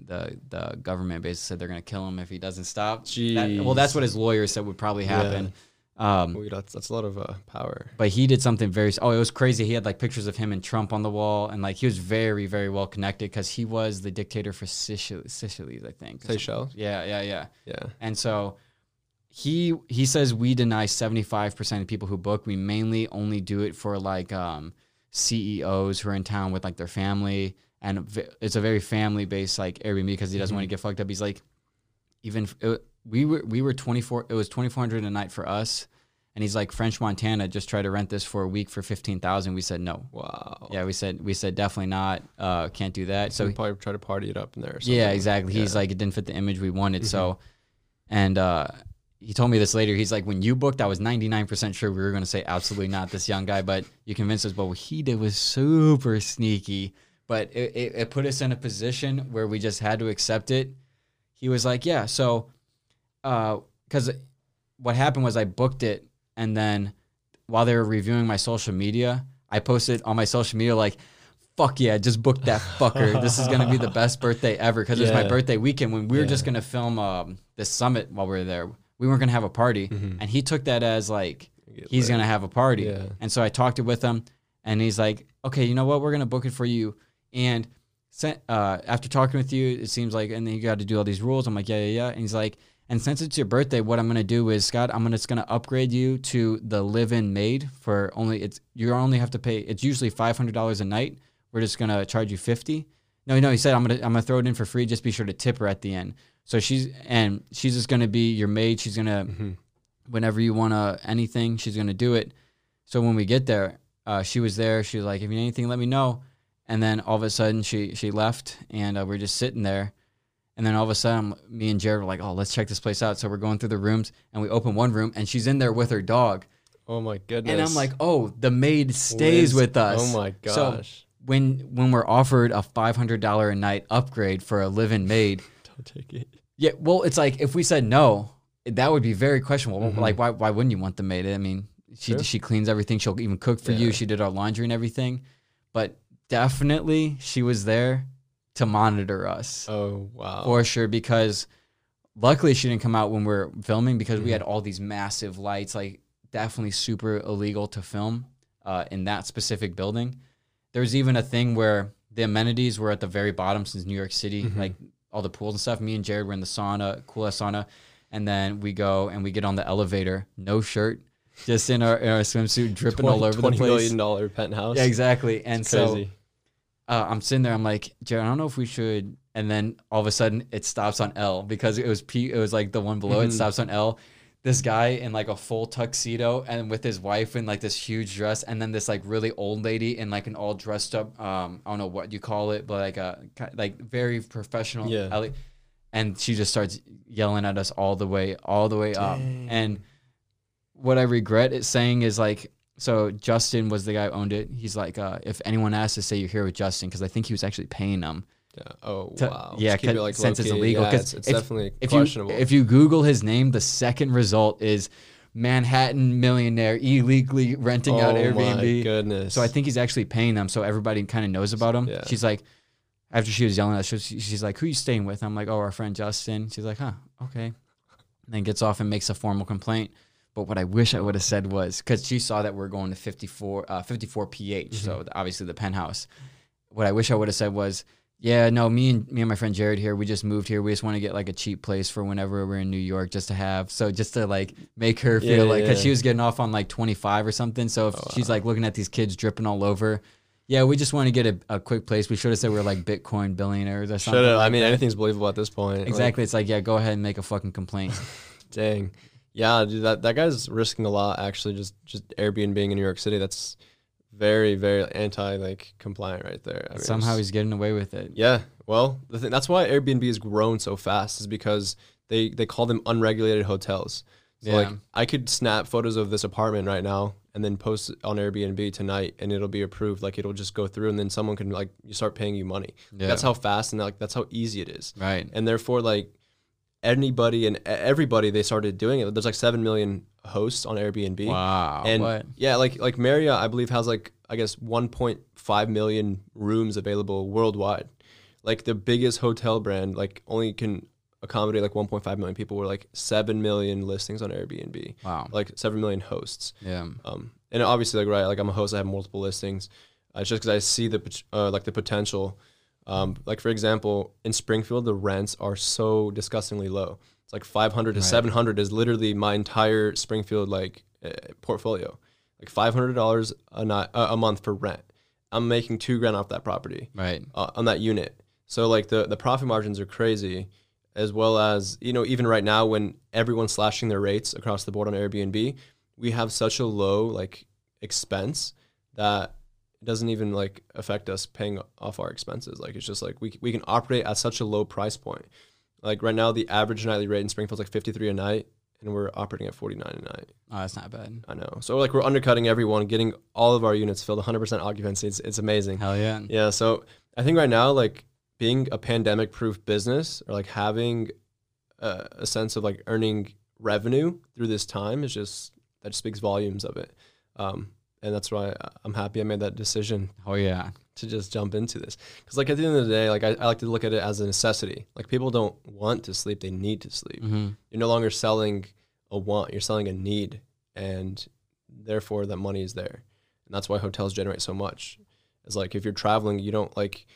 the the government basically said they're gonna kill him if he doesn't stop. Jeez. That, well, that's what his lawyer said would probably happen. Yeah. Um, Boy, that's that's a lot of uh, power. But he did something very. Oh, it was crazy. He had like pictures of him and Trump on the wall, and like he was very very well connected because he was the dictator for Sicily, Sicily I think. Seychelles. Yeah, yeah, yeah. Yeah. And so. He he says we deny seventy-five percent of people who book. We mainly only do it for like um, C E Os who are in town with like their family, and it's a very family based like Airbnb because he doesn't mm-hmm. want to get fucked up. He's like, even it, we were we were twenty-four. It was twenty-four hundred a night for us, and he's like, French Montana just tried to rent this for a week for fifteen thousand. We said no. Wow. Yeah, we said we said definitely not. Uh, can't do that. So, so he probably try to party it up in there. Or yeah, exactly. Yeah. He's like, it didn't fit the image we wanted. Mm-hmm. So, and. Uh, He told me this later. He's like, when you booked, I was ninety-nine percent sure we were going to say absolutely not, this young guy, but you convinced us. But what he did was super sneaky, but it, it, it put us in a position where we just had to accept it. He was like, yeah. So, uh, cause what happened was I booked it. And then while they were reviewing my social media, I posted on my social media, like, fuck yeah, just booked that fucker. This is going to be the best birthday ever. Cause yeah. it was my birthday weekend when we were yeah. just going to film, um, this summit while we were there. We weren't going to have a party. Mm-hmm. And he took that as like, he's going to have a party. Yeah. And so I talked it with him and he's like, okay, you know what? We're going to book it for you. And sent, uh, after talking with you, it seems like, and then you got to do all these rules. I'm like, yeah, yeah, yeah. And he's like, and since it's your birthday, what I'm going to do is, Scott, I'm gonna, just going to upgrade you to the live-in maid for only, it's you only have to pay, it's usually five hundred dollars a night. We're just going to charge you fifty. No, no, he said, I'm going to I'm going to throw it in for free. Just be sure to tip her at the end. So she's, and she's just going to be your maid. She's going to, mm-hmm. whenever you want to, anything, she's going to do it. So when we get there, uh, she was there. She was like, if you need anything, let me know. And then all of a sudden she, she left and uh, we're just sitting there. And then all of a sudden me and Jared were like, oh, let's check this place out. So we're going through the rooms and we open one room and she's in there with her dog. Oh my goodness. And I'm like, oh, the maid stays Liz. With us. Oh my gosh. So when, when we're offered a five hundred dollars a night upgrade for a live-in maid, take it. Yeah, well, it's like if we said no, that would be very questionable. Mm-hmm. Like, why why wouldn't you want the maid? I mean, she sure. she cleans everything. She'll even cook for yeah. you. She did our laundry and everything. But definitely, she was there to monitor us. Oh wow, for sure. Because luckily, she didn't come out when we were filming because mm-hmm. we had all these massive lights. Like, definitely super illegal to film uh, in that specific building. There was even a thing where the amenities were at the very bottom since New York City, mm-hmm. like. All the pools and stuff. Me and Jared were in the sauna, cool ass sauna, and then we go and we get on the elevator, no shirt, just in our, in our swimsuit, dripping twenty, all over the place. twenty million dollar penthouse. Yeah, exactly. And it's so uh, I'm sitting there. I'm like, Jared, I don't know if we should. And then all of a sudden, it stops on L because it was P. It was like the one below. Mm-hmm. It stops on L. This guy in like a full tuxedo and with his wife in like this huge dress, and then this like really old lady in like an all dressed up, um, I don't know what you call it, but like a like very professional. Yeah. And she just starts yelling at us all the way, all the way up. Dang. And what I regret it saying is like, so Justin was the guy who owned it. He's like, uh, if anyone asks to say you're here with Justin, because I think he was actually paying them. Yeah. Oh wow! To, yeah, it like since it's illegal, yeah, it's, it's if, definitely if questionable. You, if you Google his name, the second result is Manhattan millionaire illegally renting oh out Airbnb. My goodness! So I think he's actually paying them, so everybody kind of knows about him. Yeah. She's like, after she was yelling at us, she was, she's like, "Who are you staying with?" I'm like, "Oh, our friend Justin." She's like, "Huh? Okay." and then gets off and makes a formal complaint. But what I wish I would have said was, because she saw that we're going to fifty-four P H, mm-hmm. so obviously the penthouse. What I wish I would have said was, yeah, no, me and me and my friend Jared here, we just moved here. We just want to get like a cheap place for whenever we're in New York, just to have, so just to like make her feel yeah, like, because yeah. she was getting off on like twenty-five or something. So if oh, she's wow. like looking at these kids dripping all over. Yeah, we just want to get a, a quick place. We should have said we're like Bitcoin billionaires or something. Should have. Like I mean, that. Anything's believable at this point. Exactly. Like, it's like, yeah, go ahead and make a fucking complaint. Dang. Yeah, dude, that, that guy's risking a lot, actually, just, just Airbnb in New York City. That's very, very anti, like, compliant right there. I mean, somehow he's getting away with it. Yeah. Well, the thing, that's why Airbnb has grown so fast, is because they, they call them unregulated hotels. So, yeah. like, I could snap photos of this apartment right now and then post it on Airbnb tonight, and it'll be approved. Like, it'll just go through, and then someone can, like, you start paying you money. Yeah. That's how fast and, like, that's how easy it is. Right. And therefore, like, anybody and everybody, they started doing it. There's, like, seven million hosts on Airbnb. Wow. And, what? yeah, like, like Marriott, I believe, has, like, I guess one point five million rooms available worldwide. Like, the biggest hotel brand, like, only can accommodate like one point five million people, were like seven million listings on Airbnb. Wow. Like seven million hosts. Yeah. Um, and obviously, like, right, like I'm a host, I have multiple listings. Uh, it's just because I see the, uh, like the potential. Um, like for example, in Springfield, the rents are so disgustingly low. It's like five hundred to right. seven hundred is literally my entire Springfield, like uh, portfolio, like five hundred dollars a night, uh, a month for rent. I'm making two grand off that property. Right. Uh, on that unit. So like the, the profit margins are crazy. As well as, you know, even right now when everyone's slashing their rates across the board on Airbnb, we have such a low like expense that it doesn't even like affect us paying off our expenses. Like, it's just like we we can operate at such a low price point. Like right now, the average nightly rate in Springfield is like fifty-three a night, and we're operating at forty-nine a night. Oh, that's not bad. I know. So like we're undercutting everyone, getting all of our units filled, one hundred percent occupancy. It's, it's amazing. Hell yeah. Yeah. So I think right now, like, being a pandemic-proof business, or like having uh, a sense of like earning revenue through this time, is just, that just speaks volumes of it, um, and that's why I'm happy I made that decision. Oh yeah, to just jump into this, because like at the end of the day, like I, I like to look at it as a necessity. Like people don't want to sleep; they need to sleep. Mm-hmm. You're no longer selling a want; you're selling a need, and therefore that money is there, and that's why hotels generate so much. It's like if you're traveling, you don't like.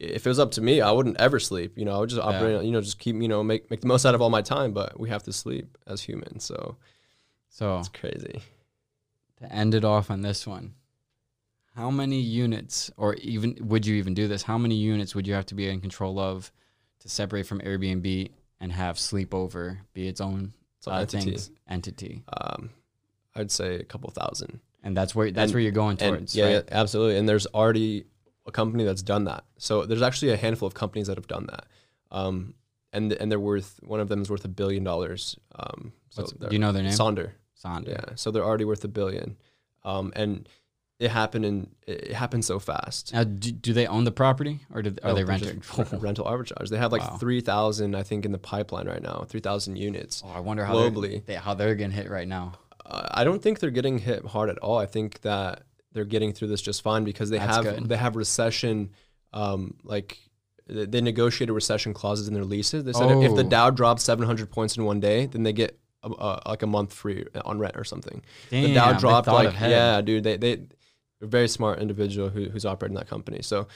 If it was up to me, I wouldn't ever sleep. You know, I would just operate, yeah. you know, just keep, you know, make, make the most out of all my time, but we have to sleep as humans. So, so it's crazy. To end it off on this one, how many units, or even, would you even do this? How many units would you have to be in control of to separate from Airbnb and have sleepover be its own, its own uh, entity. Things, entity? Um, I'd say a couple thousand. And that's where, that's and, where you're going towards. Yeah, right? yeah, absolutely. And there's already a company that's done that. So there's actually a handful of companies that have done that. Um, and and they're worth, one of them is worth a billion dollars. Um, so do you know their name? Sonder. Sonder. Yeah. So they're already worth a billion. Um, and it happened in, it happened so fast. Now, do, do they own the property, or do, are no, they renting? Rental arbitrage. They have like wow. three thousand, I think, in the pipeline right now, three thousand units. Oh, I wonder how globally. They're, they, how they're getting hit right now. Uh, I don't think they're getting hit hard at all. I think that they're getting through this just fine, because they That's have good. they have recession, um, like they, they negotiated recession clauses in their leases. They said oh. if the Dow drops seven hundred points in one day, then they get a, a, like a month free on rent or something. Damn, the Dow dropped like yeah, dude. They they are very smart individual who, who's operating that company. So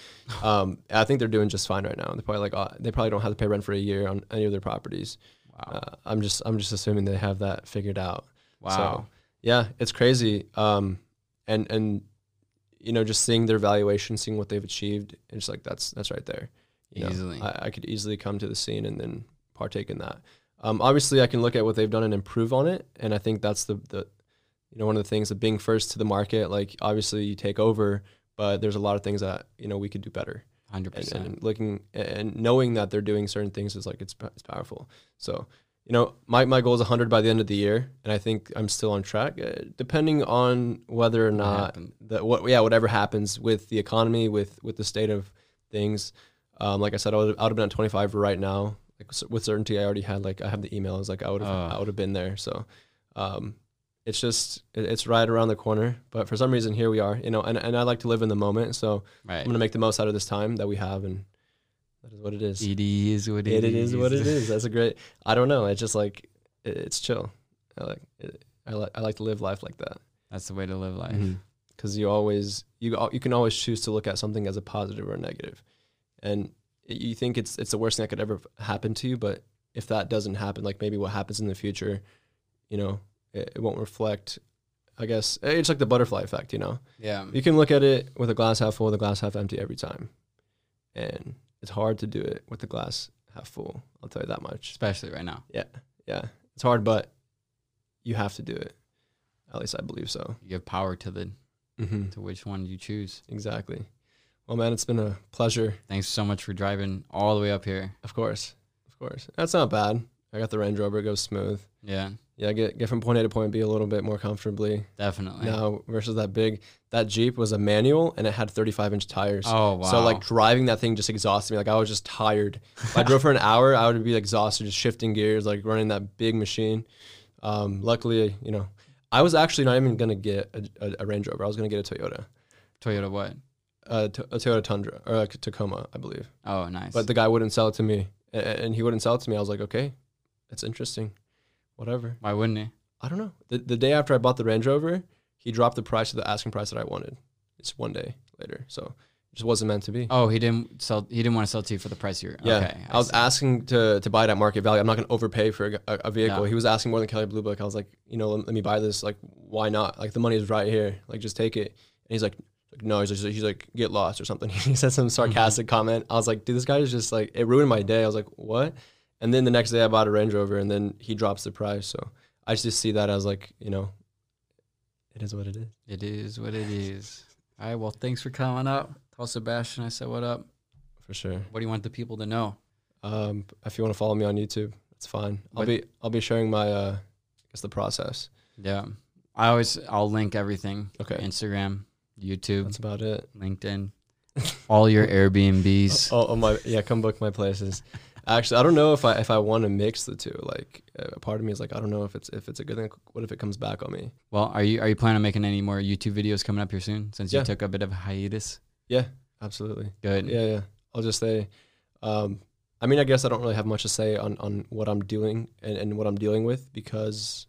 um, I think they're doing just fine right now. They probably like uh, they probably don't have to pay rent for a year on any of their properties. Wow. Uh, I'm just I'm just assuming they have that figured out. Wow. So, yeah, it's crazy. Um, And, and you know, just seeing their valuation, seeing what they've achieved, and just like, that's that's right there. You easily. Know, I, I could easily come to the scene and then partake in that. Um, obviously, I can look at what they've done and improve on it, and I think that's the, the, you know, one of the things of being first to the market. Like, obviously, you take over, but there's a lot of things that, you know, we could do better. one hundred percent. And, and looking and knowing that they're doing certain things is like, it's, it's powerful. So, you know, my, my goal is one hundred by the end of the year, and I think I'm still on track, uh, depending on whether or not, that what yeah, whatever happens with the economy, with, with the state of things. Um, like I said, I would, I would have been at twenty-five right now. Like, with certainty, I already had, like, I have the email. I was like, I would have uh. I would have been there. So um, it's just, it, it's right around the corner. But for some reason, here we are, you know, and, and I like to live in the moment. So right. I'm going to make the most out of this time that we have, and that is what it is. It is what it, it is. It is what it is. That's a great, I don't know. It's just like, it, it's chill. I like it, I like I like to live life like that. That's the way to live life. Mm-hmm. Cause you always, you, you can always choose to look at something as a positive or a negative. And it, you think it's, it's the worst thing that could ever happen to you. But if that doesn't happen, like maybe what happens in the future, you know, it, it won't reflect, I guess. It's like the butterfly effect, you know? Yeah. You can look at it with a glass half full, with a glass half empty every time. And it's hard to do it with the glass half full. I'll tell you that much. Especially right now. Yeah. Yeah. It's hard, but you have to do it. At least I believe so. You give power to the... Mm-hmm. to which one you choose. Exactly. Well, man, it's been a pleasure. Thanks so much for driving all the way up here. Of course. Of course. That's not bad. I got the Range Rover. It goes smooth. Yeah. Yeah, get, get from point A to point B a little bit more comfortably. Definitely. Now, versus that big, that Jeep was a manual and it had thirty-five inch tires. Oh, wow. So, like, driving that thing just exhausted me. Like, I was just tired. If I drove for an hour, I would be exhausted, just shifting gears, like running that big machine. Um, luckily, you know, I was actually not even going to get a, a, a Range Rover. I was going to get a Toyota. Toyota what? Uh, to, a Toyota Tundra, or a Tacoma, I believe. Oh, nice. But the guy wouldn't sell it to me, and, and he wouldn't sell it to me. I was like, okay, that's interesting. Whatever. Why wouldn't he? I don't know. The, the day after I bought the Range Rover, he dropped the price to the asking price that I wanted. It's one day later, so it just wasn't meant to be. Oh, he didn't sell. He didn't want to sell to you for the price you're... Yeah, okay, I, I was asking to to buy it at market value. I'm not going to overpay for a, a vehicle. No. He was asking more than Kelly Blue Book. I was like, you know, let, let me buy this. Like, why not? Like, the money is right here. Like, just take it. And he's like, no. He's like, he's like, get lost or something. He said some sarcastic mm-hmm. comment. I was like, dude, this guy is just like, it ruined my day. I was like, what? And then the next day I bought a Range Rover, and then he drops the price. So I just see that as like, you know, it is what it is. It is what it is. All right. Well, thanks for coming up. Tell Sebastian I said what up. For sure. What do you want the people to know? Um, if you want to follow me on YouTube, it's fine. I'll what? be I'll be sharing my uh, I guess the process. Yeah. I always I'll link everything. Okay. Instagram, YouTube. That's about it. LinkedIn. All your Airbnbs. Oh, oh, oh my! Yeah, come book my places. Actually, I don't know if I if I want to mix the two. Like, a part of me is like, I don't know if it's if it's a good thing. What if it comes back on me? Well, are you are you planning on making any more YouTube videos coming up here soon? Since yeah. you took a bit of a hiatus. Yeah, absolutely. Good. Yeah, yeah. I'll just say, um, I mean, I guess I don't really have much to say on on what I'm doing and, and what I'm dealing with, because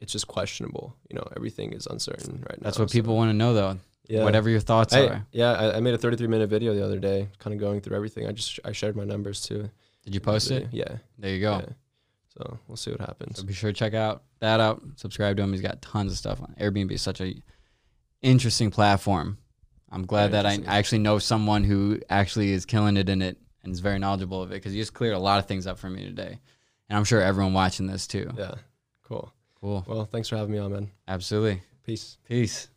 it's just questionable. You know, everything is uncertain right now. That's what so. people want to know, though. Yeah. Whatever your thoughts I, are. Yeah, I, I made a thirty-three minute video the other day, kind of going through everything. I just I shared my numbers too. Did you post it? Yeah. There you go. Yeah. So we'll see what happens. So be sure to check out that out. Subscribe to him. He's got tons of stuff on Airbnb. Is such a interesting platform. I'm glad that I actually know someone who actually is killing it in it and is very knowledgeable of it, because you just cleared a lot of things up for me today, and I'm sure everyone watching this too. Yeah. Cool. Cool. Well, thanks for having me on, man. Absolutely. Peace. Peace.